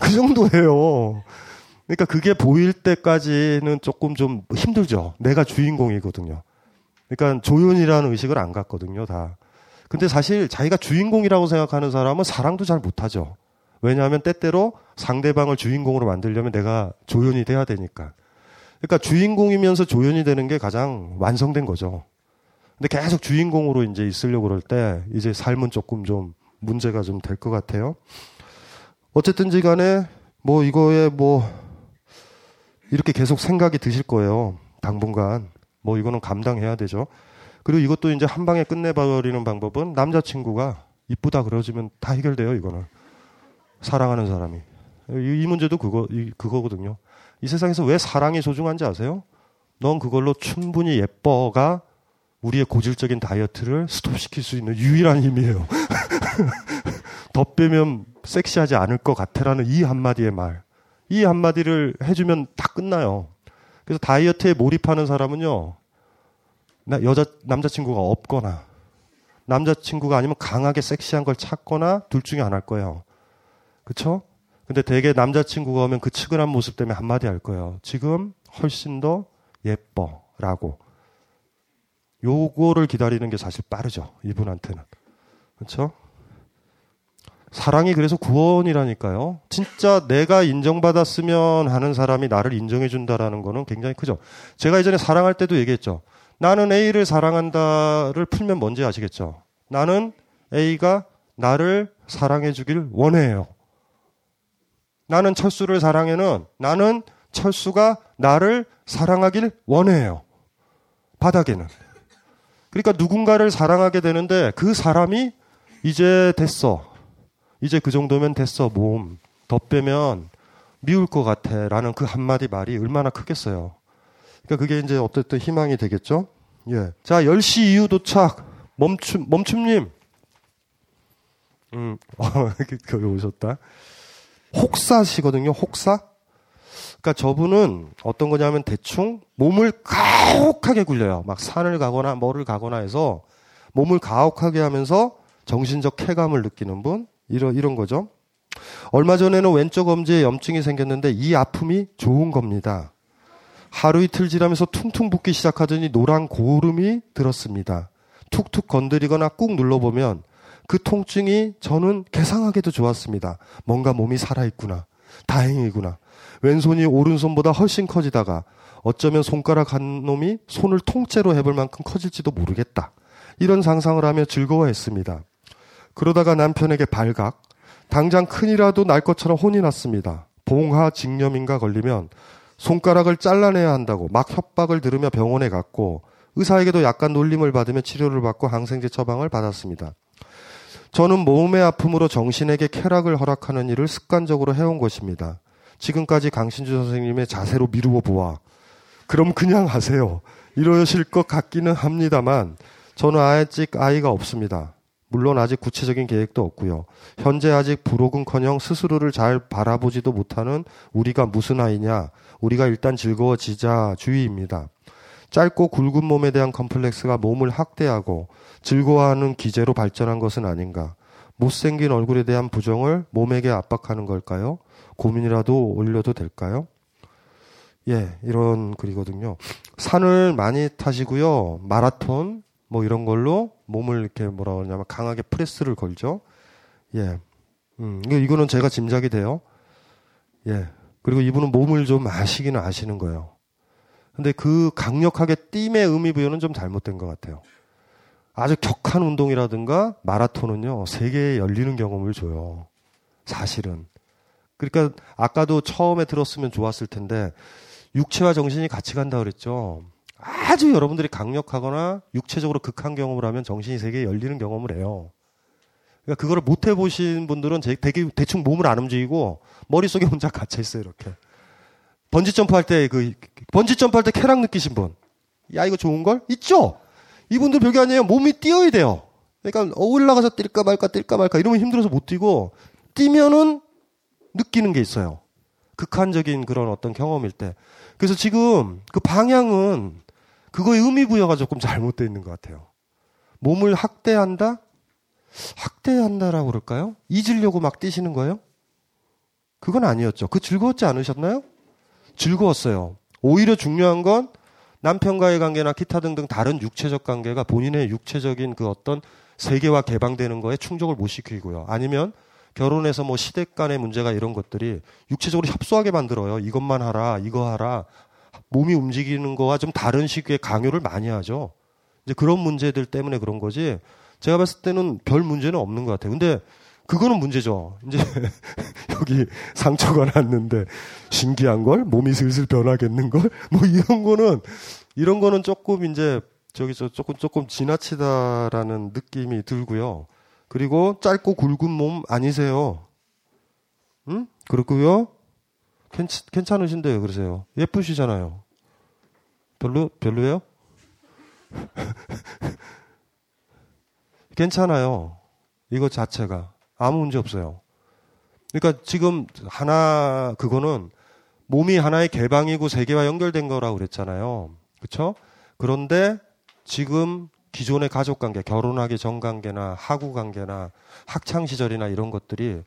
그 정도예요. 그러니까 그게 보일 때까지는 조금 좀 힘들죠. 내가 주인공이거든요. 그러니까 조연이라는 의식을 안 갖거든요, 다. 근데 사실 자기가 주인공이라고 생각하는 사람은 사랑도 잘 못하죠. 왜냐하면 때때로 상대방을 주인공으로 만들려면 내가 조연이 돼야 되니까. 그러니까 주인공이면서 조연이 되는 게 가장 완성된 거죠. 근데 계속 주인공으로 이제 있으려고 그럴 때 이제 삶은 조금 좀 문제가 좀 될 것 같아요. 어쨌든지 간에 뭐 이거에 뭐 이렇게 계속 생각이 드실 거예요. 당분간. 뭐 이거는 감당해야 되죠. 그리고 이것도 이제 한 방에 끝내버리는 방법은, 남자친구가 이쁘다 그러지면 다 해결돼요. 이거는. 사랑하는 사람이. 이 문제도 그거거든요. 이 세상에서 왜 사랑이 소중한지 아세요? 넌 그걸로 충분히 예뻐가 우리의 고질적인 다이어트를 스톱시킬 수 있는 유일한 힘이에요. 더 빼면 섹시하지 않을 것 같아라는 이 한마디의 말. 이 한마디를 해주면 다 끝나요. 그래서 다이어트에 몰입하는 사람은요, 남자친구가 없거나, 남자친구가 아니면 강하게 섹시한 걸 찾거나, 둘 중에 안 할 거예요. 그쵸? 근데 되게 남자친구가 오면 그 측은한 모습 때문에 한마디 할 거예요. 지금 훨씬 더 예뻐. 라고. 요거를 기다리는 게 사실 빠르죠. 이분한테는. 그렇죠? 사랑이 그래서 구원이라니까요. 진짜 내가 인정받았으면 하는 사람이 나를 인정해준다라는 거는 굉장히 크죠. 제가 예전에 사랑할 때도 얘기했죠. 나는 A를 사랑한다를 풀면 뭔지 아시겠죠? 나는 A가 나를 사랑해주길 원해요. 나는 철수를 사랑해는 나는 철수가 나를 사랑하길 원해요. 바닥에는. 그러니까 누군가를 사랑하게 되는데 그 사람이 이제 됐어. 이제 그 정도면 됐어, 몸. 더 빼면 미울 것 같아. 라는 그 한마디 말이 얼마나 크겠어요. 그러니까 그게 이제 어쨌든 희망이 되겠죠? 예. 자, 10시 이후 도착. 멈춤님. 거기 오셨다. 혹사시거든요, 혹사? 그러니까 저분은 어떤 거냐면 대충 몸을 가혹하게 굴려요. 막 산을 가거나 뭐를 가거나 해서 몸을 가혹하게 하면서 정신적 쾌감을 느끼는 분. 이런 거죠. 얼마 전에는 왼쪽 엄지에 염증이 생겼는데 이 아픔이 좋은 겁니다. 하루 이틀 지나면서 퉁퉁 붓기 시작하더니 노란 고름이 들었습니다. 툭툭 건드리거나 꾹 눌러보면 그 통증이 저는 개상하게도 좋았습니다. 뭔가 몸이 살아있구나. 다행이구나. 왼손이 오른손보다 훨씬 커지다가 어쩌면 손가락 한 놈이 손을 통째로 해볼 만큼 커질지도 모르겠다. 이런 상상을 하며 즐거워했습니다. 그러다가 남편에게 발각, 당장 큰이라도 날 것처럼 혼이 났습니다. 봉하직념인가 걸리면 손가락을 잘라내야 한다고 막 협박을 들으며 병원에 갔고 의사에게도 약간 놀림을 받으며 치료를 받고 항생제 처방을 받았습니다. 저는 몸의 아픔으로 정신에게 쾌락을 허락하는 일을 습관적으로 해온 것입니다. 지금까지 강신주 선생님의 자세로 미루어 보아 그럼 그냥 하세요. 이러실 것 같기는 합니다만 저는 아직 아이가 없습니다. 물론 아직 구체적인 계획도 없고요. 현재 아직 부록은커녕 스스로를 잘 바라보지도 못하는 우리가 무슨 아이냐, 우리가 일단 즐거워지자 주의입니다. 짧고 굵은 몸에 대한 컴플렉스가 몸을 학대하고 즐거워하는 기제로 발전한 것은 아닌가. 못생긴 얼굴에 대한 부정을 몸에게 압박하는 걸까요? 고민이라도 올려도 될까요? 예, 이런 글이거든요. 산을 많이 타시고요. 마라톤 뭐 이런 걸로 몸을 이렇게 뭐라 그러냐면 강하게 프레스를 걸죠. 예. 이거는 제가 짐작이 돼요. 예. 그리고 이분은 몸을 좀 아시기는 아시는 거예요. 근데 그 강력하게 뜀의 의미 부여는 좀 잘못된 것 같아요. 아주 격한 운동이라든가 마라톤은요, 세계에 열리는 경험을 줘요. 사실은. 그러니까 아까도 처음에 들었으면 좋았을 텐데, 육체와 정신이 같이 간다 그랬죠. 아주 여러분들이 강력하거나 육체적으로 극한 경험을 하면 정신이 세계에 열리는 경험을 해요. 그러니까 그거를 못 해보신 분들은 되게 대충 몸을 안 움직이고 머릿속에 혼자 갇혀있어요, 이렇게. 번지점프 할 때 쾌락 느끼신 분. 야, 이거 좋은걸? 있죠? 이분들 별게 아니에요. 몸이 뛰어야 돼요. 그러니까 올라가서 뛸까 말까 이러면 힘들어서 못 뛰고 뛰면은 느끼는 게 있어요. 극한적인 그런 어떤 경험일 때. 그래서 지금 그 방향은 그거의 의미 부여가 조금 잘못되어 있는 것 같아요. 몸을 학대한다? 학대한다라고 그럴까요? 잊으려고 막 뛰시는 거예요? 그건 아니었죠. 그 즐거웠지 않으셨나요? 즐거웠어요. 오히려 중요한 건 남편과의 관계나 기타 등등 다른 육체적 관계가 본인의 육체적인 그 어떤 세계와 개방되는 거에 충족을 못 시키고요. 아니면 결혼해서 뭐 시댁 간의 문제가 이런 것들이 육체적으로 협소하게 만들어요. 이것만 하라, 이거 하라. 몸이 움직이는 거와 좀 다른 식의 강요를 많이 하죠. 이제 그런 문제들 때문에 그런 거지. 제가 봤을 때는 별 문제는 없는 것 같아요. 근데 그거는 문제죠. 이제 여기 상처가 났는데 신기한 걸, 몸이 슬슬 변하겠는 걸, 뭐 이런 거는 조금 이제 저기서 조금 지나치다라는 느낌이 들고요. 그리고 짧고 굵은 몸 아니세요. 응? 그렇고요. 괜찮으신데 왜 그러세요? 예쁘시잖아요. 별로예요? 괜찮아요. 이거 자체가. 아무 문제 없어요. 그러니까 지금 그거는 몸이 하나의 개방이고 세계와 연결된 거라고 그랬잖아요. 그렇죠? 그런데 지금 기존의 가족관계, 결혼하기 전관계나 하구관계나 학창시절이나 이런 것들이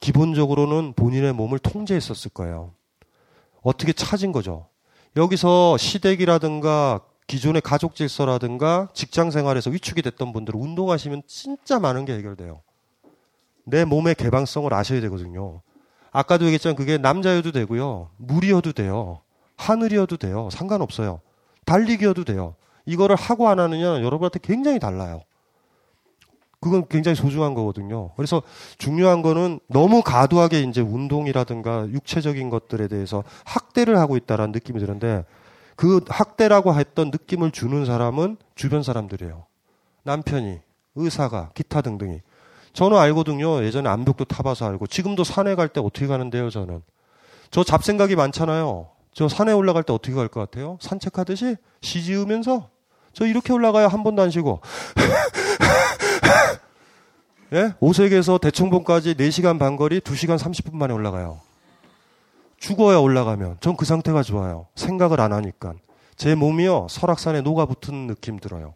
기본적으로는 본인의 몸을 통제했었을 거예요. 어떻게 찾은 거죠. 여기서 시댁이라든가 기존의 가족 질서라든가 직장 생활에서 위축이 됐던 분들은 운동하시면 진짜 많은 게 해결돼요. 내 몸의 개방성을 아셔야 되거든요. 아까도 얘기했지만 그게 남자여도 되고요. 물이어도 돼요. 하늘이어도 돼요. 상관없어요. 달리기여도 돼요. 이거를 하고 안 하느냐는 여러분한테 굉장히 달라요. 그건 굉장히 소중한 거거든요. 그래서 중요한 거는 너무 과도하게 이제 운동이라든가 육체적인 것들에 대해서 학대를 하고 있다라는 느낌이 드는데, 그 학대라고 했던 느낌을 주는 사람은 주변 사람들이에요. 남편이, 의사가, 기타 등등이. 저는 알거든요. 예전에 암벽도 타봐서 알고. 지금도 산에 갈 때 어떻게 가는데요, 저는. 저 잡생각이 많잖아요. 저 산에 올라갈 때 어떻게 갈 것 같아요? 산책하듯이 시 지으면서 저 이렇게 올라가요. 한 번도 안 쉬고. 예? 오색에서 대청봉까지 4시간 반 거리 2시간 30분 만에 올라가요. 죽어야 올라가면. 전 그 상태가 좋아요. 생각을 안 하니까. 제 몸이요. 설악산에 녹아붙은 느낌 들어요.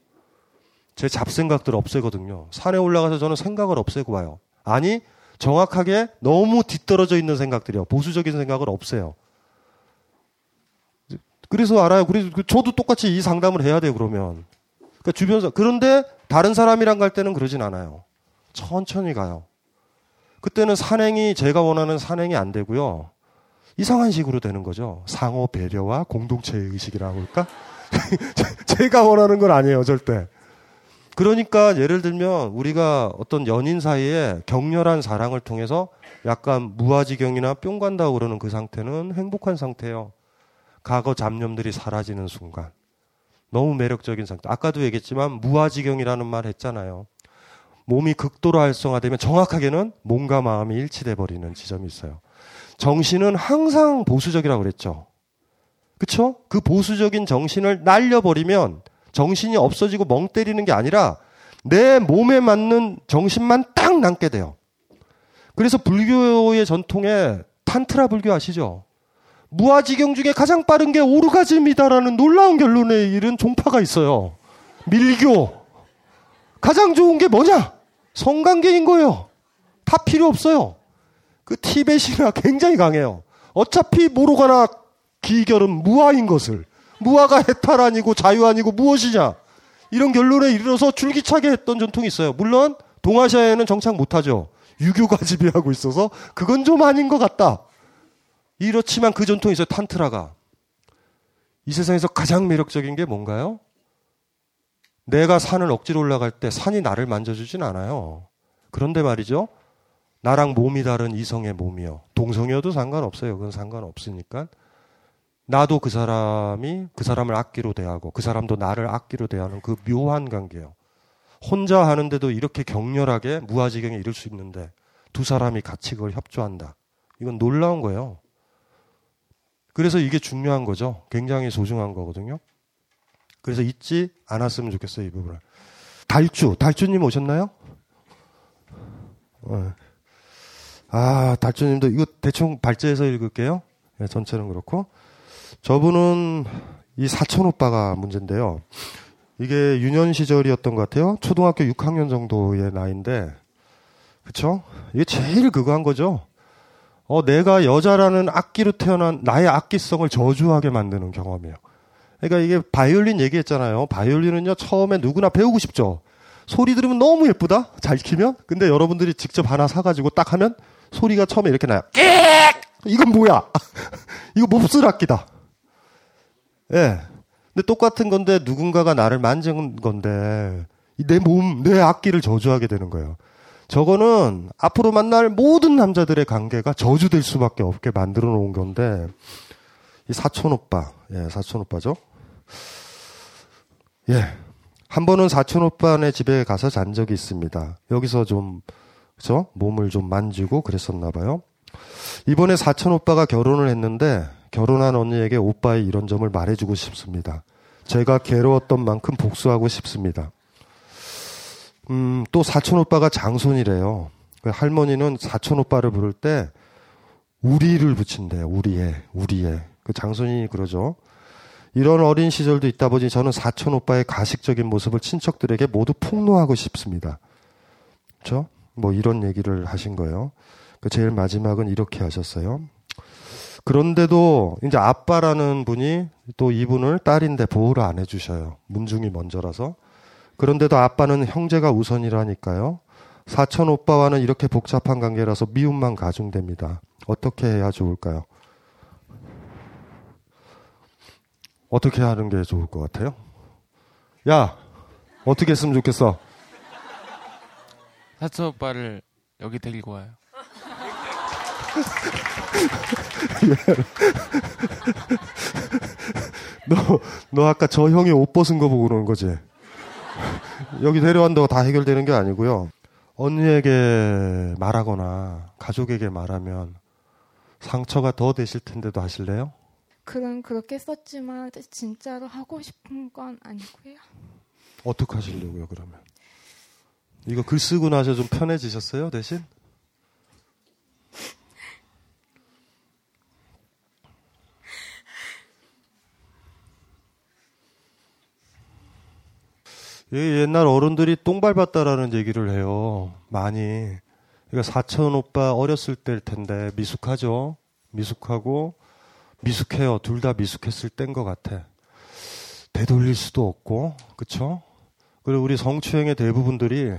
제 잡생각들 없애거든요. 산에 올라가서 저는 생각을 없애고 와요. 아니, 정확하게 너무 뒤떨어져 있는 생각들이요. 보수적인 생각을 없애요. 그래서 알아요. 그래서 저도 똑같이 이 상담을 해야 돼요, 그러면. 그러니까 주변에서. 그런데 다른 사람이랑 갈 때는 그러진 않아요. 천천히 가요. 그때는 산행이, 제가 원하는 산행이 안 되고요. 이상한 식으로 되는 거죠. 상호 배려와 공동체의 의식이라고 할까? 제가 원하는 건 아니에요, 절대. 그러니까 예를 들면 우리가 어떤 연인 사이에 격렬한 사랑을 통해서 약간 무아지경이나 뿅 간다고 그러는 그 상태는 행복한 상태예요. 과거 잡념들이 사라지는 순간. 너무 매력적인 상태. 아까도 얘기했지만 무아지경이라는 말 했잖아요. 몸이 극도로 활성화되면 정확하게는 몸과 마음이 일치돼버리는 지점이 있어요. 정신은 항상 보수적이라고 그랬죠. 그쵸? 그 보수적인 정신을 날려버리면 정신이 없어지고 멍 때리는 게 아니라 내 몸에 맞는 정신만 딱 남게 돼요. 그래서 불교의 전통에 탄트라 불교 아시죠? 무아지경 중에 가장 빠른 게 오르가즘이다라는 놀라운 결론에 이른 종파가 있어요. 밀교. 가장 좋은 게 뭐냐? 성관계인 거예요. 다 필요 없어요. 그 티벳이나 굉장히 강해요. 어차피 모로가나 기결은 무아인 것을. 무아가 해탈 아니고 자유 아니고 무엇이냐. 이런 결론에 이르러서 줄기차게 했던 전통이 있어요. 물론 동아시아에는 정착 못하죠. 유교가 지배하고 있어서 그건 좀 아닌 것 같다. 이렇지만 그 전통이 있어요. 탄트라가. 이 세상에서 가장 매력적인 게 뭔가요? 내가 산을 억지로 올라갈 때 산이 나를 만져주진 않아요. 그런데 말이죠. 나랑 몸이 다른 이성의 몸이요. 동성이어도 상관없어요. 그건 상관없으니까. 나도 그 사람이 그 사람을 악기로 대하고 그 사람도 나를 악기로 대하는 그 묘한 관계요. 혼자 하는데도 이렇게 격렬하게 무아지경에 이룰 수 있는데 두 사람이 같이 그걸 협조한다. 이건 놀라운 거예요. 그래서 이게 중요한 거죠. 굉장히 소중한 거거든요. 그래서 잊지 않았으면 좋겠어요, 이 부분을. 달주님 오셨나요? 아, 달주님도 이거 대충 발제해서 읽을게요. 네, 전체는 그렇고. 저분은 이 사촌 오빠가 문제인데요. 이게 유년 시절이었던 것 같아요. 초등학교 6학년 정도의 나이인데, 그쵸? 이게 제일 그거 한 거죠. 내가 여자라는 악기로 태어난 나의 악기성을 저주하게 만드는 경험이에요. 그러니까 이게 바이올린 얘기했잖아요. 바이올린은요, 처음에 누구나 배우고 싶죠. 소리 들으면 너무 예쁘다? 잘 키면? 근데 여러분들이 직접 하나 사가지고 딱 하면 소리가 처음에 이렇게 나요. 깨익! 이건 뭐야? 이거 몹쓸 악기다. 예. 근데 똑같은 건데 누군가가 나를 만진 건데 내 몸, 내 악기를 저주하게 되는 거예요. 저거는 앞으로 만날 모든 남자들의 관계가 저주될 수밖에 없게 만들어 놓은 건데, 이 사촌오빠, 예, 사촌오빠죠. 예. 한 번은 사촌오빠네 집에 가서 잔 적이 있습니다. 여기서 좀, 그죠? 몸을 좀 만지고 그랬었나봐요. 이번에 사촌오빠가 결혼을 했는데, 결혼한 언니에게 오빠의 이런 점을 말해주고 싶습니다. 제가 괴로웠던 만큼 복수하고 싶습니다. 또 사촌오빠가 장손이래요. 할머니는 사촌오빠를 부를 때, 우리를 붙인대요. 우리의. 그 장손이 그러죠. 이런 어린 시절도 있다 보니 저는 사촌 오빠의 가식적인 모습을 친척들에게 모두 폭로하고 싶습니다. 그렇죠? 뭐 이런 얘기를 하신 거예요. 그 제일 마지막은 이렇게 하셨어요. 그런데도 이제 아빠라는 분이 또 이분을 딸인데 보호를 안 해주셔요. 문중이 먼저라서. 그런데도 아빠는 형제가 우선이라니까요. 사촌 오빠와는 이렇게 복잡한 관계라서 미움만 가중됩니다. 어떻게 해야 좋을까요? 어떻게 하는 게 좋을 것 같아요? 야! 어떻게 했으면 좋겠어? 사촌 오빠를 여기 데리고 와요. 너 아까 저 형이 옷 벗은 거 보고 그러는 거지? 여기 데려간다고 다 해결되는 게 아니고요. 언니에게 말하거나 가족에게 말하면 상처가 더 되실 텐데도 하실래요? 그렇게 썼지만 진짜로 하고 싶은 건 아니고요. 어떻게 하시려고요, 그러면? 이거 글 쓰고 나서 좀 편해지셨어요, 대신? 옛날 어른들이 똥 밟았다라는 얘기를 해요. 많이. 그러니까 사촌 오빠 어렸을 때일 텐데 미숙하죠. 미숙하고 미숙해요. 둘 다 미숙했을 때인 것 같아. 되돌릴 수도 없고, 그쵸? 그리고 우리 성추행의 대부분들이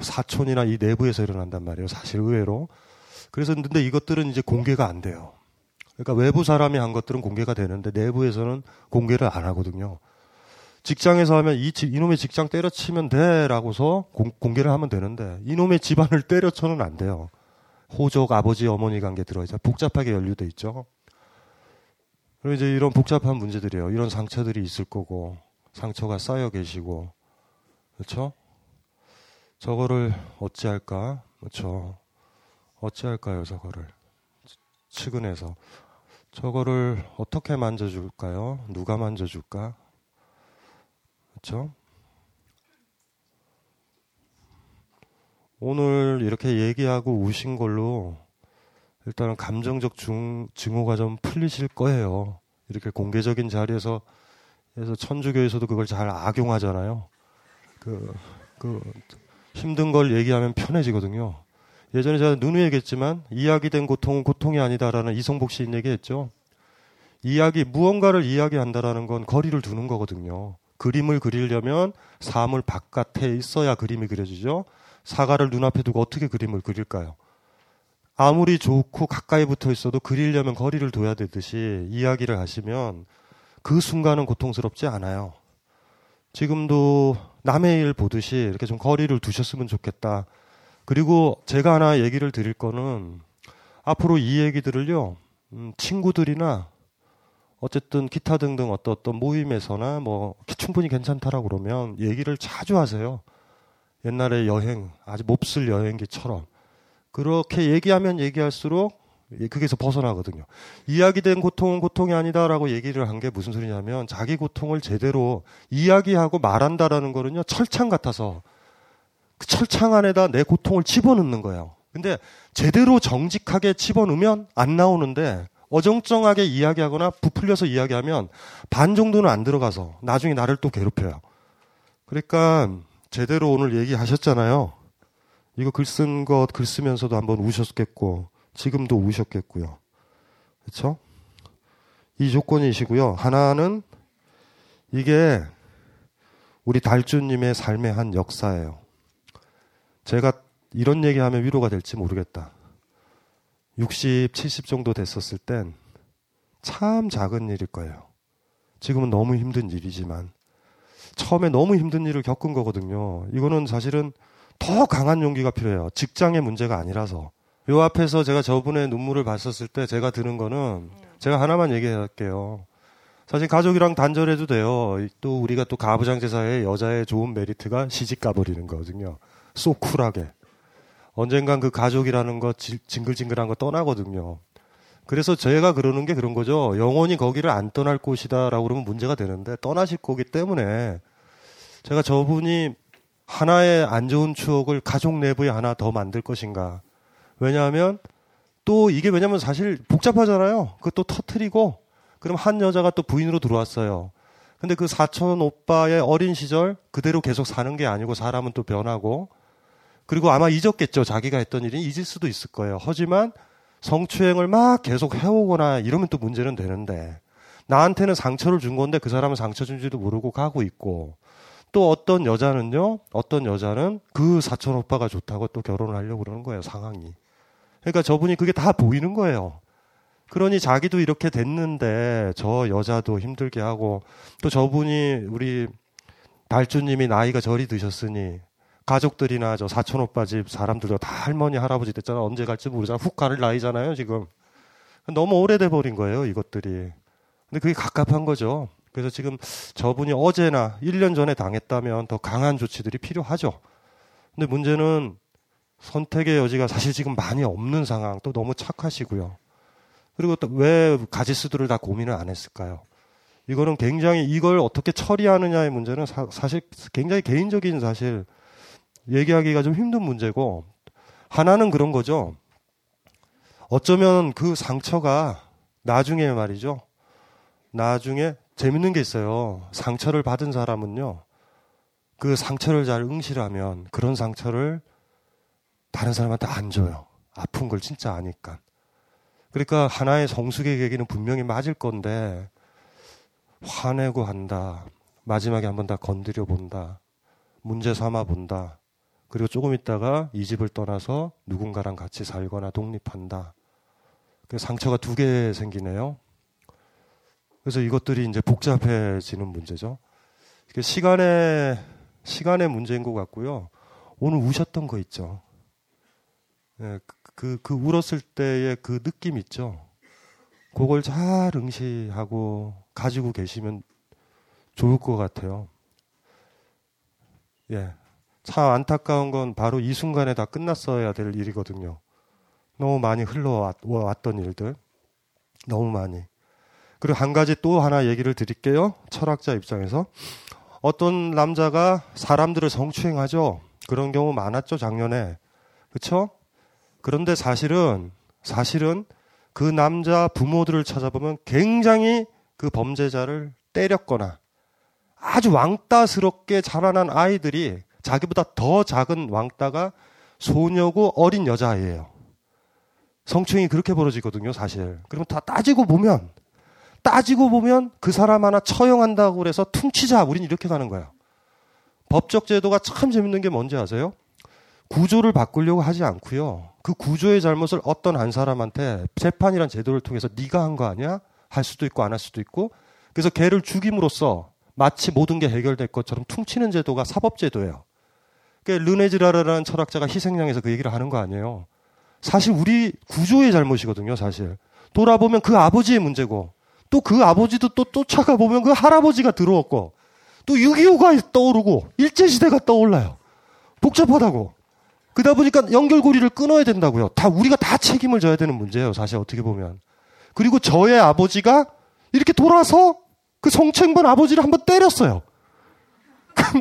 사촌이나 이 내부에서 일어난단 말이에요. 사실 의외로. 그래서 근데 이것들은 이제 공개가 안 돼요. 그러니까 외부 사람이 한 것들은 공개가 되는데 내부에서는 공개를 안 하거든요. 직장에서 하면 이놈의 직장 때려치면 돼 라고서 공개를 하면 되는데 이놈의 집안을 때려쳐는 안 돼요. 호적, 아버지, 어머니 관계 들어있죠. 복잡하게 연루돼 있죠. 그리고 이제 이런 복잡한 문제들이에요. 이런 상처들이 있을 거고 상처가 쌓여 계시고 그렇죠? 저거를 어찌할까? 그렇죠? 어찌할까요? 저거를 측은해서 저거를 어떻게 만져줄까요? 누가 만져줄까? 그렇죠? 오늘 이렇게 얘기하고 우신 걸로 일단은 감정적 증오가 좀 풀리실 거예요. 이렇게 공개적인 자리에서 천주교에서도 그걸 잘 악용하잖아요. 힘든 걸 얘기하면 편해지거든요. 예전에 제가 누누이 얘기했지만 이야기된 고통은 고통이 아니다라는 이성복 시인 얘기했죠. 무언가를 이야기한다라는 건 거리를 두는 거거든요. 그림을 그리려면 사물 바깥에 있어야 그림이 그려지죠. 사과를 눈앞에 두고 어떻게 그림을 그릴까요? 아무리 좋고 가까이 붙어 있어도 그리려면 거리를 둬야 되듯이 이야기를 하시면 그 순간은 고통스럽지 않아요. 지금도 남의 일 보듯이 이렇게 좀 거리를 두셨으면 좋겠다. 그리고 제가 하나 얘기를 드릴 거는 앞으로 이 얘기들을요. 친구들이나 어쨌든 기타 등등 어떤 모임에서나 뭐 충분히 괜찮다라고 그러면 얘기를 자주 하세요. 옛날에 여행, 아주 몹쓸 여행기처럼. 그렇게 얘기하면 얘기할수록 거기서 벗어나거든요. 이야기된 고통은 고통이 아니다라고 얘기를 한 게 무슨 소리냐면 자기 고통을 제대로 이야기하고 말한다라는 거는요. 철창 같아서 그 철창 안에다 내 고통을 집어넣는 거예요. 근데 제대로 정직하게 집어넣으면 안 나오는데 어정쩡하게 이야기하거나 부풀려서 이야기하면 반 정도는 안 들어가서 나중에 나를 또 괴롭혀요. 그러니까 제대로 오늘 얘기하셨잖아요. 이거 글 쓰면서도 한번 우셨겠고 지금도 우셨겠고요. 그렇죠? 이 조건이시고요. 하나는 이게 우리 달주님의 삶의 한 역사예요. 제가 이런 얘기하면 위로가 될지 모르겠다. 60, 70 정도 됐었을 땐 참 작은 일일 거예요. 지금은 너무 힘든 일이지만 처음에 너무 힘든 일을 겪은 거거든요. 이거는 사실은 더 강한 용기가 필요해요. 직장의 문제가 아니라서. 요 앞에서 제가 저분의 눈물을 봤었을 때 제가 드는 거는 제가 하나만 얘기할게요. 사실 가족이랑 단절해도 돼요. 또 우리가 또 가부장제사의 여자의 좋은 메리트가 시집 가버리는 거거든요. 쏘 쿨하게. 언젠간 그 가족이라는 거 징글징글한 거 떠나거든요. 그래서 제가 그러는 게 그런 거죠. 영원히 거기를 안 떠날 곳이다라고 그러면 문제가 되는데 떠나실 거기 때문에 제가 저분이 하나의 안 좋은 추억을 가족 내부에 하나 더 만들 것인가. 왜냐하면 또 이게 왜냐하면 사실 복잡하잖아요. 그것도 터트리고 그럼 한 여자가 또 부인으로 들어왔어요. 근데 그 사촌 오빠의 어린 시절 그대로 계속 사는 게 아니고 사람은 또 변하고 그리고 아마 잊었겠죠. 자기가 했던 일이 잊을 수도 있을 거예요. 하지만 성추행을 막 계속 해오거나 이러면 또 문제는 되는데, 나한테는 상처를 준 건데 그 사람은 상처 준지도 모르고 가고 있고, 또 어떤 여자는 그 사촌 오빠가 좋다고 또 결혼을 하려고 그러는 거예요, 상황이. 그러니까 저분이 그게 다 보이는 거예요. 그러니 자기도 이렇게 됐는데 저 여자도 힘들게 하고, 또 저분이 우리 달주님이 나이가 저리 드셨으니 가족들이나 저 사촌 오빠 집 사람들도 다 할머니 할아버지 됐잖아. 언제 갈지 모르잖아. 훅 가는 나이잖아요 지금. 너무 오래돼 버린 거예요 이것들이. 근데 그게 갑갑한 거죠. 그래서 지금 저분이 어제나 1년 전에 당했다면 더 강한 조치들이 필요하죠. 근데 문제는 선택의 여지가 사실 지금 많이 없는 상황. 또 너무 착하시고요. 그리고 또 왜 가짓수들을 다 고민을 안 했을까요? 이거는 굉장히, 이걸 어떻게 처리하느냐의 문제는 사실 굉장히 개인적인, 사실 얘기하기가 좀 힘든 문제고, 하나는 그런 거죠. 어쩌면 그 상처가 나중에 말이죠. 나중에 재밌는 게 있어요. 상처를 받은 사람은요, 그 상처를 잘 응시하면 그런 상처를 다른 사람한테 안 줘요. 아픈 걸 진짜 아니까. 그러니까 하나의 성숙의 계기는 분명히 맞을 건데, 화내고 한다, 마지막에 한번 다 건드려 본다, 문제 삼아 본다, 그리고 조금 있다가 이 집을 떠나서 누군가랑 같이 살거나 독립한다. 그래서 상처가 두 개 생기네요. 그래서 이것들이 이제 복잡해지는 문제죠. 시간의 문제인 것 같고요. 오늘 우셨던 거 있죠. 네, 그 울었을 때의 그 느낌 있죠. 그걸 잘 응시하고 가지고 계시면 좋을 것 같아요. 예, 참 안타까운 건 바로 이 순간에 다 끝났어야 될 일이거든요. 너무 많이 흘러왔던 일들, 너무 많이. 그리고 한 가지 또 하나 얘기를 드릴게요. 철학자 입장에서. 어떤 남자가 사람들을 성추행하죠. 그런 경우 많았죠, 작년에. 그렇죠? 그런데 사실은 그 남자 부모들을 찾아보면 굉장히 그 범죄자를 때렸거나 아주 왕따스럽게 자라난 아이들이, 자기보다 더 작은 왕따가 소녀고 어린 여자아이예요. 성추행이 그렇게 벌어지거든요, 사실. 그러면 다 따지고 보면 그 사람 하나 처형한다고 그래서 퉁치자, 우린 이렇게 가는 거예요. 법적 제도가 참 재밌는 게 뭔지 아세요? 구조를 바꾸려고 하지 않고요. 그 구조의 잘못을 어떤 한 사람한테 재판이란 제도를 통해서 네가 한 거 아니야? 할 수도 있고 안 할 수도 있고. 그래서 걔를 죽임으로써 마치 모든 게 해결될 것처럼 퉁치는 제도가 사법제도예요. 그러니까 르네지라르라는 철학자가 희생양에서 그 얘기를 하는 거 아니에요. 사실 우리 구조의 잘못이거든요, 사실. 돌아보면 그 아버지의 문제고, 또 그 아버지도 또 쫓아가 보면 그 할아버지가 들어왔고, 또 6.25가 떠오르고, 일제시대가 떠올라요. 복잡하다고. 그러다 보니까 연결고리를 끊어야 된다고요. 우리가 다 책임을 져야 되는 문제예요, 사실 어떻게 보면. 그리고 저의 아버지가 이렇게 돌아서 그 성추행범 아버지를 한번 때렸어요.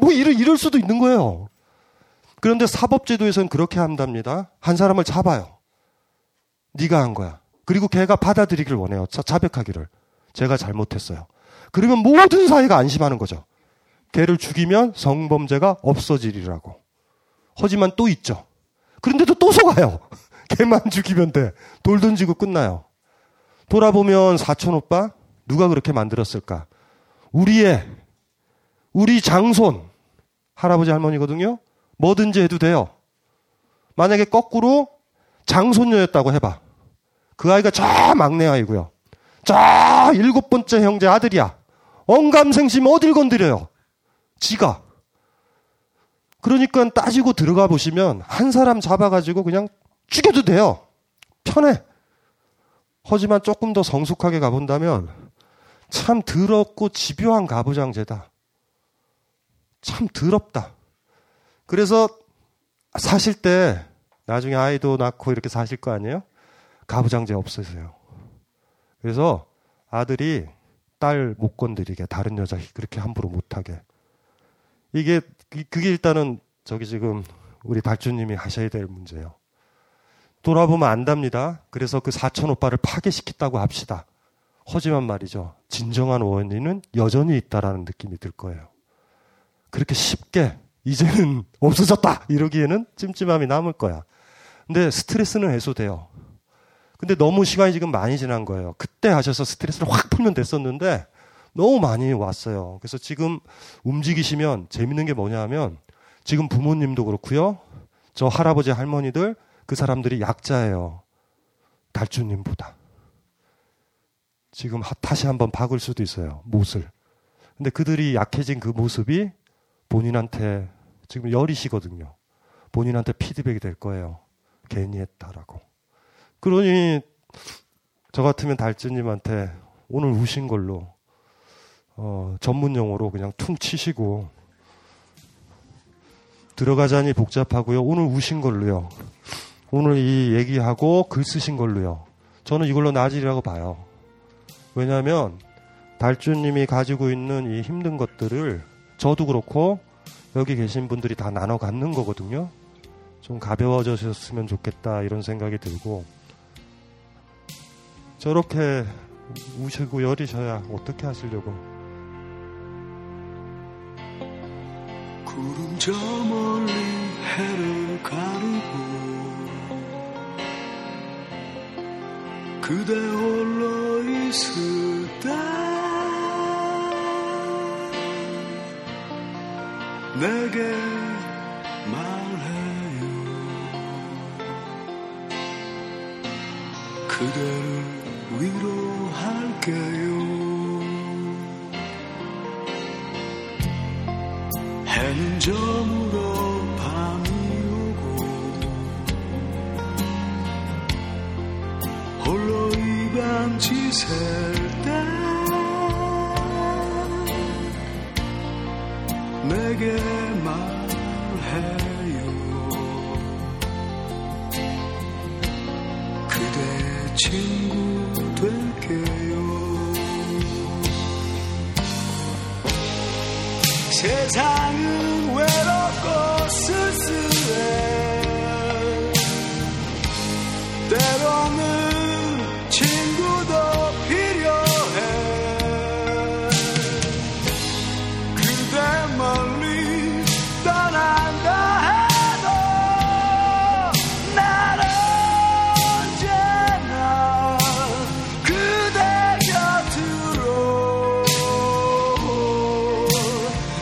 뭐 이럴 수도 있는 거예요. 그런데 사법제도에서는 그렇게 한답니다. 한 사람을 잡아요. 네가 한 거야. 그리고 걔가 받아들이길 원해요. 자백하기를. 제가 잘못했어요. 그러면 모든 사회가 안심하는 거죠. 걔를 죽이면 성범죄가 없어지리라고. 하지만 또 있죠. 그런데도 또 속아요. 걔만 죽이면 돼. 돌 던지고 끝나요. 돌아보면 사촌 오빠 누가 그렇게 만들었을까? 우리 장손 할아버지 할머니거든요. 뭐든지 해도 돼요. 만약에 거꾸로 장손녀였다고 해봐. 그 아이가 저 막내 아이고요. 자, 7번째 형제 아들이야. 언감생심 어딜 건드려요? 지가. 그러니까 따지고 들어가 보시면 한 사람 잡아가지고 그냥 죽여도 돼요. 편해. 하지만 조금 더 성숙하게 가본다면 참 더럽고 집요한 가부장제다. 참 더럽다. 그래서 사실 때 나중에 아이도 낳고 이렇게 사실 거 아니에요? 가부장제 없으세요. 그래서 아들이 딸 못 건드리게, 다른 여자 그렇게 함부로 못하게. 그게 일단은 저기 지금 우리 달주님이 하셔야 될 문제예요. 돌아보면 안답니다. 그래서 그 사촌 오빠를 파괴시켰다고 합시다. 하지만 말이죠, 진정한 원인은 여전히 있다라는 느낌이 들 거예요. 그렇게 쉽게 이제는 없어졌다 이러기에는 찜찜함이 남을 거야. 근데 스트레스는 해소돼요. 근데 너무 시간이 지금 많이 지난 거예요. 그때 하셔서 스트레스를 확 풀면 됐었는데 너무 많이 왔어요. 그래서 지금 움직이시면 재밌는 게 뭐냐 하면 지금 부모님도 그렇고요. 저 할아버지 할머니들 그 사람들이 약자예요. 달주님보다. 지금 다시 한번 박을 수도 있어요. 못을. 근데 그들이 약해진 그 모습이 본인한테 지금 열이시거든요. 본인한테 피드백이 될 거예요. 괜히 했다라고. 그러니 저 같으면 달주님한테 오늘 우신 걸로 전문 용어로 그냥 퉁 치시고 들어가자니 복잡하고요. 오늘 우신 걸로요. 오늘 이 얘기하고 글 쓰신 걸로요. 저는 이걸로 나아지리라고 봐요. 왜냐하면 달주님이 가지고 있는 이 힘든 것들을 저도 그렇고 여기 계신 분들이 다 나눠 갖는 거거든요. 좀 가벼워졌으면 좋겠다 이런 생각이 들고 저렇게 우시고 열이셔야 어떻게 하시려고. 구름 저 멀리 해를 가리고 그대 홀로 있을 때 내게 말해요. 그대를 위로할게요. 해는 저물어 밤이 오고 홀로 이 밤 지샐 때 내게 말해요. 그대의 친구 될게요. 세상은 외롭고 쓸쓸해. 때로는 친구도 필요해. 그대 멀리 떠난다 해도 난 언제나 그대 곁으로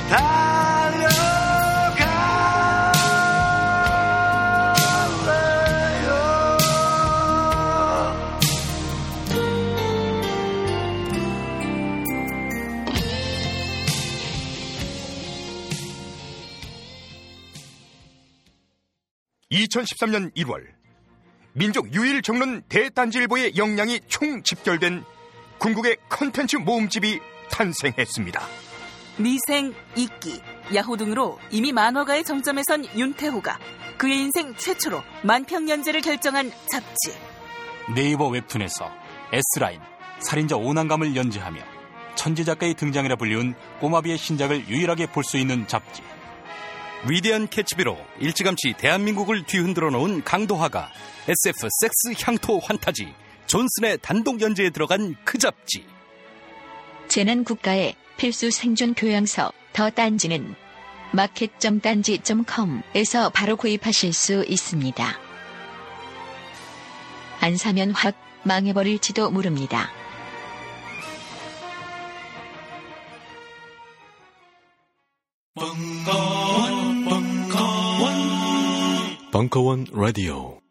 달려가래요. 2013년 1월 민족 유일 정론 대단지일보의 역량이 총집결된 궁극의 컨텐츠 모음집이 탄생했습니다. 미생, 이끼, 야호 등으로 이미 만화가의 정점에선 윤태호가 그의 인생 최초로 만평 연재를 결정한 잡지. 네이버 웹툰에서 S라인, 살인자 오난감을 연재하며 천재작가의 등장이라 불리운 꼬마비의 신작을 유일하게 볼 수 있는 잡지. 위대한 캐치비로 일찌감치 대한민국을 뒤흔들어 놓은 강도화가 SF 섹스 향토 환타지 존슨의 단독 연재에 들어간 그 잡지. 재난국가의 필수 생존 교양서 더 딴지는 마켓.딴지.com에서 바로 구입하실 수 있습니다. 안 사면 확 망해버릴지도 모릅니다. 벙커원 라디오